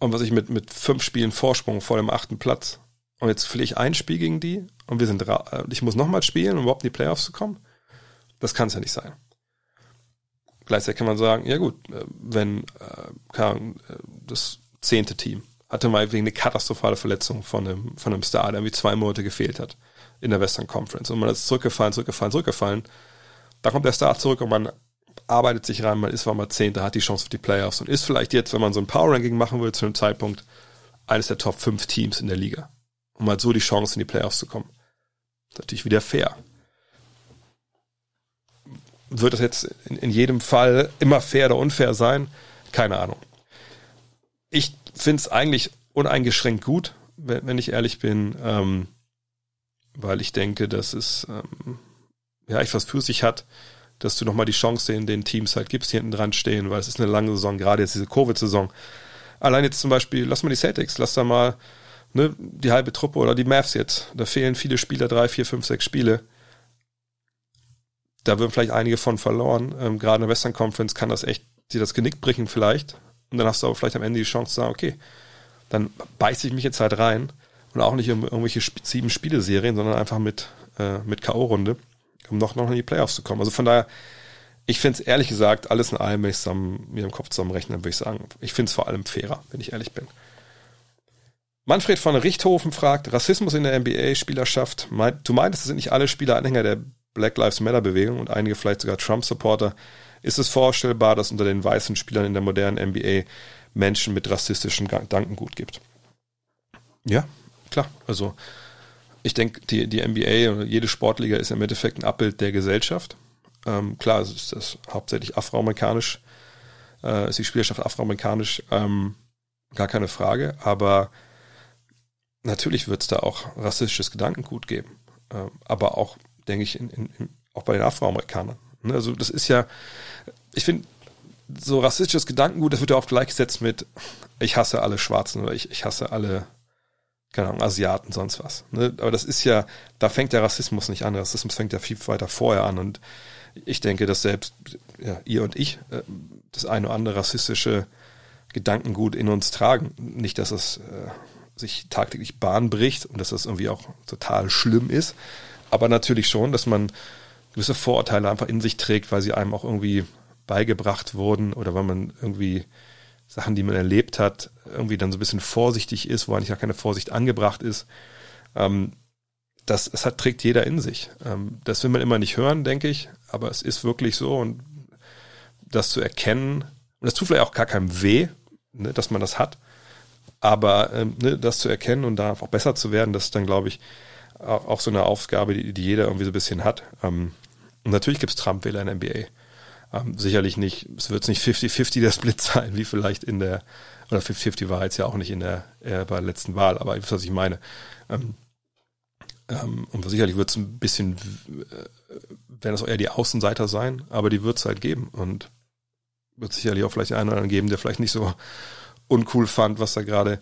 und was ich mit, mit fünf Spielen Vorsprung vor dem achten Platz und jetzt verliere ich ein Spiel gegen die und wir sind, ich muss nochmal spielen, um überhaupt in die Playoffs zu kommen? Das kann es ja nicht sein. Gleichzeitig kann man sagen, ja gut, wenn das zehnte Team hatte mal wegen eine katastrophale Verletzung von einem, von einem Star, der irgendwie zwei Monate gefehlt hat in der Western Conference und man ist zurückgefallen, zurückgefallen, zurückgefallen, Da kommt der Star zurück und man arbeitet sich rein, man ist mal Zehnter, hat die Chance auf die Playoffs und ist vielleicht jetzt, wenn man so ein Power-Ranking machen will, zu einem Zeitpunkt eines der Top fünf Teams in der Liga. Um halt so die Chance, in die Playoffs zu kommen. Das ist natürlich wieder fair. Wird das jetzt in, in jedem Fall immer fair oder unfair sein? Keine Ahnung. Ich finde es eigentlich uneingeschränkt gut, wenn, wenn ich ehrlich bin, ähm, weil ich denke, dass es ähm, ja echt was für sich hat, dass du nochmal die Chance den, den Teams halt gibst, die hinten dran stehen, weil es ist eine lange Saison, gerade jetzt diese Covid-Saison. Allein jetzt zum Beispiel, lass mal die Celtics, lass da mal ne, die halbe Truppe oder die Mavs jetzt. Da fehlen viele Spieler, drei, vier, fünf, sechs Spiele. Da würden vielleicht einige von verloren. Ähm, gerade in der Western Conference kann das echt dir das Genick brechen vielleicht. Und dann hast du aber vielleicht am Ende die Chance zu sagen, okay, dann beiße ich mich jetzt halt rein und auch nicht in irgendwelche sieben Spiele-Serien, sondern einfach mit, äh, mit K O-Runde, um noch, noch in die Playoffs zu kommen. Also von daher, ich finde es ehrlich gesagt, alles in allem, wenn ich es mir im Kopf zusammenrechne, würde ich sagen, ich finde es vor allem fairer, wenn ich ehrlich bin. Manfred von Richthofen fragt, Rassismus in der N B A-Spielerschaft, mein, du meintest, es sind nicht alle Spieler Anhänger der Black Lives Matter-Bewegung und einige vielleicht sogar Trump-Supporter. Ist es vorstellbar, dass unter den weißen Spielern in der modernen N B A Menschen mit rassistischem Gedankengut gibt? Ja, klar. Also ich denke, die, die N B A oder jede Sportliga ist im Endeffekt ein Abbild der Gesellschaft. Ähm, klar, es ist das hauptsächlich afroamerikanisch, äh, ist die Spielerschaft afroamerikanisch, ähm, gar keine Frage, aber natürlich wird es da auch rassistisches Gedankengut geben, ähm, aber auch, denke ich, in, in, in, auch bei den Afroamerikanern. Ne? Also das ist ja, ich finde, so rassistisches Gedankengut, das wird ja oft gleichgesetzt mit, ich hasse alle Schwarzen oder ich, ich hasse alle, keine Ahnung, Asiaten, sonst was. Ne? Aber das ist ja, da fängt der Rassismus nicht an, Rassismus fängt ja viel weiter vorher an und ich denke, dass selbst ja, ihr und ich äh, das eine oder andere rassistische Gedankengut in uns tragen. Nicht, dass es äh, sich tagtäglich Bahn bricht und dass das irgendwie auch total schlimm ist, aber natürlich schon, dass man gewisse Vorurteile einfach in sich trägt, weil sie einem auch irgendwie beigebracht wurden oder weil man irgendwie Sachen, die man erlebt hat, irgendwie dann so ein bisschen vorsichtig ist, wo eigentlich gar keine Vorsicht angebracht ist. Ähm, das, das hat, trägt jeder in sich. Ähm, das will man immer nicht hören, denke ich, aber es ist wirklich so und das zu erkennen, und das tut vielleicht auch gar keinem weh, ne, dass man das hat, aber ähm, ne, das zu erkennen und da auch besser zu werden, das ist dann, glaube ich, auch, auch so eine Aufgabe, die, die jeder irgendwie so ein bisschen hat. Ähm, und natürlich gibt es Trump-Wähler in der N B A. Ähm, sicherlich nicht, es wird nicht fifty fifty der Split sein, wie vielleicht in der, oder fifty fifty war jetzt ja auch nicht in der, äh, bei der letzten Wahl, aber ihr wisst, was ich meine. Ähm, ähm, und sicherlich wird es ein bisschen, äh, werden es auch eher die Außenseiter sein, aber die wird es halt geben und wird sicherlich auch vielleicht einen oder anderen geben, der vielleicht nicht so uncool fand, was da gerade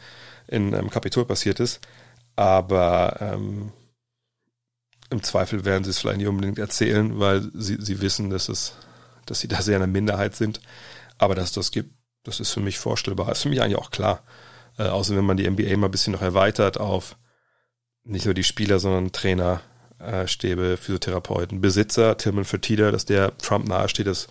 in ähm, Kapitol passiert ist, aber ähm, im Zweifel werden sie es vielleicht nicht unbedingt erzählen, weil sie, sie wissen, dass es dass sie da sehr in der Minderheit sind. Aber dass das gibt, das ist für mich vorstellbar. Das ist für mich eigentlich auch klar. Äh, außer wenn man die N B A mal ein bisschen noch erweitert auf nicht nur die Spieler, sondern Trainer, äh, Stäbe, Physiotherapeuten, Besitzer, Tillman Fertitta, dass der Trump nahesteht, das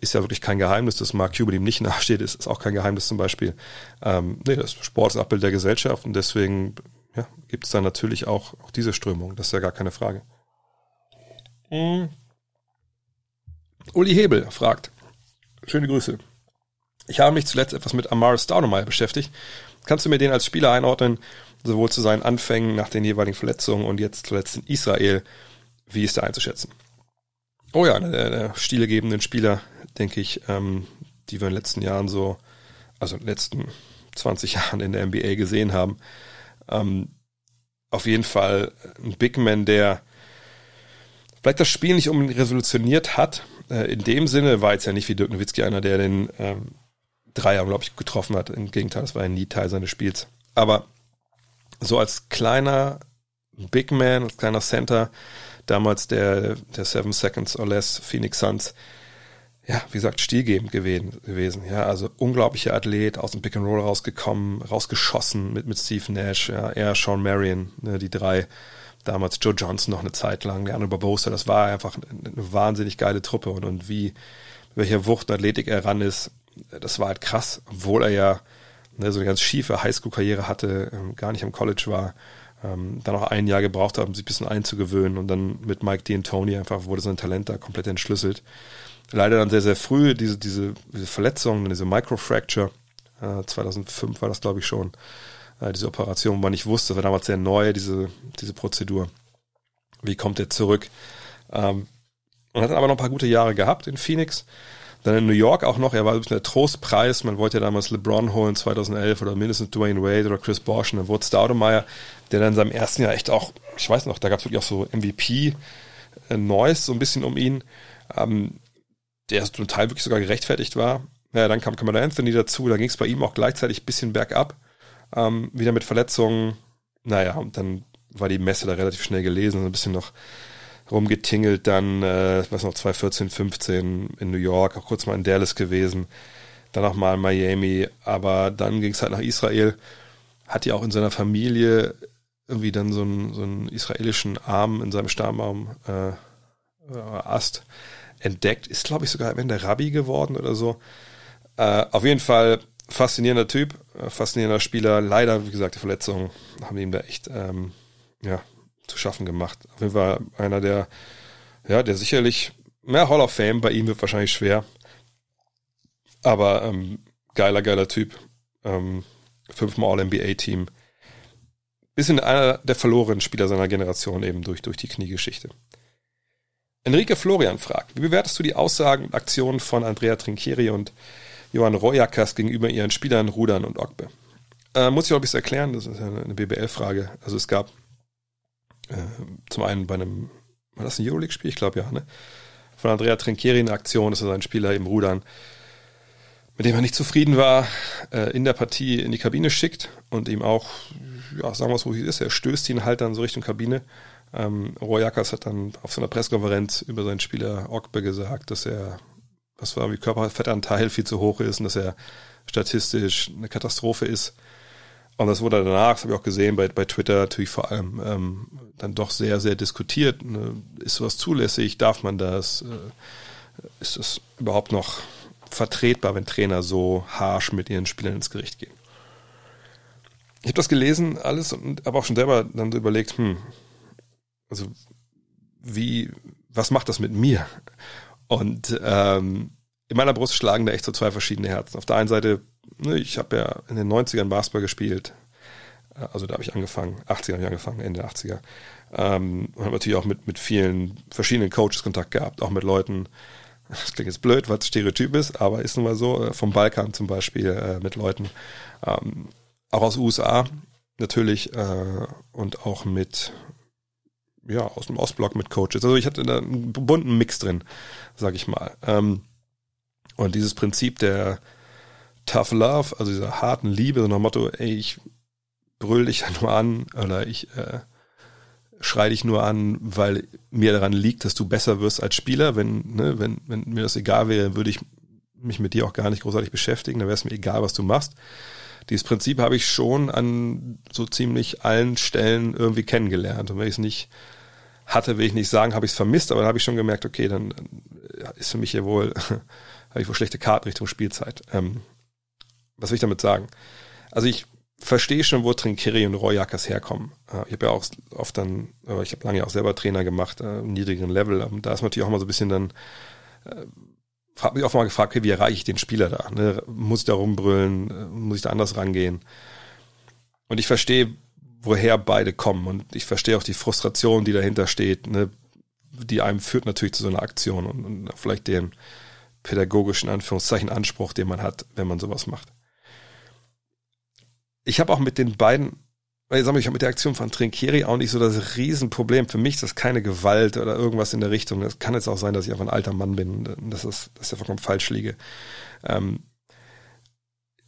ist ja wirklich kein Geheimnis. Dass Mark Cuban ihm nicht nahesteht, ist, ist auch kein Geheimnis zum Beispiel. Ähm, nee, das Sport ist ein Abbild der Gesellschaft und deswegen ja, gibt es da natürlich auch, auch diese Strömung. Das ist ja gar keine Frage. Mhm. Uli Hebel fragt, schöne Grüße. Ich habe mich zuletzt etwas mit Amaris Stoudemire beschäftigt. Kannst du mir den als Spieler einordnen, sowohl zu seinen Anfängen nach den jeweiligen Verletzungen und jetzt zuletzt in Israel? Wie ist er einzuschätzen? Oh ja, einer der, der stilgebenden Spieler, denke ich, ähm, die wir in den letzten Jahren so, also in den letzten zwanzig Jahren in der N B A gesehen haben. Ähm, auf jeden Fall ein Big Man, der vielleicht das Spiel nicht unbedingt revolutioniert hat. In dem Sinne war jetzt ja nicht wie Dirk Nowitzki einer, der den ähm, Dreier, glaube ich, getroffen hat. Im Gegenteil, das war ja nie Teil seines Spiels. Aber so als kleiner Big Man, als kleiner Center, damals der, der Seven Seconds or Less Phoenix Suns, ja, wie gesagt, stilgebend gewesen. Ja, also unglaublicher Athlet, aus dem Pick and Roll rausgekommen, rausgeschossen mit, mit Steve Nash, ja, er, Sean Marion, ne, die drei. Damals Joe Johnson noch eine Zeit lang, Leandro Barbosa, das war einfach eine wahnsinnig geile Truppe und, und wie, welcher Wucht und Athletik er ran ist, das war halt krass, obwohl er ja ne, so eine ganz schiefe Highschool-Karriere hatte, ähm, gar nicht am College war, ähm, dann auch ein Jahr gebraucht haben, sich ein bisschen einzugewöhnen, und dann mit Mike D'Antoni einfach wurde sein Talent da komplett entschlüsselt. Leider dann sehr, sehr früh diese, diese, diese Verletzung, diese Microfracture, äh, zweitausendfünf war das, glaube ich, schon, äh, diese Operation, wo man nicht wusste, das war damals sehr neu, diese, diese Prozedur. Wie kommt er zurück? Ähm, und hat dann aber noch ein paar gute Jahre gehabt in Phoenix. Dann in New York auch noch, er war ein bisschen der Trostpreis, man wollte ja damals LeBron holen zweitausendelf oder mindestens Dwayne Wade oder Chris Boucher, dann wurde Stoudemire, der dann in seinem ersten Jahr echt auch, ich weiß noch, da gab es wirklich auch so M V P-Noise so ein bisschen um ihn, ähm, der zum Teil wirklich sogar gerechtfertigt war. Ja, dann kam Carmelo Anthony dazu, da ging es bei ihm auch gleichzeitig ein bisschen bergab, ähm, wieder mit Verletzungen, naja, und dann war die Messe da relativ schnell gelesen, so ein bisschen noch rumgetingelt, dann, äh, ich weiß noch, zweitausendvierzehn, fünfzehn in New York, auch kurz mal in Dallas gewesen, dann auch mal in Miami, aber dann ging es halt nach Israel, hat ja auch in seiner Familie irgendwie dann so einen, so einen israelischen Arm in seinem Stammbaum, äh, äh, Ast entdeckt, ist glaube ich sogar am Ende Rabbi geworden oder so. Äh, auf jeden Fall faszinierender Typ, äh, faszinierender Spieler, leider, wie gesagt, die Verletzungen haben ihm da echt, ähm, ja, zu schaffen gemacht. Auf jeden Fall einer der, ja, der sicherlich, ja, Hall of Fame bei ihm wird wahrscheinlich schwer, aber ähm, geiler, geiler Typ. Ähm, fünfmal All-N B A-Team. Bisschen einer der verlorenen Spieler seiner Generation eben durch, durch die Kniegeschichte. Enrique Florian fragt, wie bewertest du die Aussagen und Aktionen von Andrea Trinchieri und Johan Royakas gegenüber ihren Spielern Rudan und Ogbe? Äh, muss ich auch ein bisschen erklären, das ist ja eine B B L-Frage. Also es gab zum einen bei einem, war das ein Euroleague-Spiel? Ich glaube ja, ne? Von Andrea Trinchieri eine Aktion, dass er seinen Spieler im Rudern, mit dem er nicht zufrieden war, in der Partie in die Kabine schickt und ihm auch, ja, sagen wir es ruhig ist, er stößt ihn halt dann so Richtung Kabine. Ähm, Royakas hat dann auf so einer Pressekonferenz über seinen Spieler Ogbe gesagt, dass er, was war, wie Körperfettanteil viel zu hoch ist und dass er statistisch eine Katastrophe ist. Und das wurde danach, das habe ich auch gesehen, bei, bei Twitter natürlich vor allem ähm, dann doch sehr, sehr diskutiert. Ne? Ist sowas zulässig? Darf man das? Äh, ist das überhaupt noch vertretbar, wenn Trainer so harsch mit ihren Spielern ins Gericht gehen? Ich habe das gelesen, alles, und habe auch schon selber dann so überlegt, hm, also wie, was macht das mit mir? Und ähm, in meiner Brust schlagen da echt so zwei verschiedene Herzen. Auf der einen Seite, ich habe ja in den neunzigern Basketball gespielt, also da habe ich angefangen, achtziger habe ich angefangen, Ende der achtziger, ähm, und habe natürlich auch mit, mit vielen verschiedenen Coaches Kontakt gehabt, auch mit Leuten, das klingt jetzt blöd, weil es Stereotyp ist, aber ist nun mal so, vom Balkan zum Beispiel, äh, mit Leuten, ähm, auch aus den U S A natürlich, äh, und auch mit, ja, aus dem Ostblock mit Coaches, also ich hatte da einen bunten Mix drin, sage ich mal, ähm, und dieses Prinzip der Tough Love, also dieser harten Liebe, so nach dem Motto, ey, ich brüll dich ja nur an oder ich äh, schrei dich nur an, weil mir daran liegt, dass du besser wirst als Spieler. Wenn, ne, wenn, wenn mir das egal wäre, würde ich mich mit dir auch gar nicht großartig beschäftigen, dann wäre es mir egal, was du machst. Dieses Prinzip habe ich schon an so ziemlich allen Stellen irgendwie kennengelernt. Und wenn ich es nicht hatte, will ich nicht sagen, habe ich es vermisst, aber dann habe ich schon gemerkt, okay, dann ist für mich ja wohl, habe ich wohl schlechte Karten Richtung Spielzeit. Ähm, Was will ich damit sagen? Also ich verstehe schon, wo Trinchieri und Royakas herkommen. Ich habe ja auch oft dann, ich habe lange ja auch selber Trainer gemacht, im niedrigeren Level. Und da ist man natürlich auch mal so ein bisschen dann, habe mich auch mal gefragt, okay, wie erreiche ich den Spieler da? Ne? Muss ich da rumbrüllen? Muss ich da anders rangehen? Und ich verstehe, woher beide kommen. Und ich verstehe auch die Frustration, die dahinter steht, ne? Die einem führt natürlich zu so einer Aktion und, und vielleicht den pädagogischen, Anführungszeichen, Anspruch, den man hat, wenn man sowas macht. Ich habe auch mit den beiden, ich habe mit der Aktion von Trinchieri auch nicht so das Riesenproblem. Für mich ist das keine Gewalt oder irgendwas in der Richtung. Es kann jetzt auch sein, dass ich einfach ein alter Mann bin und dass ich da vollkommen falsch liege. Ähm,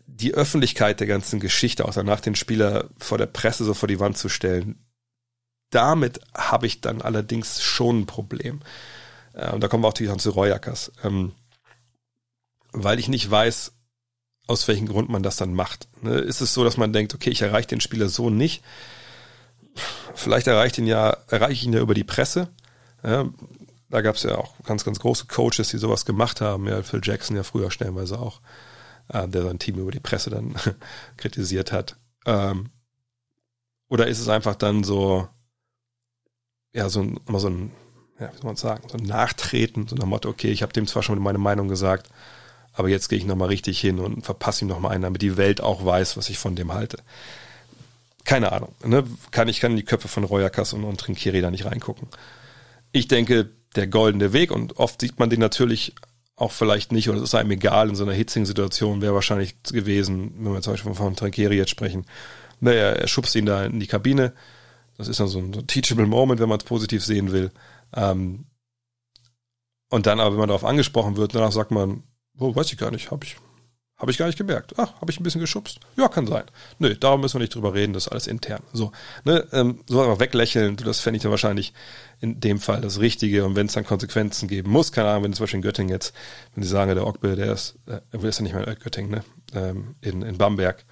die Öffentlichkeit der ganzen Geschichte, auch danach den Spieler vor der Presse so vor die Wand zu stellen, damit habe ich dann allerdings schon ein Problem. Äh, und da kommen wir auch natürlich zu Royakas. Ähm, weil ich nicht weiß, aus welchem Grund man das dann macht. Ne? Ist es so, dass man denkt, okay, ich erreiche den Spieler so nicht. Vielleicht erreiche ich ihn ja, erreiche ich ihn ja über die Presse. Ja, da gab es ja auch ganz, ganz große Coaches, die sowas gemacht haben. Ja, Phil Jackson ja früher stellenweise auch, äh, der sein Team über die Presse dann kritisiert hat. Ähm, Oder ist es einfach dann so, ja, so ein, immer so ein, ja, wie soll man sagen, so ein Nachtreten, so nach dem Motto, okay, ich habe dem zwar schon meine Meinung gesagt, aber jetzt gehe ich nochmal richtig hin und verpasse ihm nochmal einen, damit die Welt auch weiß, was ich von dem halte. Keine Ahnung. Ne? Kann ich kann in die Köpfe von Royakas und, und Trinkieri da nicht reingucken. Ich denke, der goldene Weg, und oft sieht man den natürlich auch vielleicht nicht, oder es ist einem egal, in so einer hitzigen Situation wäre wahrscheinlich gewesen, wenn wir zum Beispiel von Trinkieri jetzt sprechen, naja, er schubst ihn da in die Kabine. Das ist dann so ein, so ein teachable Moment, wenn man es positiv sehen will. Ähm, und dann aber, wenn man darauf angesprochen wird, danach sagt man, oh, weiß ich gar nicht, habe ich, hab ich gar nicht gemerkt. Ach, habe ich ein bisschen geschubst? Ja, kann sein. Nö, darum müssen wir nicht drüber reden, das ist alles intern. So, ne, ähm, so einfach weglächeln, das fände ich dann wahrscheinlich in dem Fall das Richtige. Und wenn es dann Konsequenzen geben muss, keine Ahnung, wenn zum Beispiel in Göttingen jetzt, wenn sie sagen, der Ogbe, der ist, äh, er ist ja nicht mehr in Göttingen, ne, ähm, in, in Bamberg,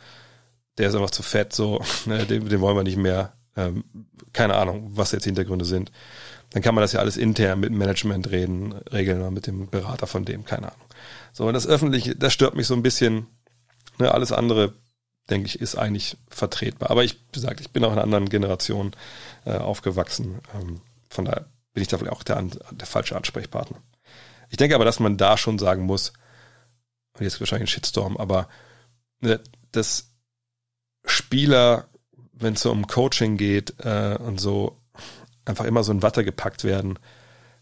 der ist einfach zu fett, so, ne, den, den wollen wir nicht mehr. Ähm, keine Ahnung, was jetzt die Hintergründe sind. Dann kann man das ja alles intern mit dem Management reden, regeln oder mit dem Berater von dem, keine Ahnung. So, und das Öffentliche, das stört mich so ein bisschen. Ne, alles andere, denke ich, ist eigentlich vertretbar. Aber ich, wie gesagt, ich bin auch in einer anderen Generation äh, aufgewachsen. Ähm, von daher bin ich da vielleicht auch der, der falsche Ansprechpartner. Ich denke aber, dass man da schon sagen muss, und jetzt wahrscheinlich ein Shitstorm, aber ne, dass Spieler, wenn es so um Coaching geht äh, und so, einfach immer so in Watte gepackt werden,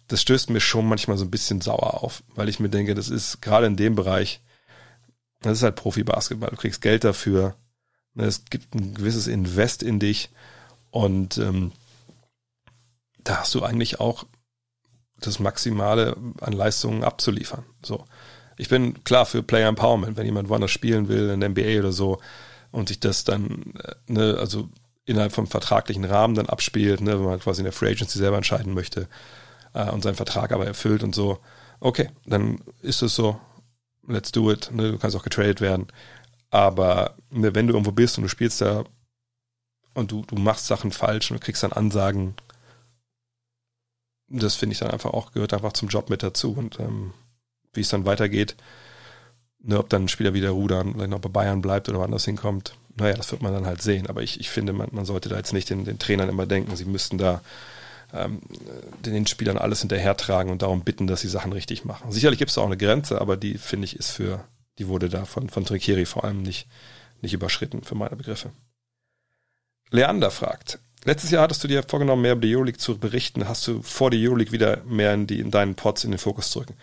das stößt mir schon manchmal so ein bisschen sauer auf, weil ich mir denke, das ist gerade in dem Bereich, das ist halt Profi-Basketball, du kriegst Geld dafür, es gibt ein gewisses Invest in dich und ähm, da hast du eigentlich auch das Maximale an Leistungen abzuliefern. So, ich bin klar für Player Empowerment, wenn jemand woanders spielen will, in der N B A oder so, und sich das dann, ne, also innerhalb vom vertraglichen Rahmen dann abspielt, ne, wenn man quasi in der Free Agency selber entscheiden möchte äh, und seinen Vertrag aber erfüllt und so, okay, dann ist es so, let's do it, ne, du kannst auch getradet werden, aber ne, wenn du irgendwo bist und du spielst da und du, du machst Sachen falsch und du kriegst dann Ansagen, das finde ich dann einfach auch, gehört einfach zum Job mit dazu, und ähm, wie es dann weitergeht, ne, ob dann ein Spieler wieder rudern, vielleicht noch bei Bayern bleibt oder woanders hinkommt, naja, das wird man dann halt sehen. Aber ich, ich finde, man, man sollte da jetzt nicht den, den Trainern immer denken, sie müssten da ähm, den Spielern alles hinterhertragen und darum bitten, dass sie Sachen richtig machen. Sicherlich gibt es da auch eine Grenze, aber die, finde ich, ist für, die wurde da von, von Trinkieri vor allem nicht, nicht überschritten, für meine Begriffe. Leander fragt, letztes Jahr hattest du dir vorgenommen, mehr über die Euroleague zu berichten. Hast du vor der Euroleague wieder mehr in, die, in deinen Pods in den Fokus zu rücken?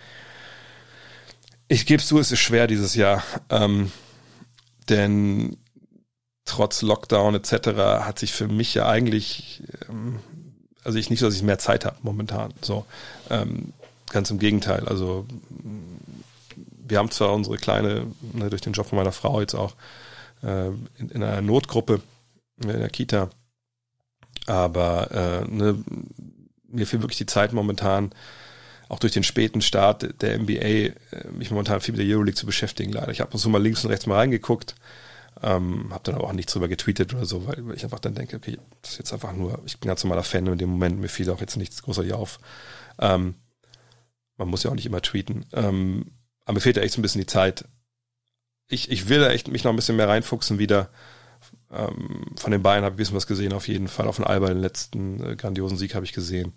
Ich gebe es zu, es ist schwer dieses Jahr, ähm, denn trotz Lockdown et cetera hat sich für mich ja eigentlich, ähm, also ich nicht so, dass ich mehr Zeit habe momentan, so ähm, ganz im Gegenteil, also wir haben zwar unsere kleine, ne, durch den Job von meiner Frau jetzt auch äh, in, in einer Notgruppe in der Kita, aber äh, ne, mir fehlt wirklich die Zeit momentan, auch durch den späten Start der N B A, mich momentan viel mit der Euroleague zu beschäftigen, leider. Ich habe so mal links und rechts mal reingeguckt, ähm, habe dann aber auch nichts drüber getweetet oder so, weil ich einfach dann denke, okay, das ist jetzt einfach nur, ich bin ganz normaler Fan und in dem Moment, mir fiel auch jetzt nichts großartig auf. Ähm, man muss ja auch nicht immer tweeten. Ähm, aber mir fehlt ja echt so ein bisschen die Zeit. Ich, ich will da echt mich noch ein bisschen mehr reinfuchsen wieder. Ähm, von den Bayern habe ich ein bisschen was gesehen, auf jeden Fall. Auf den Alba, den letzten äh, grandiosen Sieg habe ich gesehen.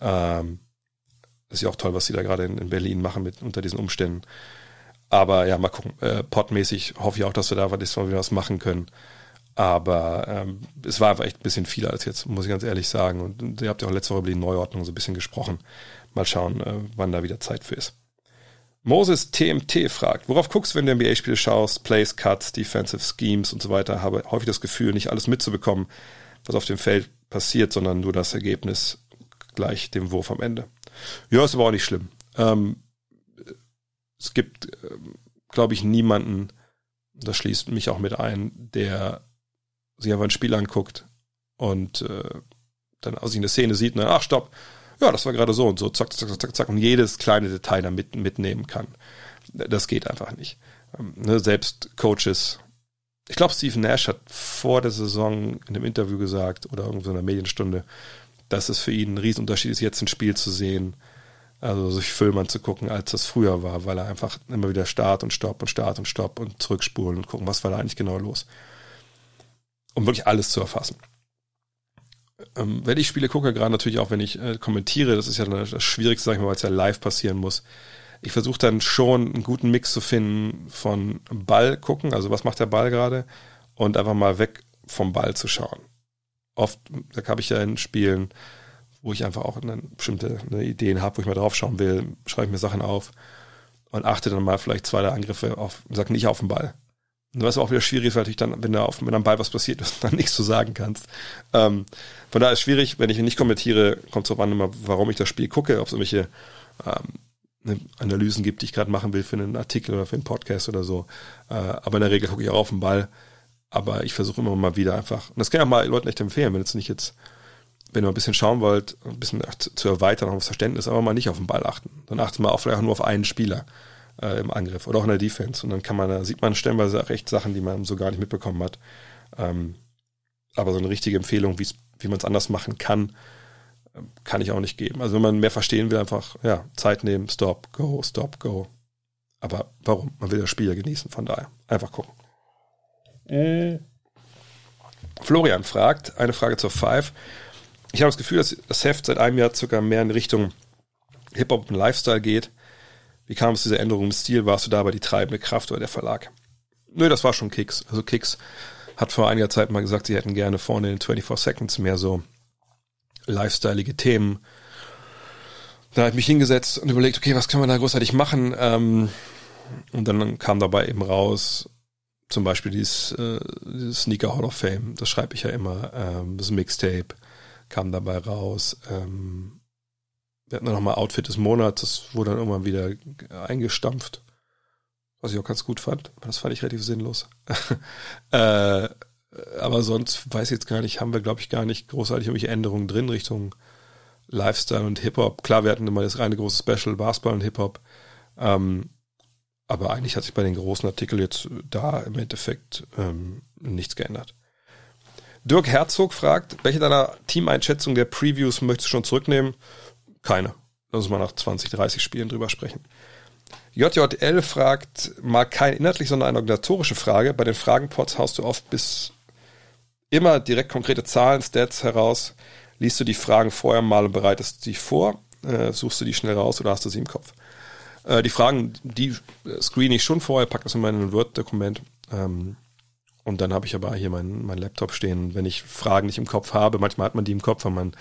Ähm, Das ist ja auch toll, was sie da gerade in, in Berlin machen mit unter diesen Umständen. Aber ja, mal gucken. Äh, Podmäßig hoffe ich auch, dass wir da nächstes Mal wieder was machen können. Aber ähm, es war einfach echt ein bisschen viel als jetzt, muss ich ganz ehrlich sagen. Und ihr habt ja auch letzte Woche über die Neuordnung so ein bisschen gesprochen. Mal schauen, äh, wann da wieder Zeit für ist. Moses T M T fragt, worauf guckst du, wenn du N B A-Spiele schaust? Plays, Cuts, Defensive Schemes und so weiter. Habe häufig das Gefühl, nicht alles mitzubekommen, was auf dem Feld passiert, sondern nur das Ergebnis gleich dem Wurf am Ende. Ja, ist aber auch nicht schlimm. Ähm, es gibt, ähm, glaube ich, niemanden, das schließt mich auch mit ein, der sich einfach ein Spiel anguckt und äh, dann aus sich eine Szene sieht und dann, ach, stopp, ja, das war gerade so und so, zack, zack, zack, zack, und jedes kleine Detail da mit, mitnehmen kann. Das geht einfach nicht. Ähm, ne, selbst Coaches, ich glaube, Steve Nash hat vor der Saison in einem Interview gesagt oder irgendwo in einer Medienstunde, dass es für ihn ein Riesenunterschied ist, jetzt ein Spiel zu sehen, also sich Film anzugucken, als das früher war, weil er einfach immer wieder Start und Stopp und Start und Stopp und zurückspulen und gucken, was war da eigentlich genau los. Um wirklich alles zu erfassen. ähm, wenn ich Spiele gucke, gerade natürlich auch, wenn ich äh, kommentiere, das ist ja das Schwierigste, sag ich mal, weil es ja live passieren muss. Ich versuche dann schon einen guten Mix zu finden von Ball gucken, also was macht der Ball gerade, und einfach mal weg vom Ball zu schauen. Oft, da habe ich ja in Spielen, wo ich einfach auch eine bestimmte eine Ideen habe, wo ich mal drauf schauen will, schreibe ich mir Sachen auf und achte dann mal vielleicht zwei der Angriffe auf, sag nicht auf den Ball. Und was auch wieder schwierig ist, weil natürlich dann, wenn da auf, wenn am Ball was passiert, dass du dann nichts zu sagen kannst. Ähm, von daher ist es schwierig, wenn ich nicht kommentiere, kommt es darauf an, warum ich das Spiel gucke, ob es irgendwelche ähm, Analysen gibt, die ich gerade machen will für einen Artikel oder für einen Podcast oder so. Äh, aber in der Regel gucke ich auch auf den Ball. Aber ich versuche immer mal wieder einfach, und das kann ich auch mal Leuten echt empfehlen, wenn jetzt nicht jetzt, wenn ihr ein bisschen schauen wollt, ein bisschen zu erweitern, auf das Verständnis, aber mal nicht auf den Ball achten. Dann achtet mal auch vielleicht auch nur auf einen Spieler äh, im Angriff oder auch in der Defense. Und dann kann man, da sieht man stellenweise auch echt Sachen, die man so gar nicht mitbekommen hat. Ähm, aber so eine richtige Empfehlung, wie man es anders machen kann, kann ich auch nicht geben. Also wenn man mehr verstehen will, einfach ja Zeit nehmen, stop, go, stop, go. Aber warum? Man will das Spiel ja genießen, von daher. Einfach gucken. Äh. Florian fragt, eine Frage zur Five. Ich habe das Gefühl, dass das Heft seit einem Jahr circa mehr in Richtung Hip-Hop und Lifestyle geht. Wie kam es zu dieser Änderung im Stil? Warst du dabei die treibende Kraft oder der Verlag? Nö, das war schon Kicks. Also Kicks hat vor einiger Zeit mal gesagt, sie hätten gerne vorne in vierundzwanzig Seconds mehr so lifestyleige Themen. Da habe ich mich hingesetzt und überlegt, okay, was kann man da großartig machen? Und dann kam dabei eben raus, zum Beispiel dieses, dieses Sneaker Hall of Fame. Das schreibe ich ja immer. Das Mixtape kam dabei raus. Ähm, wir hatten dann nochmal Outfit des Monats, das wurde dann irgendwann wieder eingestampft, was ich auch ganz gut fand, aber das fand ich relativ sinnlos. äh, aber sonst weiß ich jetzt gar nicht, haben wir, glaube ich, gar nicht großartig irgendwelche Änderungen drin Richtung Lifestyle und Hip-Hop. Klar, wir hatten immer das reine große Special, Basketball und Hip-Hop, ähm, aber eigentlich hat sich bei den großen Artikeln jetzt da im Endeffekt ähm, nichts geändert. Dirk Herzog fragt, welche deiner Teameinschätzung der Previews möchtest du schon zurücknehmen? Keine. Lass uns mal nach zwanzig, dreißig Spielen drüber sprechen. J J L fragt, mal keine inhaltlich, sondern eine organisatorische Frage. Bei den Fragenpods haust du oft bis immer direkt konkrete Zahlen, Stats heraus. Liest du die Fragen vorher mal und bereitest die vor? Äh, suchst du die schnell raus oder hast du sie im Kopf? Äh, die Fragen, die screene ich schon vorher, pack das in mein Word-Dokument. Ähm, Und dann habe ich aber hier meinen mein Laptop stehen. Wenn ich Fragen nicht im Kopf habe, manchmal hat man die im Kopf, wenn man,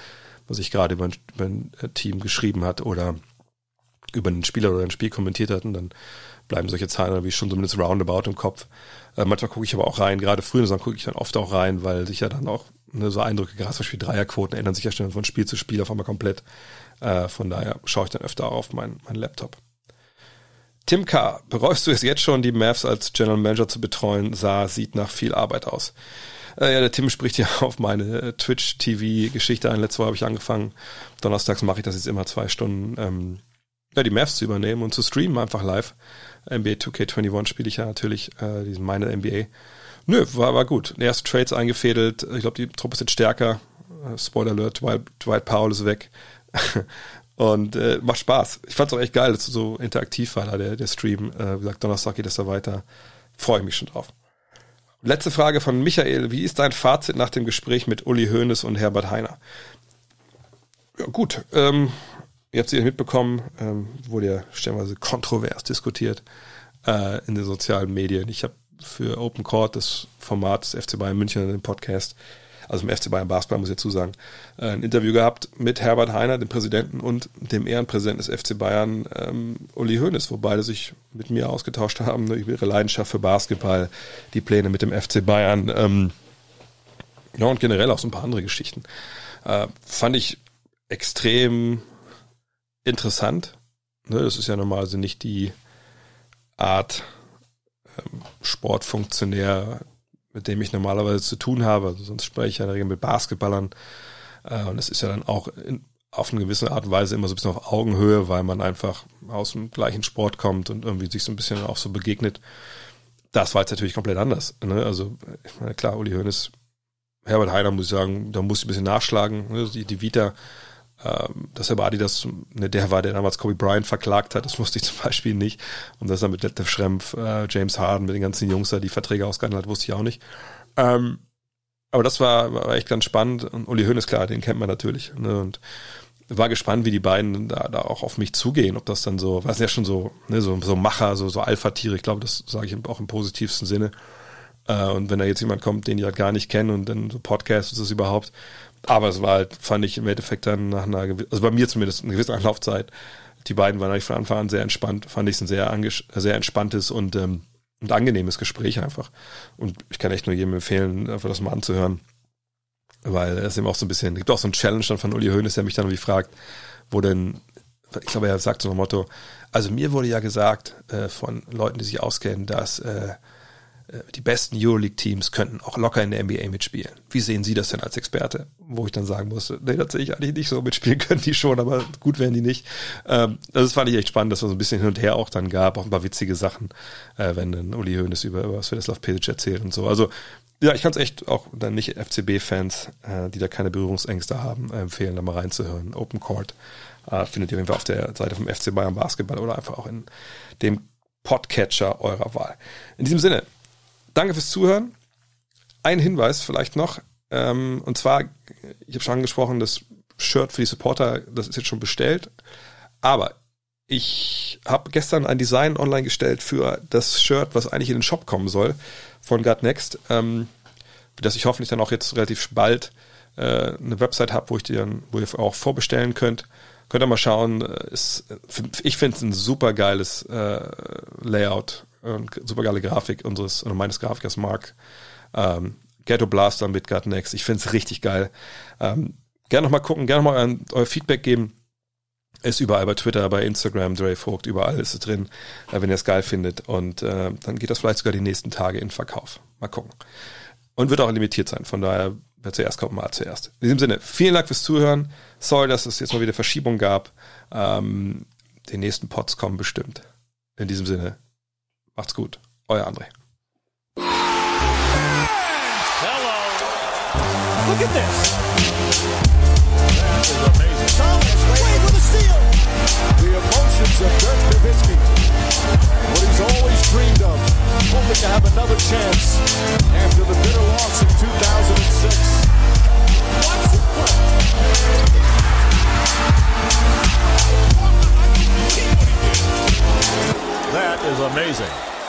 was ich gerade über, über ein Team geschrieben hat oder über einen Spieler oder ein Spiel kommentiert hat, und dann bleiben solche Zahlen wie schon zumindest roundabout im Kopf. Äh, manchmal gucke ich aber auch rein, gerade früh in der Saison gucke ich dann oft auch rein, weil sich ja dann auch ne, so Eindrücke, gerade zum Beispiel Dreierquoten, ändern sich ja schnell von Spiel zu Spiel auf einmal komplett. Äh, von daher schaue ich dann öfter auch auf meinen mein Laptop. Tim K., bereust du es jetzt schon, die Mavs als General Manager zu betreuen? Sah, sieht nach viel Arbeit aus. Äh, ja, der Tim spricht ja auf meine äh, Twitch-T V-Geschichte ein. Letzte Woche habe ich angefangen. Donnerstags mache ich das jetzt immer zwei Stunden, ähm, ja, die Mavs zu übernehmen und zu streamen einfach live. N B A two K einundzwanzig spiele ich ja natürlich, äh, diesen meine N B A. Nö, war, war gut. Erste Trades eingefädelt. Ich glaube, die Truppe ist jetzt stärker. Äh, Spoiler Alert, Dwight, Dwight Powell ist weg. Und äh, macht Spaß. Ich fand es auch echt geil, dass es so interaktiv war, der, der Stream. Äh, wie gesagt, Donnerstag geht es da weiter. Freue ich mich schon drauf. Letzte Frage von Michael. Wie ist dein Fazit nach dem Gespräch mit Uli Hoeneß und Herbert Hainer? Ja, gut. Ähm, ihr habt es ja mitbekommen. Ähm, wurde ja stellenweise kontrovers diskutiert äh, in den sozialen Medien. Ich habe für Open Court das Format des F C Bayern München, den Podcast, also im F C Bayern Basketball, muss ich dazu sagen, ein Interview gehabt mit Herbert Hainer, dem Präsidenten, und dem Ehrenpräsidenten des F C Bayern, ähm, Uli Hoeneß, wo beide sich mit mir ausgetauscht haben, ne, über ihre Leidenschaft für Basketball, die Pläne mit dem F C Bayern, ähm, ja, und generell auch so ein paar andere Geschichten. Äh, fand ich extrem interessant. Ne, das ist ja normalerweise nicht die Art ähm, Sportfunktionär, mit dem ich normalerweise zu tun habe. Also sonst spreche ich ja in der Regel mit Basketballern. Äh, und es ist ja dann auch in, auf eine gewisse Art und Weise immer so ein bisschen auf Augenhöhe, weil man einfach aus dem gleichen Sport kommt und irgendwie sich so ein bisschen auch so begegnet. Das war jetzt natürlich komplett anders. Ne? Also ich meine, klar, Uli Hoeneß, Herbert Hainer, muss ich sagen, da muss ich ein bisschen nachschlagen. Ne? Die, die Vita, äh, dass Herr Adidas, ne, der war, der damals Kobe Bryant verklagt hat, das wusste ich zum Beispiel nicht. Und dass er mit Detlef Schrempf, äh, James Harden, mit den ganzen Jungs da die Verträge ausgehandelt hat, wusste ich auch nicht. Ähm, aber das war, war echt ganz spannend. Und Uli Hoeneß, klar, den kennt man natürlich. Ne? Und war gespannt, wie die beiden da, da auch auf mich zugehen, ob das dann so, was ja schon so, ne, so, so Macher, so, so Alpha-Tiere, ich glaube, das sage ich auch im positivsten Sinne. Äh, und wenn da jetzt jemand kommt, den die halt gar nicht kennen und dann so Podcast ist es überhaupt. Aber es war halt, fand ich im Endeffekt dann nach einer gewissen, also bei mir zumindest, eine gewisse Anlaufzeit. Die beiden waren eigentlich von Anfang an sehr entspannt, fand ich es ein sehr, anges- sehr entspanntes und, ähm, und angenehmes Gespräch einfach. Und ich kann echt nur jedem empfehlen, einfach das mal anzuhören. Weil es eben auch so ein bisschen, gibt auch so einen Challenge dann von Uli Hoeneß, der mich dann irgendwie fragt, wo denn, ich glaube, er sagt so ein Motto, also mir wurde ja gesagt äh, von Leuten, die sich auskennen, dass äh, die besten Euroleague-Teams könnten auch locker in der N B A mitspielen. Wie sehen Sie das denn als Experte? Wo ich dann sagen musste, nee, das sehe ich eigentlich nicht so, mitspielen können die schon, aber gut wären die nicht. Ähm, das fand ich echt spannend, dass es so ein bisschen hin und her auch dann gab, auch ein paar witzige Sachen, äh, wenn dann Uli Hoeneß über, über Svetislav Pesic erzählt und so. Also ja, ich kann es echt auch dann nicht F C B-Fans, äh, die da keine Berührungsängste haben, äh, empfehlen, da mal reinzuhören. Open Court äh, findet ihr auf jeden Fall auf der Seite vom F C Bayern Basketball oder einfach auch in dem Podcatcher eurer Wahl. In diesem Sinne, danke fürs Zuhören. Ein Hinweis vielleicht noch, ähm, und zwar, ich habe schon angesprochen, das Shirt für die Supporter, das ist jetzt schon bestellt, aber ich habe gestern ein Design online gestellt für das Shirt, was eigentlich in den Shop kommen soll, von GADNEXT, ähm, dass ich hoffentlich dann auch jetzt relativ bald äh, eine Website habe, wo ich die dann, wo ihr auch vorbestellen könnt. Könnt ihr mal schauen. Ist, ich finde es ein super geiles äh, Layout und super geile Grafik unseres oder meines Grafikers Mark. Ähm, Ghetto Blaster mit GADNEXT. Ich finde es richtig geil. Ähm, gerne nochmal gucken, gerne nochmal euer Feedback geben. Ist überall bei Twitter, bei Instagram, André Vogt, überall ist es drin, wenn ihr es geil findet. Und äh, dann geht das vielleicht sogar die nächsten Tage in Verkauf. Mal gucken. Und wird auch limitiert sein. Von daher, wer zuerst kommt, mal zuerst. In diesem Sinne, vielen Dank fürs Zuhören. Sorry, dass es jetzt mal wieder Verschiebung gab. Ähm, die nächsten Pods kommen bestimmt. In diesem Sinne, macht's gut. Euer André. Hello. Look at this. That is amazing. Thomas, wait. The emotions of Dirk Nowitzki, what he's always dreamed of, hoping to have another chance after the bitter loss in two thousand six. Watch it play. That is amazing.